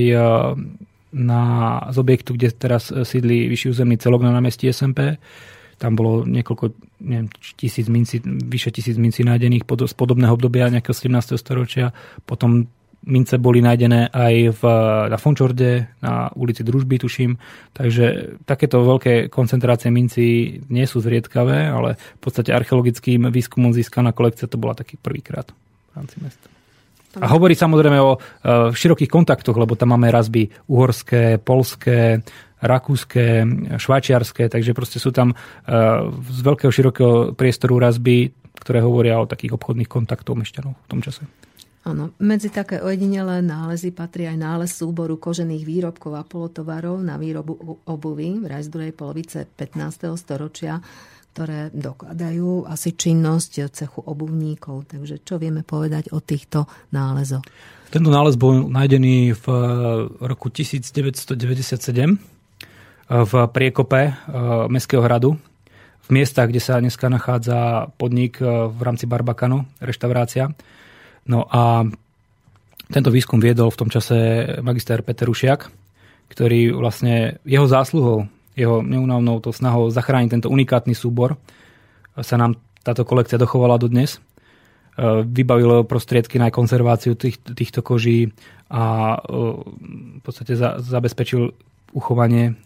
z objektu, kde teraz sídli vyšší územný celok na námestí SMP. Tam bolo niekoľko, neviem, vyše 1000 mincí nájdených z podobného obdobia nejakého 17. storočia. Potom mince boli nájdené aj na Fončorde, na ulici Družby, tuším. Takže takéto veľké koncentrácie mincí nie sú zriedkavé, ale v podstate archeologickým výskumom získaná kolekcia to bola taký prvýkrát v rámci mesta. A hovorí samozrejme o širokých kontaktoch, lebo tam máme razby uhorské, poľské, rakúske, švajčiarske, takže proste sú tam z veľkého širokého priestoru razby, ktoré hovoria o takých obchodných kontaktov mešťanov v tom čase. Áno, medzi také ojedinelé nálezy patrí aj nález súboru kožených výrobkov a polotovarov na výrobu obuvy vraj z druhej polovice 15. storočia, ktoré dokladajú asi činnosť cechu obuvníkov. Takže čo vieme povedať o týchto nálezoch? Tento nález bol nájdený v roku 1997 v priekope Mestského hradu, v miestach, kde sa dneska nachádza podnik v rámci Barbakanu, reštaurácia. No a tento výskum viedol v tom čase magister Peter Ušiak, ktorý vlastne jeho zásluhou, jeho neúnavnou to snahou zachrániť tento unikátny súbor sa nám táto kolekcia dochovala dodnes. Vybavilo prostriedky na konzerváciu týchto koží a v podstate zabezpečil uchovanie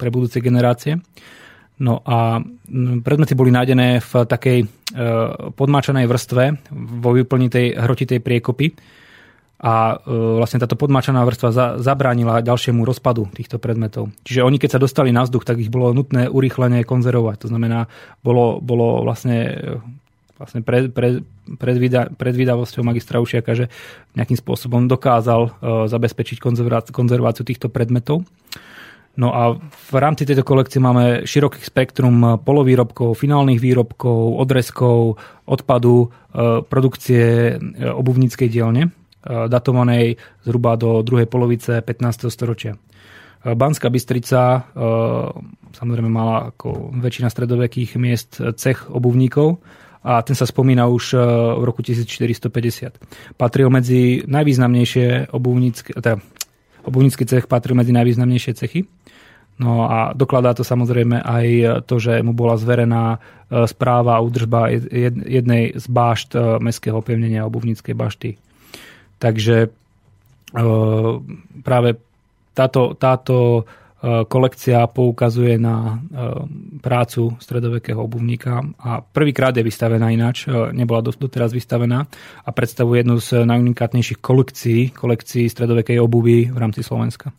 pre budúce generácie. No a predmety boli nájdené v takej podmáčanej vrstve vo vyplni tej hrotitej priekopy. A vlastne táto podmačaná vrstva zabránila ďalšiemu rozpadu týchto predmetov. Čiže oni, keď sa dostali na vzduch, tak ich bolo nutné urýchlene konzervovať. To znamená, bolo vlastne predvídavosťou magistra Ušiaka, že nejakým spôsobom dokázal zabezpečiť konzerváciu týchto predmetov. No a v rámci tejto kolekcie máme široký spektrum polovýrobkov, finálnych výrobkov, odrezkov, odpadu, produkcie obuvníckej dielne, datovanej zhruba do druhej polovice 15. storočia. Banská Bystrica samozrejme mala ako väčšina stredovekých miest cech obuvníkov a ten sa spomína už v roku 1450. Patril medzi najvýznamnejšie obuvnícky cech patril medzi najvýznamnejšie cechy. No a dokladá to samozrejme aj to, že mu bola zverená správa a údržba jednej z bášt mestského opevnenia obuvníckej bašty. Takže práve táto kolekcia poukazuje na prácu stredovekého obuvníka a prvýkrát je vystavená ináč, nebola doteraz vystavená a predstavuje jednu z najunikátnejších kolekcií stredovekej obuvy v rámci Slovenska.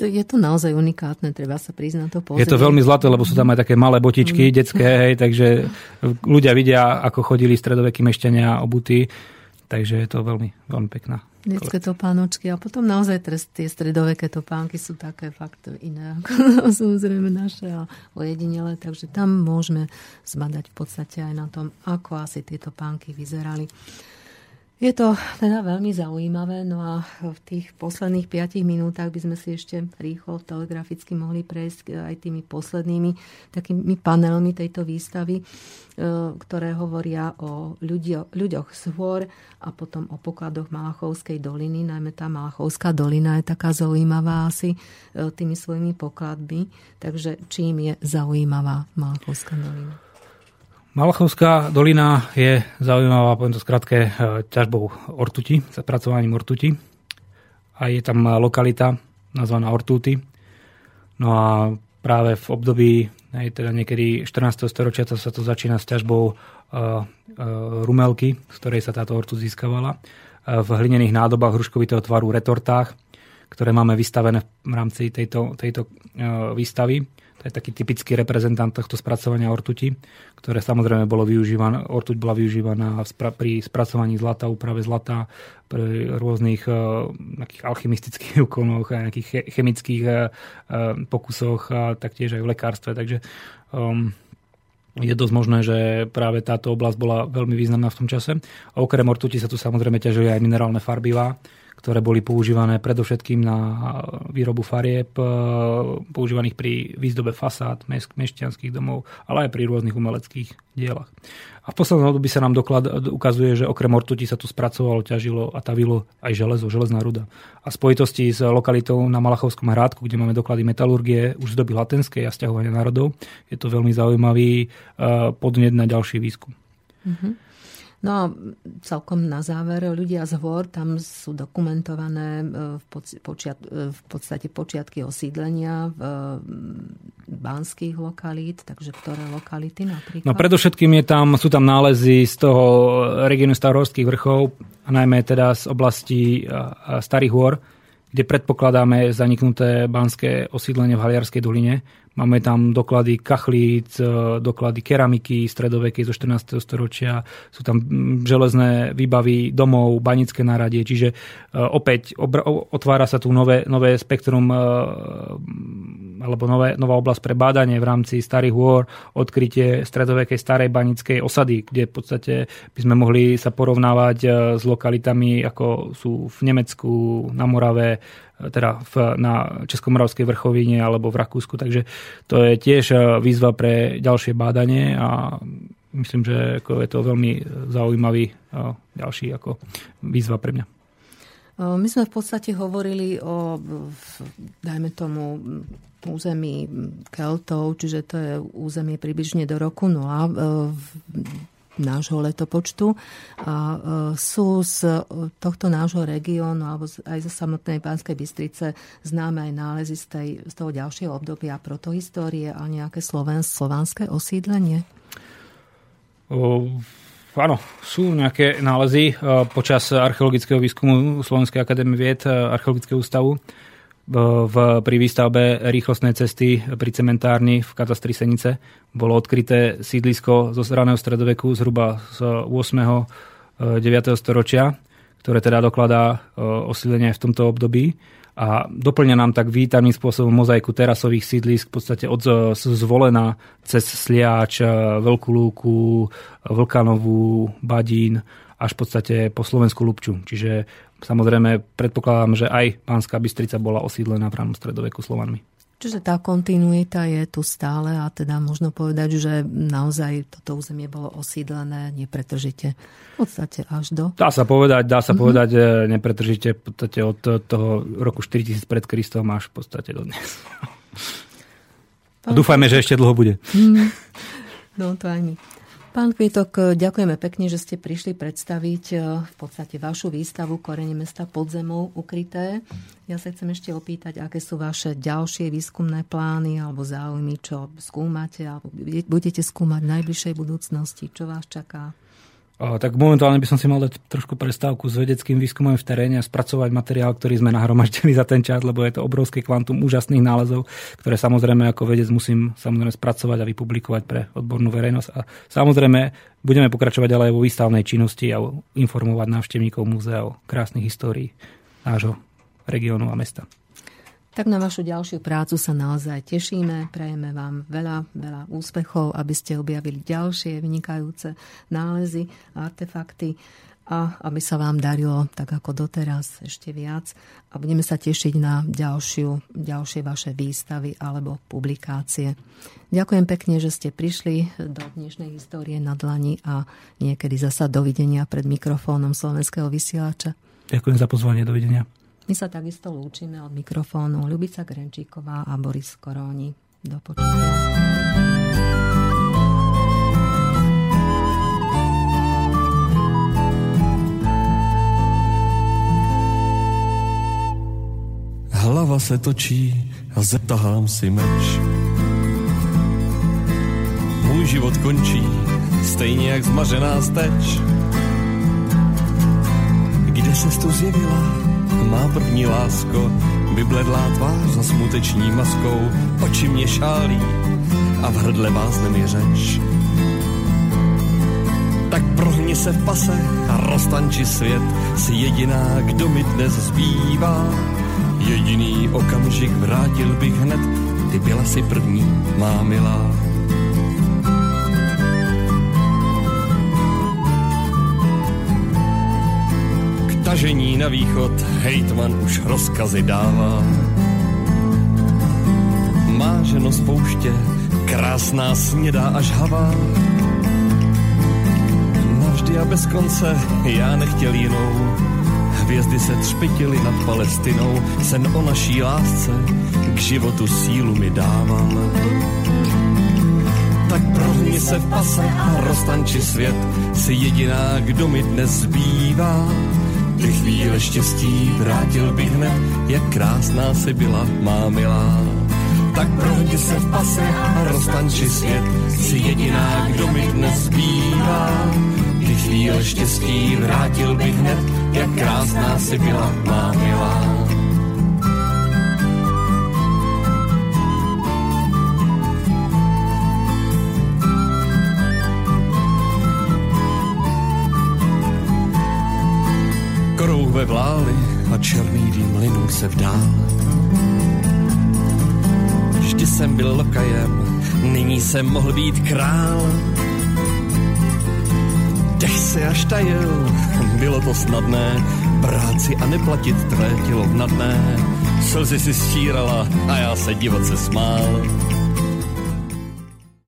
Je to naozaj unikátne, treba sa priznať to pozrieť. Je to veľmi zlaté, lebo sú tam aj také malé botičky detské, hej, takže ľudia vidia, ako chodili stredovekí mešťania obutí, takže je to veľmi, veľmi pekná. Detské topánočky a potom naozaj tie stredoveké topánky sú také fakt iné, ako samozrejme naše a ojedinele, takže tam môžeme zbadať v podstate aj na tom, ako asi tie topánky vyzerali. Je to teda veľmi zaujímavé, no a v tých posledných 5 minútach by sme si ešte rýchlo telegraficky mohli prejsť aj tými poslednými takými panelmi tejto výstavy, ktoré hovoria o ľuďoch z hôr a potom o pokladoch Malachovskej doliny. Najmä tá Malachovská dolina je taká zaujímavá asi tými svojimi pokladmi. Takže čím je zaujímavá Malachovská dolina? Malachovská dolina je zaujímavá, poviem to skratke, ťažbou ortuti, zapracovaním ortuti. A je tam lokalita nazvaná Ortúty. No a práve v období, teda niekedy 14. storočia, to sa to začína s ťažbou rumelky, z ktorej sa táto ortuť získavala. V hlinených nádobách hruškovitého tvaru retortách, ktoré máme vystavené v rámci tejto výstavy. To je taký typický reprezentant tohto spracovania ortuti, ktoré samozrejme bolo využívané. Ortuť bola využívaná pri spracovaní zlata, úprave zlata, pri rôznych alchymistických úkonoch, nejakých chemických pokusoch a taktiež aj v lekárstve. Takže je dosť možné, že práve táto oblasť bola veľmi významná v tom čase. A okrem ortuti sa tu samozrejme ťažili aj minerálne farbivá, ktoré boli používané predovšetkým na výrobu farieb, používaných pri výzdobe fasád, mešťanských domov, ale aj pri rôznych umeleckých dielach. A v poslednom období sa nám ukazuje, že okrem ortuti sa tu spracovalo, ťažilo a tavilo aj železo, železná ruda. A v spojitosti s lokalitou na Malachovskom hrádku, kde máme doklady metalurgie už z doby latenskej a sťahovania národov, je to veľmi zaujímavý podnet na ďalší výskum. Mhm. No a celkom na záver, ľudia z hôr, tam sú dokumentované v podstate počiatky osídlenia v banských lokalít, takže ktoré lokality napríklad? No predovšetkým sú tam nálezy z toho regiónu Starohorských vrchov, a najmä teda z oblasti Starých hôr, kde predpokladáme zaniknuté banské osídlenie v Haliarskej doline. Máme tam doklady kachlíc, doklady keramiky stredovekej zo 14. storočia, sú tam železné výbavy domov, banické náradie, čiže opäť otvára sa tu nové spektrum alebo nová oblasť pre bádanie v rámci Starých hôr, odkrytie stredovekej starej banickej osady, kde v podstate by sme mohli sa porovnávať s lokalitami, ako sú v Nemecku, na Morave, teda na Českomoravskej vrchovine alebo v Rakúsku, takže to je tiež výzva pre ďalšie bádanie a myslím, že je to veľmi zaujímavý ďalší ako výzva pre mňa. My sme v podstate hovorili o, dajme tomu, území Keltov, čiže to je územie približne do roku 0 nášho letopočtu a sú z tohto nášho regiónu alebo aj zo samotnej Banskej Bystrice známe aj nálezy z toho ďalšieho obdobia protohistórie a nejaké slovanské osídlenie? Áno, sú nejaké nálezy počas archeologického výskumu Slovenskej akadémie vied, archeologického ústavu pri výstavbe rýchlostnej cesty pri cementárni v katastri Senice bolo odkryté sídlisko zo raného stredoveku zhruba z 8. 9. storočia, ktoré teda dokladá osídlenie v tomto období a doplňa nám tak výtamným spôsobom mozaiku terasových sídlisk v podstate od Zvolena cez Sliač, Veľkú Lúku, Vlkanovú, Badín až v podstate po slovenskú Lubču. Čiže samozrejme predpokladám, že aj Banská Bystrica bola osídlená v ranom stredoveku Slovanmi. Čiže tá kontinuita je tu stále a teda možno povedať, že naozaj toto územie bolo osídlené nepretržite. V podstate až do... Dá sa povedať nepretržite v podstate od toho roku 4000 pred Kristom až v podstate do dnes. Dúfajme, že ešte dlho bude. No to aj my. Pán Kvietok, ďakujeme pekne, že ste prišli predstaviť v podstate vašu výstavu Korene mesta pod zemou ukryté. Ja sa chcem ešte opýtať, aké sú vaše ďalšie výskumné plány alebo záujmy, čo skúmate alebo budete skúmať v najbližšej budúcnosti, čo vás čaká? Tak momentálne by som si mal dať trošku prestávku s vedeckým výskumom v teréne a spracovať materiál, ktorý sme nahromaždili za ten čas, lebo je to obrovské kvantum úžasných nálezov, ktoré samozrejme ako vedec musím samozrejme spracovať a vypublikovať pre odbornú verejnosť. A samozrejme budeme pokračovať ale aj vo výstavnej činnosti a informovať návštevníkov múzea o krásnych histórií nášho regiónu a mesta. Tak na vašu ďalšiu prácu sa naozaj tešíme. Prajeme vám veľa, veľa úspechov, aby ste objavili ďalšie vynikajúce nálezy, artefakty a aby sa vám darilo tak ako doteraz ešte viac. A budeme sa tešiť na ďalšie vaše výstavy alebo publikácie. Ďakujem pekne, že ste prišli do dnešnej Histórie na dlani a niekedy zasa dovidenia pred mikrofónom Slovenského vysielača. Ďakujem za pozvanie, dovidenia. My sa takisto lúčime od mikrofónu Ľubica Grenčíková a Boris Koróni. Do počutia. Hlava se točí a zatahám si meč. Můj život končí stejně jak zmařená steč. Kde ses tu zjevila má první lásko, vybledlá tvář za smuteční maskou, oči mě šálí a v hrdle váznem je řeč. Tak prohni se v pase a roztanči svět, jsi jediná, kdo mi dnes zbývá. Jediný okamžik vrátil bych hned, ty byla si první, má milá. Tažení na východ, hejtman už rozkazy dává. Má ženo z pouště, krásná snědá až havá. Navždy a bez konce, já nechtěl jinou. Hvězdy se třpytily nad Palestinou, sen o naší lásce k životu sílu mi dával. Tak prohni se v pase a roztanči svět, jsi jediná, kdo mi dnes zbývá. Ty chvíle štěstí vrátil bych hned, jak krásná si byla, má milá. Tak prohni se v pase a roztanči svět, jsi jediná, kdo mi dnes zbývá. Ty chvíle štěstí vrátil bych hned, jak krásná si byla, má milá. Ve vláli a černý dým linul se vdál. Vždy jsem byl lokajem, nyní jsem mohl být král. Dech se až tajil, bylo to snadné, brát si a neplatit tvé tělo vnadné. Slzy si stírala a já se divoce smál.